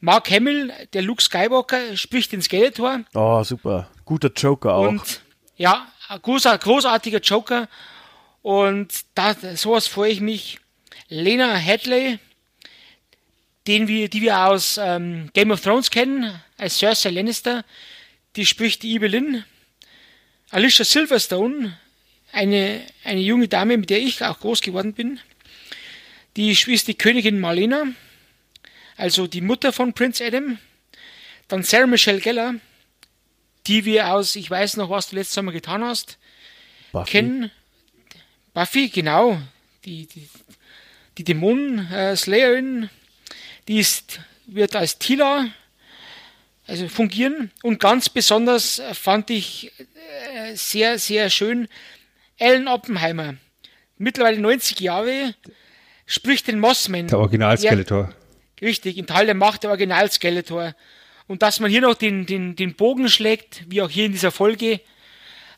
Mark Hamill, der Luke Skywalker, spricht den Skeletor. Oh, super. Guter Joker auch. Und, ja, großartiger Joker. Und sowas freue ich mich. Lena Headey, die wir aus Game of Thrones kennen, als Cersei Lannister, die spricht die Evelyn. Alicia Silverstone, eine junge Dame, mit der ich auch groß geworden bin, die ist die Königin Marlena, also die Mutter von Prince Adam. Dann Sarah Michelle Gellar, die wir aus Ich weiß noch, was du letzten Sommer getan hast, kennen. Buffy, genau. Die Dämonen-Slayerin, die wird als Teela fungieren. Und ganz besonders fand ich sehr, sehr schön Alan Oppenheimer. Mittlerweile 90 Jahre, spricht den Mossman. Der Original-Skeletor. Richtig, im Teil der Macht der Original-Skeletor. Und dass man hier noch den Bogen schlägt, wie auch hier in dieser Folge,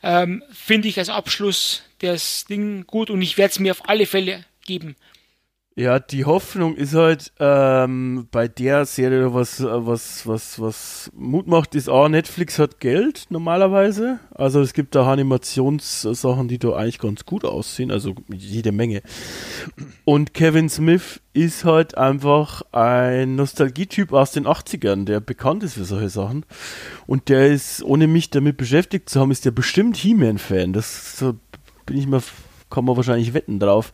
finde ich als Abschluss das Ding gut und ich werde es mir auf alle Fälle geben. Ja, die Hoffnung ist halt bei der Serie, was Mut macht, ist auch, Netflix hat Geld normalerweise. Also es gibt da Animationssachen, die da eigentlich ganz gut aussehen, also jede Menge. Und Kevin Smith ist halt einfach ein Nostalgietyp aus den 80ern, der bekannt ist für solche Sachen. Und der ist, ohne mich damit beschäftigt zu haben, ist der bestimmt He-Man-Fan. Das kann man wahrscheinlich wetten drauf.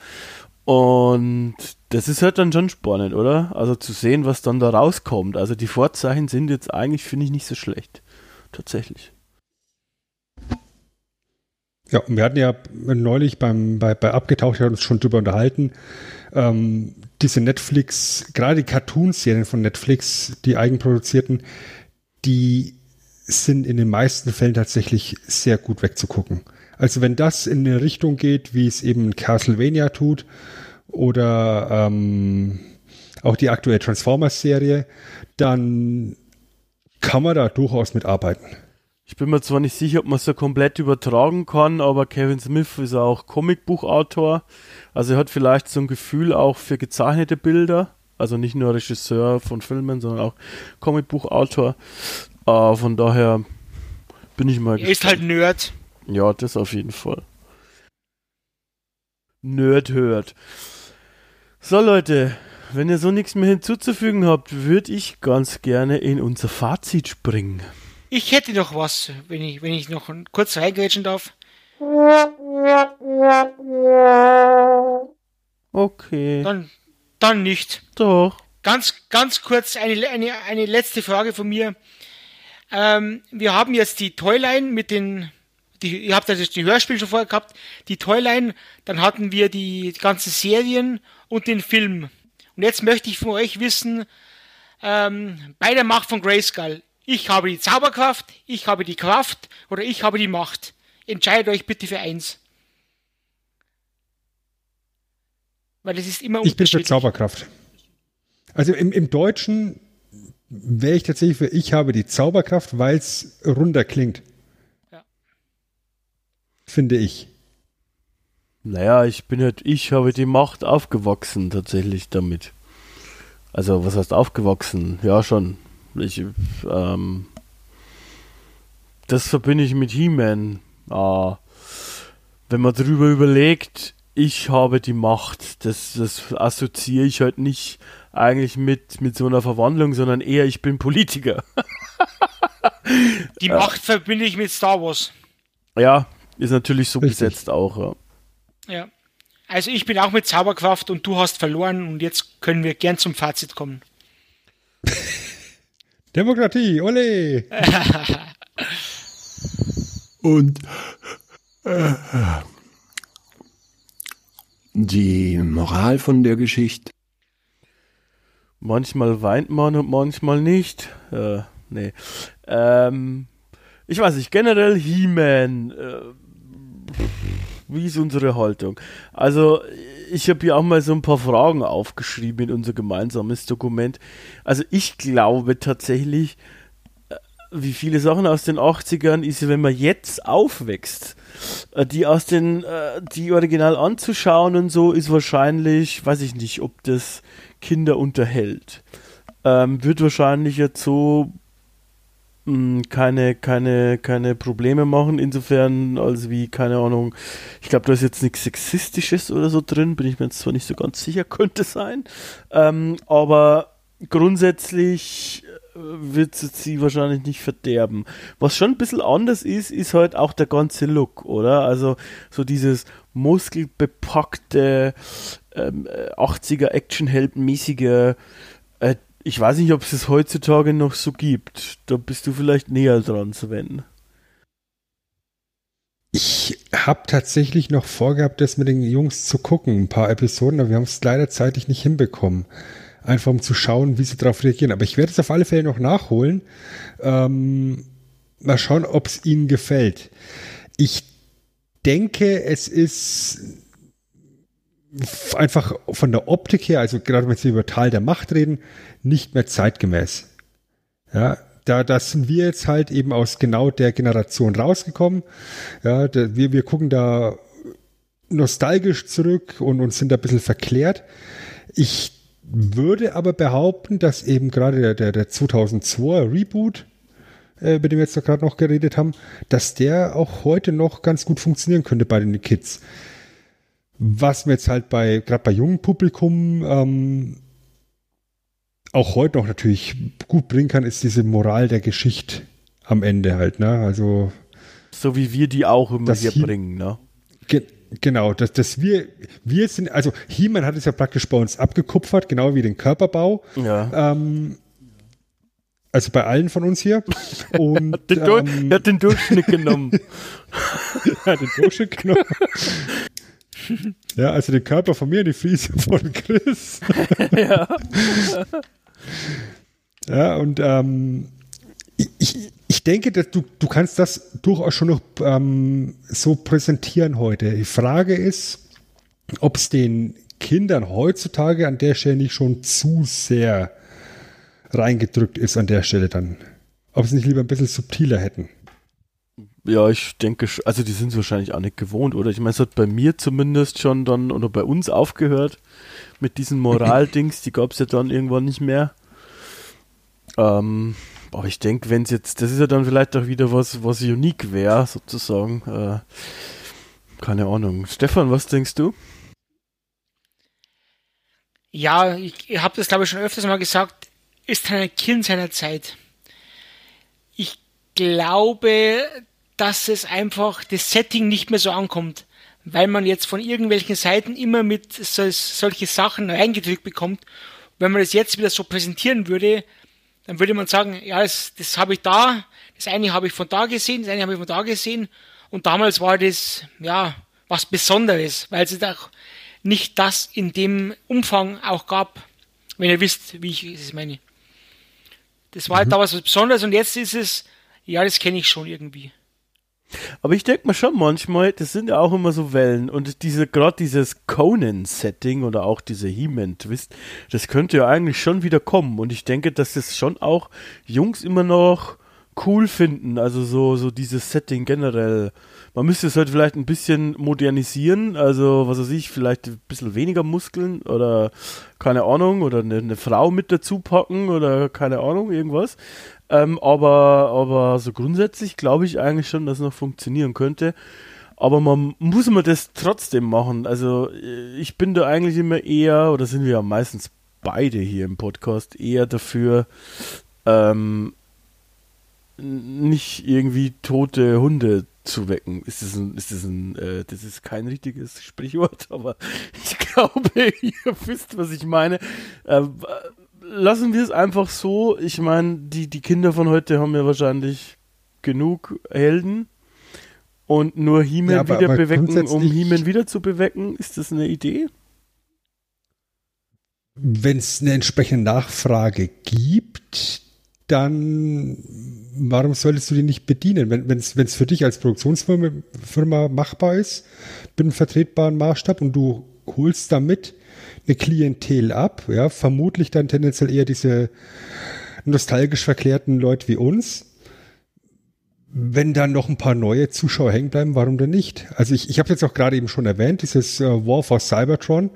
Und das ist halt dann schon spannend, oder? Also zu sehen, was dann da rauskommt. Also die Vorzeichen sind jetzt eigentlich, finde ich, nicht so schlecht. Tatsächlich. Ja, und wir hatten ja neulich bei Abgetaucht, wir haben uns schon drüber unterhalten, diese Netflix, gerade die Cartoon-Serien von Netflix, die eigenproduzierten, die sind in den meisten Fällen tatsächlich sehr gut wegzugucken. Also wenn das in eine Richtung geht, wie es eben Castlevania tut oder auch die aktuelle Transformers-Serie, dann kann man da durchaus mitarbeiten. Ich bin mir zwar nicht sicher, ob man es so komplett übertragen kann, aber Kevin Smith ist auch Comicbuchautor. Also er hat vielleicht so ein Gefühl auch für gezeichnete Bilder. Also nicht nur Regisseur von Filmen, sondern auch Comicbuchautor. Von daher bin ich mal gespannt. Ist halt Nerd. Ja, das auf jeden Fall. Nerd hört. So Leute, wenn ihr so nichts mehr hinzuzufügen habt, würde ich ganz gerne in unser Fazit springen. Ich hätte noch was, wenn ich noch kurz reingrätschen darf. Okay. Dann nicht. Doch. Ganz kurz eine letzte Frage von mir. Wir haben jetzt die Toyline mit den... Ihr habt also die Hörspiele schon vorher gehabt, die Toyline, dann hatten wir die ganzen Serien und den Film. Und jetzt möchte ich von euch wissen, bei der Macht von Grayskull, ich habe die Zauberkraft, ich habe die Kraft oder ich habe die Macht. Entscheidet euch bitte für eins. Weil es ist immer unterschiedlich. Ich bin für Zauberkraft. Also im Deutschen wäre ich tatsächlich für ich habe die Zauberkraft, weil es runder klingt. Finde ich. Naja, ich habe die Macht aufgewachsen tatsächlich damit. Also, was heißt aufgewachsen? Ja, schon. Das verbinde ich mit He-Man. Wenn man drüber überlegt, ich habe die Macht, das assoziiere ich halt nicht eigentlich mit so einer Verwandlung, sondern eher ich bin Politiker. Die Macht verbinde ich mit Star Wars. Ja, ist natürlich so richtig besetzt auch, ja. Ja. Also ich bin auch mit Zauberkraft und du hast verloren und jetzt können wir gern zum Fazit kommen. Demokratie, ole! Und die Moral von der Geschichte? Manchmal weint man und manchmal nicht. Nee. Ich weiß nicht, generell He-Man... Wie ist unsere Haltung? Also, ich habe hier auch mal so ein paar Fragen aufgeschrieben in unser gemeinsames Dokument. Also, ich glaube tatsächlich, wie viele Sachen aus den 80ern ist, wenn man jetzt aufwächst, die original anzuschauen und so, ist wahrscheinlich, weiß ich nicht, ob das Kinder unterhält. Wird wahrscheinlich jetzt so keine Probleme machen, insofern, als wie, keine Ahnung, ich glaube, da ist jetzt nichts Sexistisches oder so drin, bin ich mir jetzt zwar nicht so ganz sicher, könnte sein, aber grundsätzlich wird sie wahrscheinlich nicht verderben. Was schon ein bisschen anders ist halt auch der ganze Look, oder? Also so dieses muskelbepackte 80er-Actionheld-mäßige ich weiß nicht, ob es das heutzutage noch so gibt. Da bist du vielleicht näher dran, Sven. Ich habe tatsächlich noch vorgehabt, das mit den Jungs zu gucken, ein paar Episoden, aber wir haben es leider zeitlich nicht hinbekommen. Einfach um zu schauen, wie sie darauf reagieren. Aber ich werde es auf alle Fälle noch nachholen. Mal schauen, ob es ihnen gefällt. Ich denke, es ist... einfach von der Optik her, also gerade wenn wir über Tal der Macht reden, nicht mehr zeitgemäß. Ja, da sind wir jetzt halt eben aus genau der Generation rausgekommen. Ja, wir gucken da nostalgisch zurück und sind da ein bisschen verklärt. Ich würde aber behaupten, dass eben gerade der 2002er Reboot, über den wir jetzt gerade noch geredet haben, dass der auch heute noch ganz gut funktionieren könnte bei den Kids. Was mir jetzt halt gerade bei jungen Publikum auch heute noch natürlich gut bringen kann, ist diese Moral der Geschichte am Ende halt, ne? Also so wie wir die auch immer hier bringen, ne? Genau, dass wir sind, also He-Man hat es ja praktisch bei uns abgekupfert, genau wie den Körperbau. Ja. Also bei allen von uns hier. Und er hat den Durchschnitt genommen. Er hat den Durchschnitt genommen. Ja, also den Körper von mir, die Füße von Chris. Ja. Ja, und ich denke, dass du kannst das durchaus schon noch so präsentieren heute. Die Frage ist, ob es den Kindern heutzutage an der Stelle nicht schon zu sehr reingedrückt ist an der Stelle dann. Ob es nicht lieber ein bisschen subtiler hätten. Ja, ich denke, also die sind es wahrscheinlich auch nicht gewohnt, oder? Ich meine, es hat bei mir zumindest schon dann, oder bei uns aufgehört mit diesen Moral-Dings, die gab es ja dann irgendwann nicht mehr. Aber ich denke, wenn es jetzt, das ist ja dann vielleicht auch wieder was unique wäre, sozusagen. Keine Ahnung. Stefan, was denkst du? Ja, ich habe das, glaube ich, schon öfters mal gesagt, ist ein Kind seiner Zeit. Ich glaube, dass es einfach das Setting nicht mehr so ankommt, weil man jetzt von irgendwelchen Seiten immer mit solche Sachen reingedrückt bekommt. Wenn man das jetzt wieder so präsentieren würde, dann würde man sagen, ja, das habe ich da, das eine habe ich von da gesehen, das eine habe ich von da gesehen und damals war das, ja, was Besonderes, weil es auch nicht das in dem Umfang auch gab, wenn ihr wisst, wie ich es meine. Das war halt damals was Besonderes und jetzt ist es, ja, das kenne ich schon irgendwie. Aber ich denke mir schon manchmal, das sind ja auch immer so Wellen und gerade dieses Conan-Setting oder auch diese He-Man-Twist, das könnte ja eigentlich schon wieder kommen und ich denke, dass das schon auch Jungs immer noch cool finden, also so dieses Setting generell. Man müsste es halt vielleicht ein bisschen modernisieren, also was weiß ich, vielleicht ein bisschen weniger Muskeln oder keine Ahnung, oder eine Frau mit dazu packen oder keine Ahnung, irgendwas. Aber so grundsätzlich glaube ich eigentlich schon, dass es noch funktionieren könnte. Aber man muss immer das trotzdem machen. Also ich bin da eigentlich immer eher, oder sind wir ja meistens beide hier im Podcast, eher dafür, nicht irgendwie tote Hunde zu wecken. Das ist kein richtiges Sprichwort, aber ich glaube, ihr wisst, was ich meine. Lassen wir es einfach so. Ich meine, die Kinder von heute haben ja wahrscheinlich genug Helden und nur He-Man wieder bewecken, um He-Man wieder zu bewecken. Ist das eine Idee? Wenn es eine entsprechende Nachfrage gibt, dann warum solltest du die nicht bedienen? Wenn es für dich als Produktionsfirma machbar ist, mit einem vertretbaren Maßstab und du holst damit eine Klientel ab, ja, vermutlich dann tendenziell eher diese nostalgisch verklärten Leute wie uns. Wenn dann noch ein paar neue Zuschauer hängen bleiben, warum denn nicht? Also ich habe jetzt auch gerade eben schon erwähnt, dieses War for Cybertron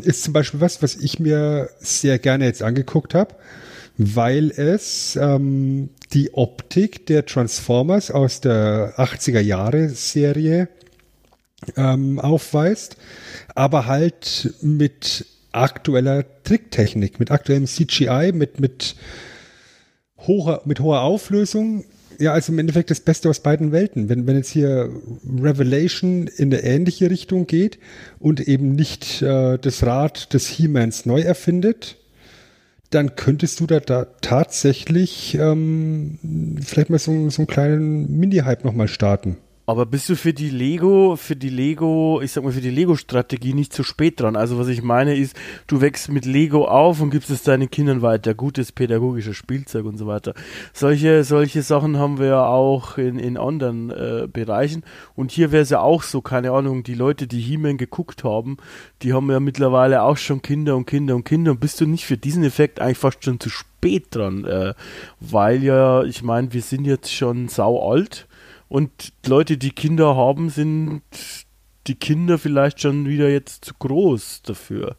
ist zum Beispiel was ich mir sehr gerne jetzt angeguckt habe, weil es die Optik der Transformers aus der 80er-Jahre-Serie aufweist, aber halt mit aktueller Tricktechnik, mit aktuellem CGI, mit hoher Auflösung. Ja, also im Endeffekt das Beste aus beiden Welten. Wenn jetzt hier Revelation in eine ähnliche Richtung geht und eben nicht das Rad des He-Mans neu erfindet, dann könntest du da tatsächlich vielleicht mal so einen kleinen Mini-Hype nochmal starten. Aber bist du für die Lego-Strategie nicht zu spät dran? Also was ich meine ist, du wächst mit Lego auf und gibst es deinen Kindern weiter. Gutes pädagogisches Spielzeug und so weiter. Solche Sachen haben wir ja auch in anderen Bereichen. Und hier wäre es ja auch so, keine Ahnung, die Leute, die He-Man geguckt haben, die haben ja mittlerweile auch schon Kinder und Kinder und Kinder. Und bist du nicht für diesen Effekt eigentlich fast schon zu spät dran? Weil ja, ich meine, wir sind jetzt schon sau alt. Und Leute, die Kinder haben, sind die Kinder vielleicht schon wieder jetzt zu groß dafür.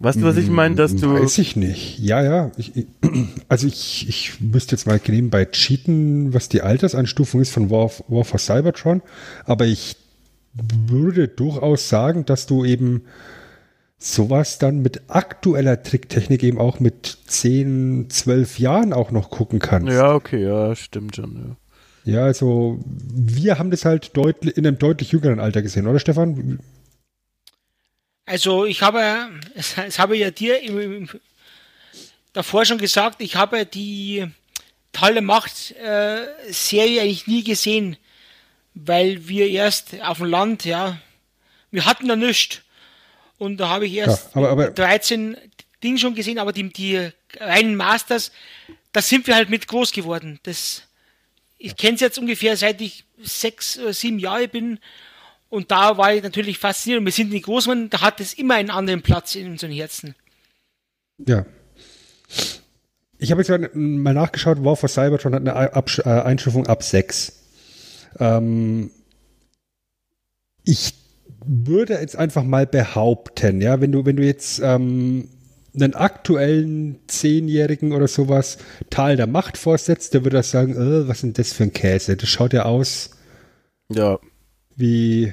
Weißt du, was ich meine, dass du... Weiß ich nicht. Ja. Ich müsste jetzt mal nebenbei cheaten, was die Alterseinstufung ist von War for Cybertron. Aber ich würde durchaus sagen, dass du eben sowas dann mit aktueller Tricktechnik eben auch mit 10, 12 Jahren auch noch gucken kannst. Ja, okay, ja, stimmt schon. Ja, also wir haben das halt in einem deutlich jüngeren Alter gesehen, oder Stefan? Also ich habe ja dir davor schon gesagt, ich habe die Teile Macht-Serie eigentlich nie gesehen, weil wir erst auf dem Land, ja, wir hatten da nichts. Und da habe ich erst 13 Dinge schon gesehen, aber die reinen Masters, da sind wir halt mit groß geworden. Ich kenne es jetzt ungefähr, seit ich 6 oder 7 Jahre bin. Und da war ich natürlich fasziniert. Und wir sind nicht groß geworden, da hat es immer einen anderen Platz in unseren Herzen. Ja. Ich habe jetzt mal nachgeschaut, War for Cybertron hat eine Einstufung ab 6. Ich würde jetzt einfach mal behaupten, ja, wenn du jetzt einen aktuellen 10-Jährigen oder sowas Tal der Macht vorsetzt, der würde das sagen, was ist denn das für ein Käse? Das schaut ja aus wie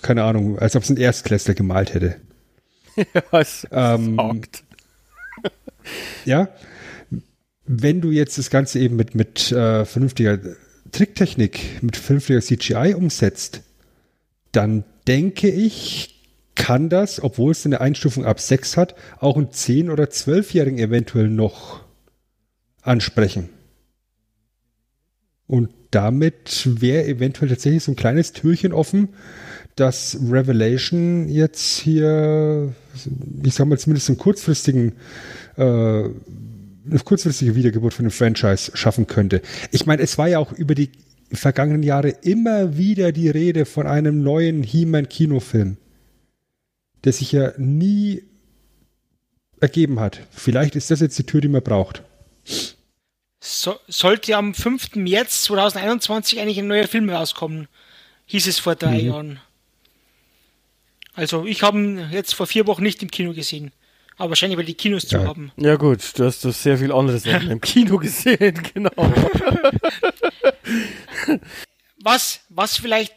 keine Ahnung, als ob es ein Erstklässler gemalt hätte. Ja, es sorgt. Ja, wenn du jetzt das Ganze eben mit vernünftiger Tricktechnik, mit vernünftiger CGI umsetzt, dann denke ich, kann das, obwohl es eine Einstufung ab 6 hat, auch einen 10- oder 12-Jährigen eventuell noch ansprechen. Und damit wäre eventuell tatsächlich so ein kleines Türchen offen, dass Revelation jetzt hier, ich sag mal, zumindest eine kurzfristige Wiedergeburt von dem Franchise schaffen könnte. Ich meine, es war ja auch über die vergangenen Jahre immer wieder die Rede von einem neuen He-Man-Kinofilm, der sich ja nie ergeben hat. Vielleicht ist das jetzt die Tür, die man braucht. Sollte am 5. März 2021 eigentlich ein neuer Film rauskommen, hieß es vor 3 Jahren. Also ich habe ihn jetzt vor 4 Wochen nicht im Kino gesehen. Aber wahrscheinlich, weil die Kinos zu haben. Ja gut, du hast sehr viel anderes im Kino gesehen, genau. Was vielleicht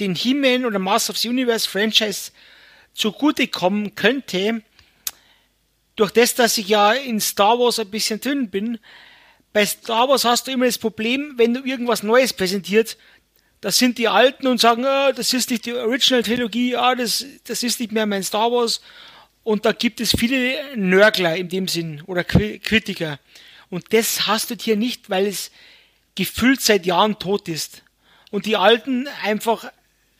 den He-Man oder Masters of the Universe Franchise zugutekommen könnte, durch das, dass ich ja in Star Wars ein bisschen drin bin, bei Star Wars hast du immer das Problem, wenn du irgendwas Neues präsentierst, das sind die Alten und sagen, das ist nicht die Original-Trilogie, das ist nicht mehr mein Star Wars. Und da gibt es viele Nörgler in dem Sinn oder Kritiker. Und das hast du hier nicht, weil es gefühlt seit Jahren tot ist. Und die Alten einfach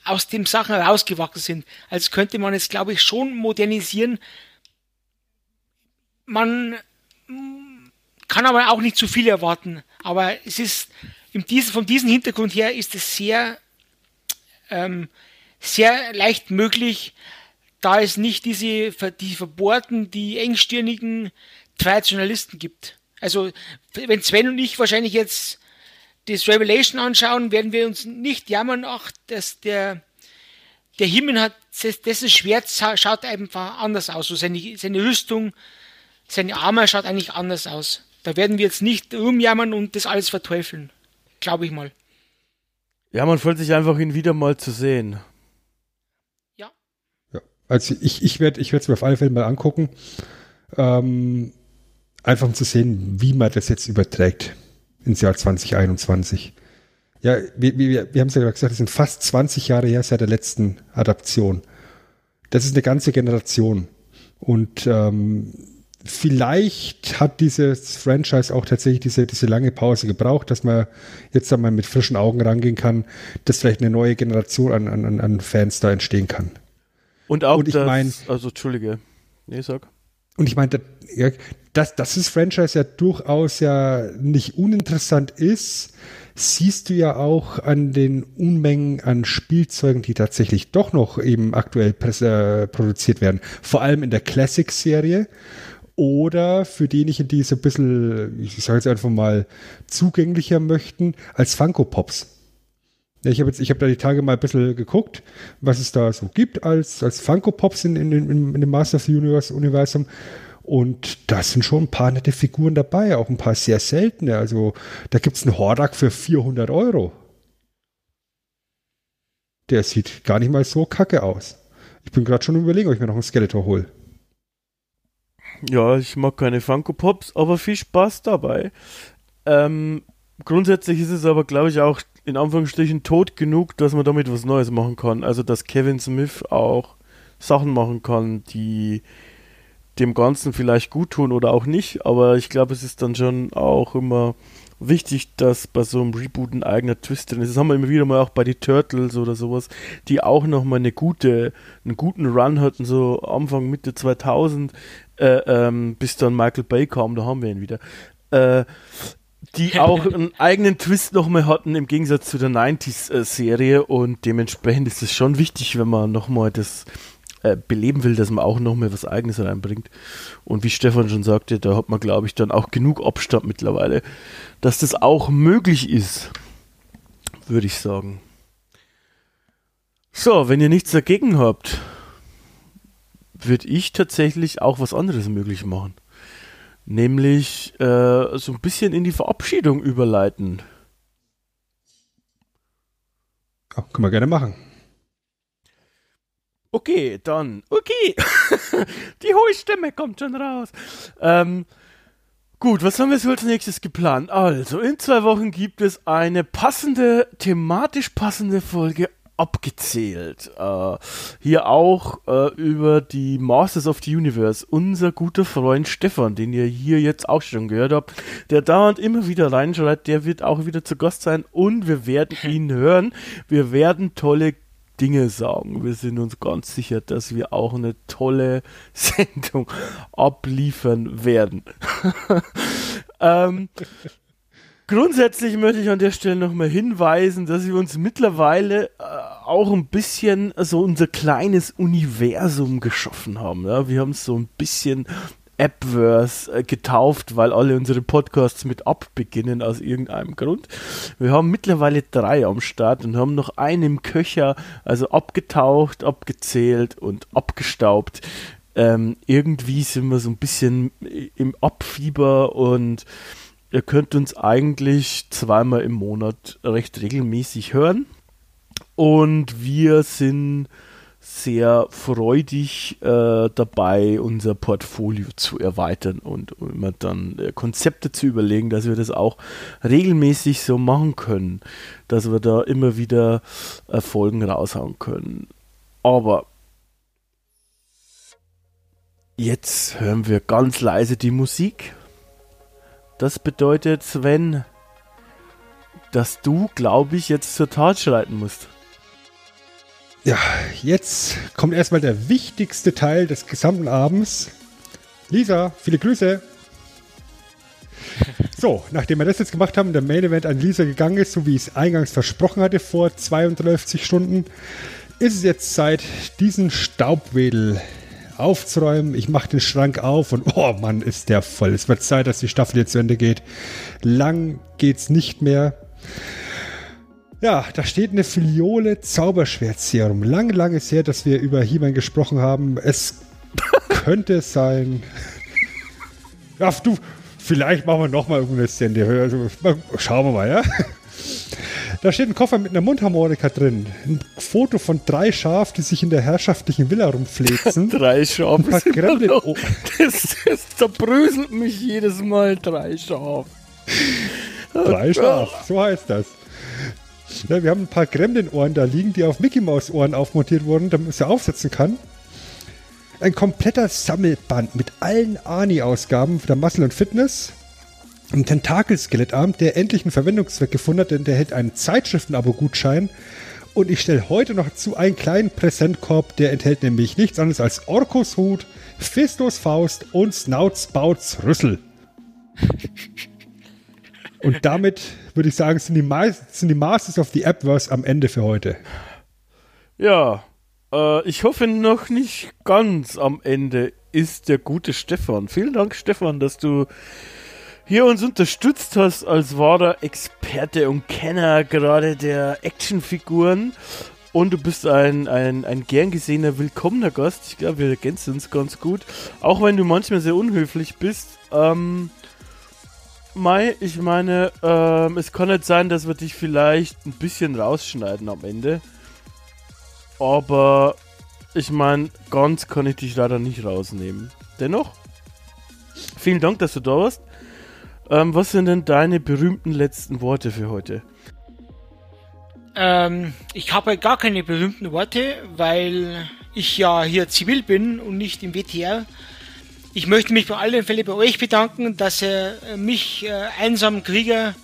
aus dem Sachen rausgewachsen sind. Also könnte man es, glaube ich, schon modernisieren. Man kann aber auch nicht zu viel erwarten. Aber es ist, von diesem Hintergrund her ist es sehr, sehr leicht möglich, da es nicht die verbohrten, die engstirnigen Traditionalisten gibt. Also wenn Sven und ich wahrscheinlich jetzt das Revelation anschauen, werden wir uns nicht jammern, dass der Himmel hat, dessen Schwert schaut einfach anders aus. So seine Rüstung, seine Arme schaut eigentlich anders aus. Da werden wir jetzt nicht rumjammern und das alles verteufeln. Glaube ich mal. Ja, man freut sich einfach, ihn wieder mal zu sehen. Also ich werde es mir auf alle Fälle mal angucken, einfach um zu sehen, wie man das jetzt überträgt ins Jahr 2021. Ja, wir haben es ja gesagt, es sind fast 20 Jahre her seit der letzten Adaption. Das ist eine ganze Generation. Und vielleicht hat dieses Franchise auch tatsächlich diese lange Pause gebraucht, dass man jetzt einmal mit frischen Augen rangehen kann, dass vielleicht eine neue Generation an Fans da entstehen kann. Und auch und ich meine, also Entschuldige, nee, sag. Und ich meine, dass das Franchise ja durchaus ja nicht uninteressant ist, siehst du ja auch an den Unmengen an Spielzeugen, die tatsächlich doch noch eben aktuell produziert werden. Vor allem in der Classic-Serie oder für diejenigen, die es ein bisschen, ich sage jetzt einfach mal, zugänglicher möchten, als Funko Pops. Ich hab da die Tage mal ein bisschen geguckt, was es da so gibt als Funko Pops in dem Master of the Universe-Universum. Und da sind schon ein paar nette Figuren dabei, auch ein paar sehr seltene. Also da gibt es einen Hordak für 400 €. Der sieht gar nicht mal so kacke aus. Ich bin gerade schon überlegen, ob ich mir noch einen Skeletor hole. Ja, ich mag keine Funko Pops, aber viel Spaß dabei. Grundsätzlich ist es aber, glaube ich, auch in Anführungsstrichen tot genug, dass man damit was Neues machen kann. Also, dass Kevin Smith auch Sachen machen kann, die dem Ganzen vielleicht gut tun oder auch nicht. Aber ich glaube, es ist dann schon auch immer wichtig, dass bei so einem Reboot ein eigener Twist drin ist. Das haben wir immer wieder mal auch bei den Turtles oder sowas, die auch nochmal einen guten Run hatten, so Anfang, Mitte 2000, bis dann Michael Bay kam, da haben wir ihn wieder. Die auch einen eigenen Twist nochmal hatten, im Gegensatz zu der 90s-Serie, und dementsprechend ist es schon wichtig, wenn man nochmal das beleben will, dass man auch noch mal was Eigenes reinbringt. Und wie Stefan schon sagte, da hat man, glaube ich, dann auch genug Abstand mittlerweile, dass das auch möglich ist, würde ich sagen. So, wenn ihr nichts dagegen habt, würde ich tatsächlich auch was anderes möglich machen. Nämlich so ein bisschen in die Verabschiedung überleiten. Ja, können wir gerne machen. Okay, dann. Okay. Die hohe Stimme kommt schon raus. Gut, was haben wir so als nächstes geplant? Also, in 2 Wochen gibt es eine passende, thematisch passende Folge abgezählt. Hier auch über die Masters of the Universe. Unser guter Freund Stefan, den ihr hier jetzt auch schon gehört habt, der dauernd immer wieder reinschreit, der wird auch wieder zu Gast sein und wir werden ihn hören. Wir werden tolle Dinge sagen. Wir sind uns ganz sicher, dass wir auch eine tolle Sendung abliefern werden. Grundsätzlich möchte ich an der Stelle nochmal hinweisen, dass wir uns mittlerweile auch ein bisschen so unser kleines Universum geschaffen haben. Ja? Wir haben es so ein bisschen Appverse getauft, weil alle unsere Podcasts mit Ab beginnen aus irgendeinem Grund. Wir haben mittlerweile 3 am Start und haben noch einen im Köcher, also abgetaucht, abgezählt und abgestaubt. Irgendwie sind wir so ein bisschen im Abfieber und ihr könnt uns eigentlich 2-mal im Monat recht regelmäßig hören und wir sind sehr freudig dabei, unser Portfolio zu erweitern und immer dann Konzepte zu überlegen, dass wir das auch regelmäßig so machen können, dass wir da immer wieder Folgen raushauen können. Aber jetzt hören wir ganz leise die Musik. Das bedeutet, Sven, dass du, glaube ich, jetzt zur Tat schreiten musst. Ja, jetzt kommt erstmal der wichtigste Teil des gesamten Abends. Lisa, viele Grüße. So, nachdem wir das jetzt gemacht haben, der Main Event an Lisa gegangen ist, so wie ich es eingangs versprochen hatte vor 32 Stunden, ist es jetzt Zeit, diesen Staubwedel aufzuräumen. Ich mache den Schrank auf und oh Mann, ist der voll. Es wird Zeit, dass die Staffel jetzt zu Ende geht. Lang geht's nicht mehr. Ja, da steht eine Filiole Zauberschwertserum. Lang ist her, dass wir über He-Man gesprochen haben. Es könnte sein. Ja, du, vielleicht machen wir nochmal irgendeine Sende. Schauen wir mal, ja. Da steht ein Koffer mit einer Mundharmonika drin. Ein Foto von 3 Schafen, die sich in der herrschaftlichen Villa rumfläzen. 3 Schafen. Das zerbröselt mich jedes Mal. 3 Schafen. 3 Schafen, so heißt das. Ja, wir haben ein paar Gremlin-Ohren da liegen, die auf Mickey-Maus-Ohren aufmontiert wurden, damit man sie aufsetzen kann. Ein kompletter Sammelband mit allen Arnie-Ausgaben der Muscle und Fitness. Ein Tentakel-Skelettarm, der endlich einen Verwendungszweck gefunden hat, denn der hält einen Zeitschriften-Abo-Gutschein. Und ich stelle heute noch zu einen kleinen Präsentkorb, der enthält nämlich nichts anderes als Orkos Hut, Fistos Faust und Snauts-Bauts Rüssel. Und damit würde ich sagen, sind die Masters of the Appverse am Ende für heute. Ja, ich hoffe noch nicht ganz am Ende ist der gute Stefan. Vielen Dank, Stefan, dass du hier uns unterstützt hast als wahrer Experte und Kenner gerade der Actionfiguren. Und du bist ein gern gesehener, willkommener Gast. Ich glaube, wir ergänzen uns ganz gut. Auch wenn du manchmal sehr unhöflich bist, Mai, ich meine, es kann nicht sein, dass wir dich vielleicht ein bisschen rausschneiden am Ende. Aber ich meine, ganz kann ich dich leider nicht rausnehmen. Dennoch, vielen Dank, dass du da warst. Was sind denn deine berühmten letzten Worte für heute? Ich habe gar keine berühmten Worte, weil ich ja hier zivil bin und nicht im WTR. Ich möchte mich bei allen Fällen bei euch bedanken, dass ihr mich, einsamen Krieger,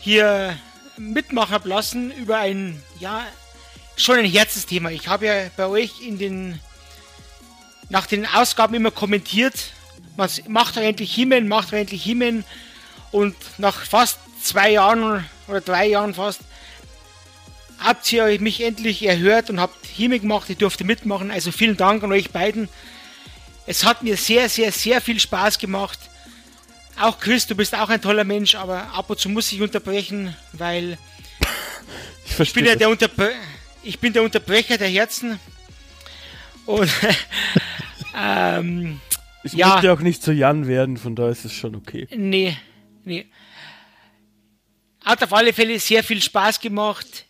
hier mitmachen habt lassen über ein, ja, schon ein Herzensthema. Ich habe ja bei euch nach den Ausgaben immer kommentiert, man macht doch endlich He-Man, und nach fast 2 Jahren oder 3 Jahren fast, habt ihr mich endlich erhört und habt hier mitgemacht, ich durfte mitmachen, also vielen Dank an euch beiden. Es hat mir sehr, sehr, sehr viel Spaß gemacht. Auch Chris, du bist auch ein toller Mensch, aber ab und zu muss ich unterbrechen, weil ich bin der Unterbrecher der Herzen. Und ich möchte auch nicht zu Jan werden, von daher ist es schon okay. Nee. Hat auf alle Fälle sehr viel Spaß gemacht.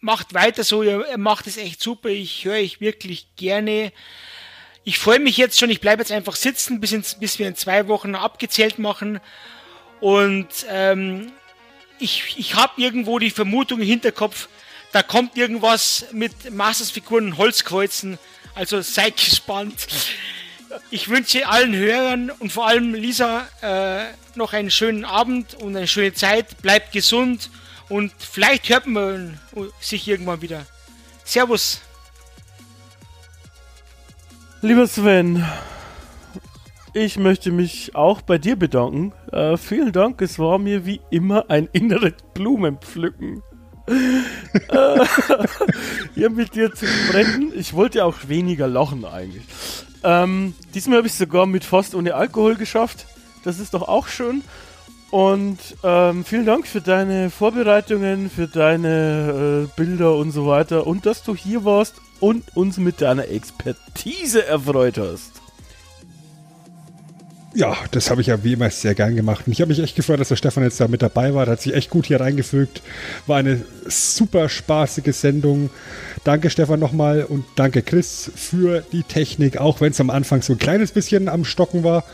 Macht weiter so, ihr macht es echt super. Ich höre euch wirklich gerne. Ich freue mich jetzt schon, ich bleibe jetzt einfach sitzen, bis wir in 2 Wochen abgezählt machen. Und ich habe irgendwo die Vermutung im Hinterkopf, da kommt irgendwas mit Mastersfiguren und Holzkreuzen. Also seid gespannt. Ich wünsche allen Hörern und vor allem Lisa noch einen schönen Abend und eine schöne Zeit. Bleibt gesund und vielleicht hört man sich irgendwann wieder. Servus. Lieber Sven, ich möchte mich auch bei dir bedanken. Vielen Dank, es war mir wie immer ein inneres Blumenpflücken. Hier mit dir zu sprechen. Ich wollte ja auch weniger lachen eigentlich. Diesmal habe ich es sogar mit fast ohne Alkohol geschafft. Das ist doch auch schön. Und vielen Dank für deine Vorbereitungen, für deine Bilder und so weiter. Und dass du hier warst und uns mit deiner Expertise erfreut hast. Ja, das habe ich ja wie immer sehr gern gemacht. Ich habe mich echt gefreut, dass der Stefan jetzt da mit dabei war. Der hat sich echt gut hier reingefügt. War eine super spaßige Sendung. Danke Stefan nochmal und danke Chris für die Technik, auch wenn es am Anfang so ein kleines bisschen am Stocken war.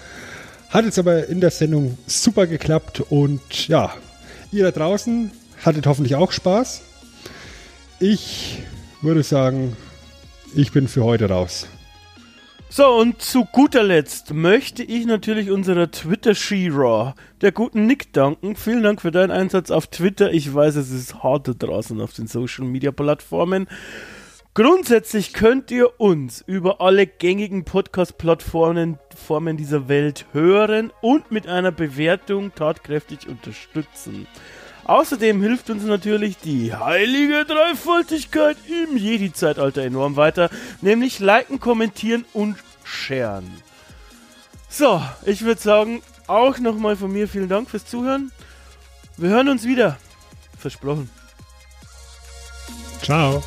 Hat jetzt aber in der Sendung super geklappt und ja, ihr da draußen hattet hoffentlich auch Spaß. Ich würde sagen, ich bin für heute raus. So, und zu guter Letzt möchte ich natürlich unserer Twitter-She-Ra, der guten Nick, danken. Vielen Dank für deinen Einsatz auf Twitter. Ich weiß, es ist hart da draußen auf den Social-Media-Plattformen. Grundsätzlich könnt ihr uns über alle gängigen Podcast-Plattformen dieser Welt hören und mit einer Bewertung tatkräftig unterstützen. Außerdem hilft uns natürlich die heilige Dreifaltigkeit im Jedi-Zeitalter enorm weiter, nämlich liken, kommentieren und sharen. So, ich würde sagen, auch nochmal von mir vielen Dank fürs Zuhören. Wir hören uns wieder. Versprochen. Ciao.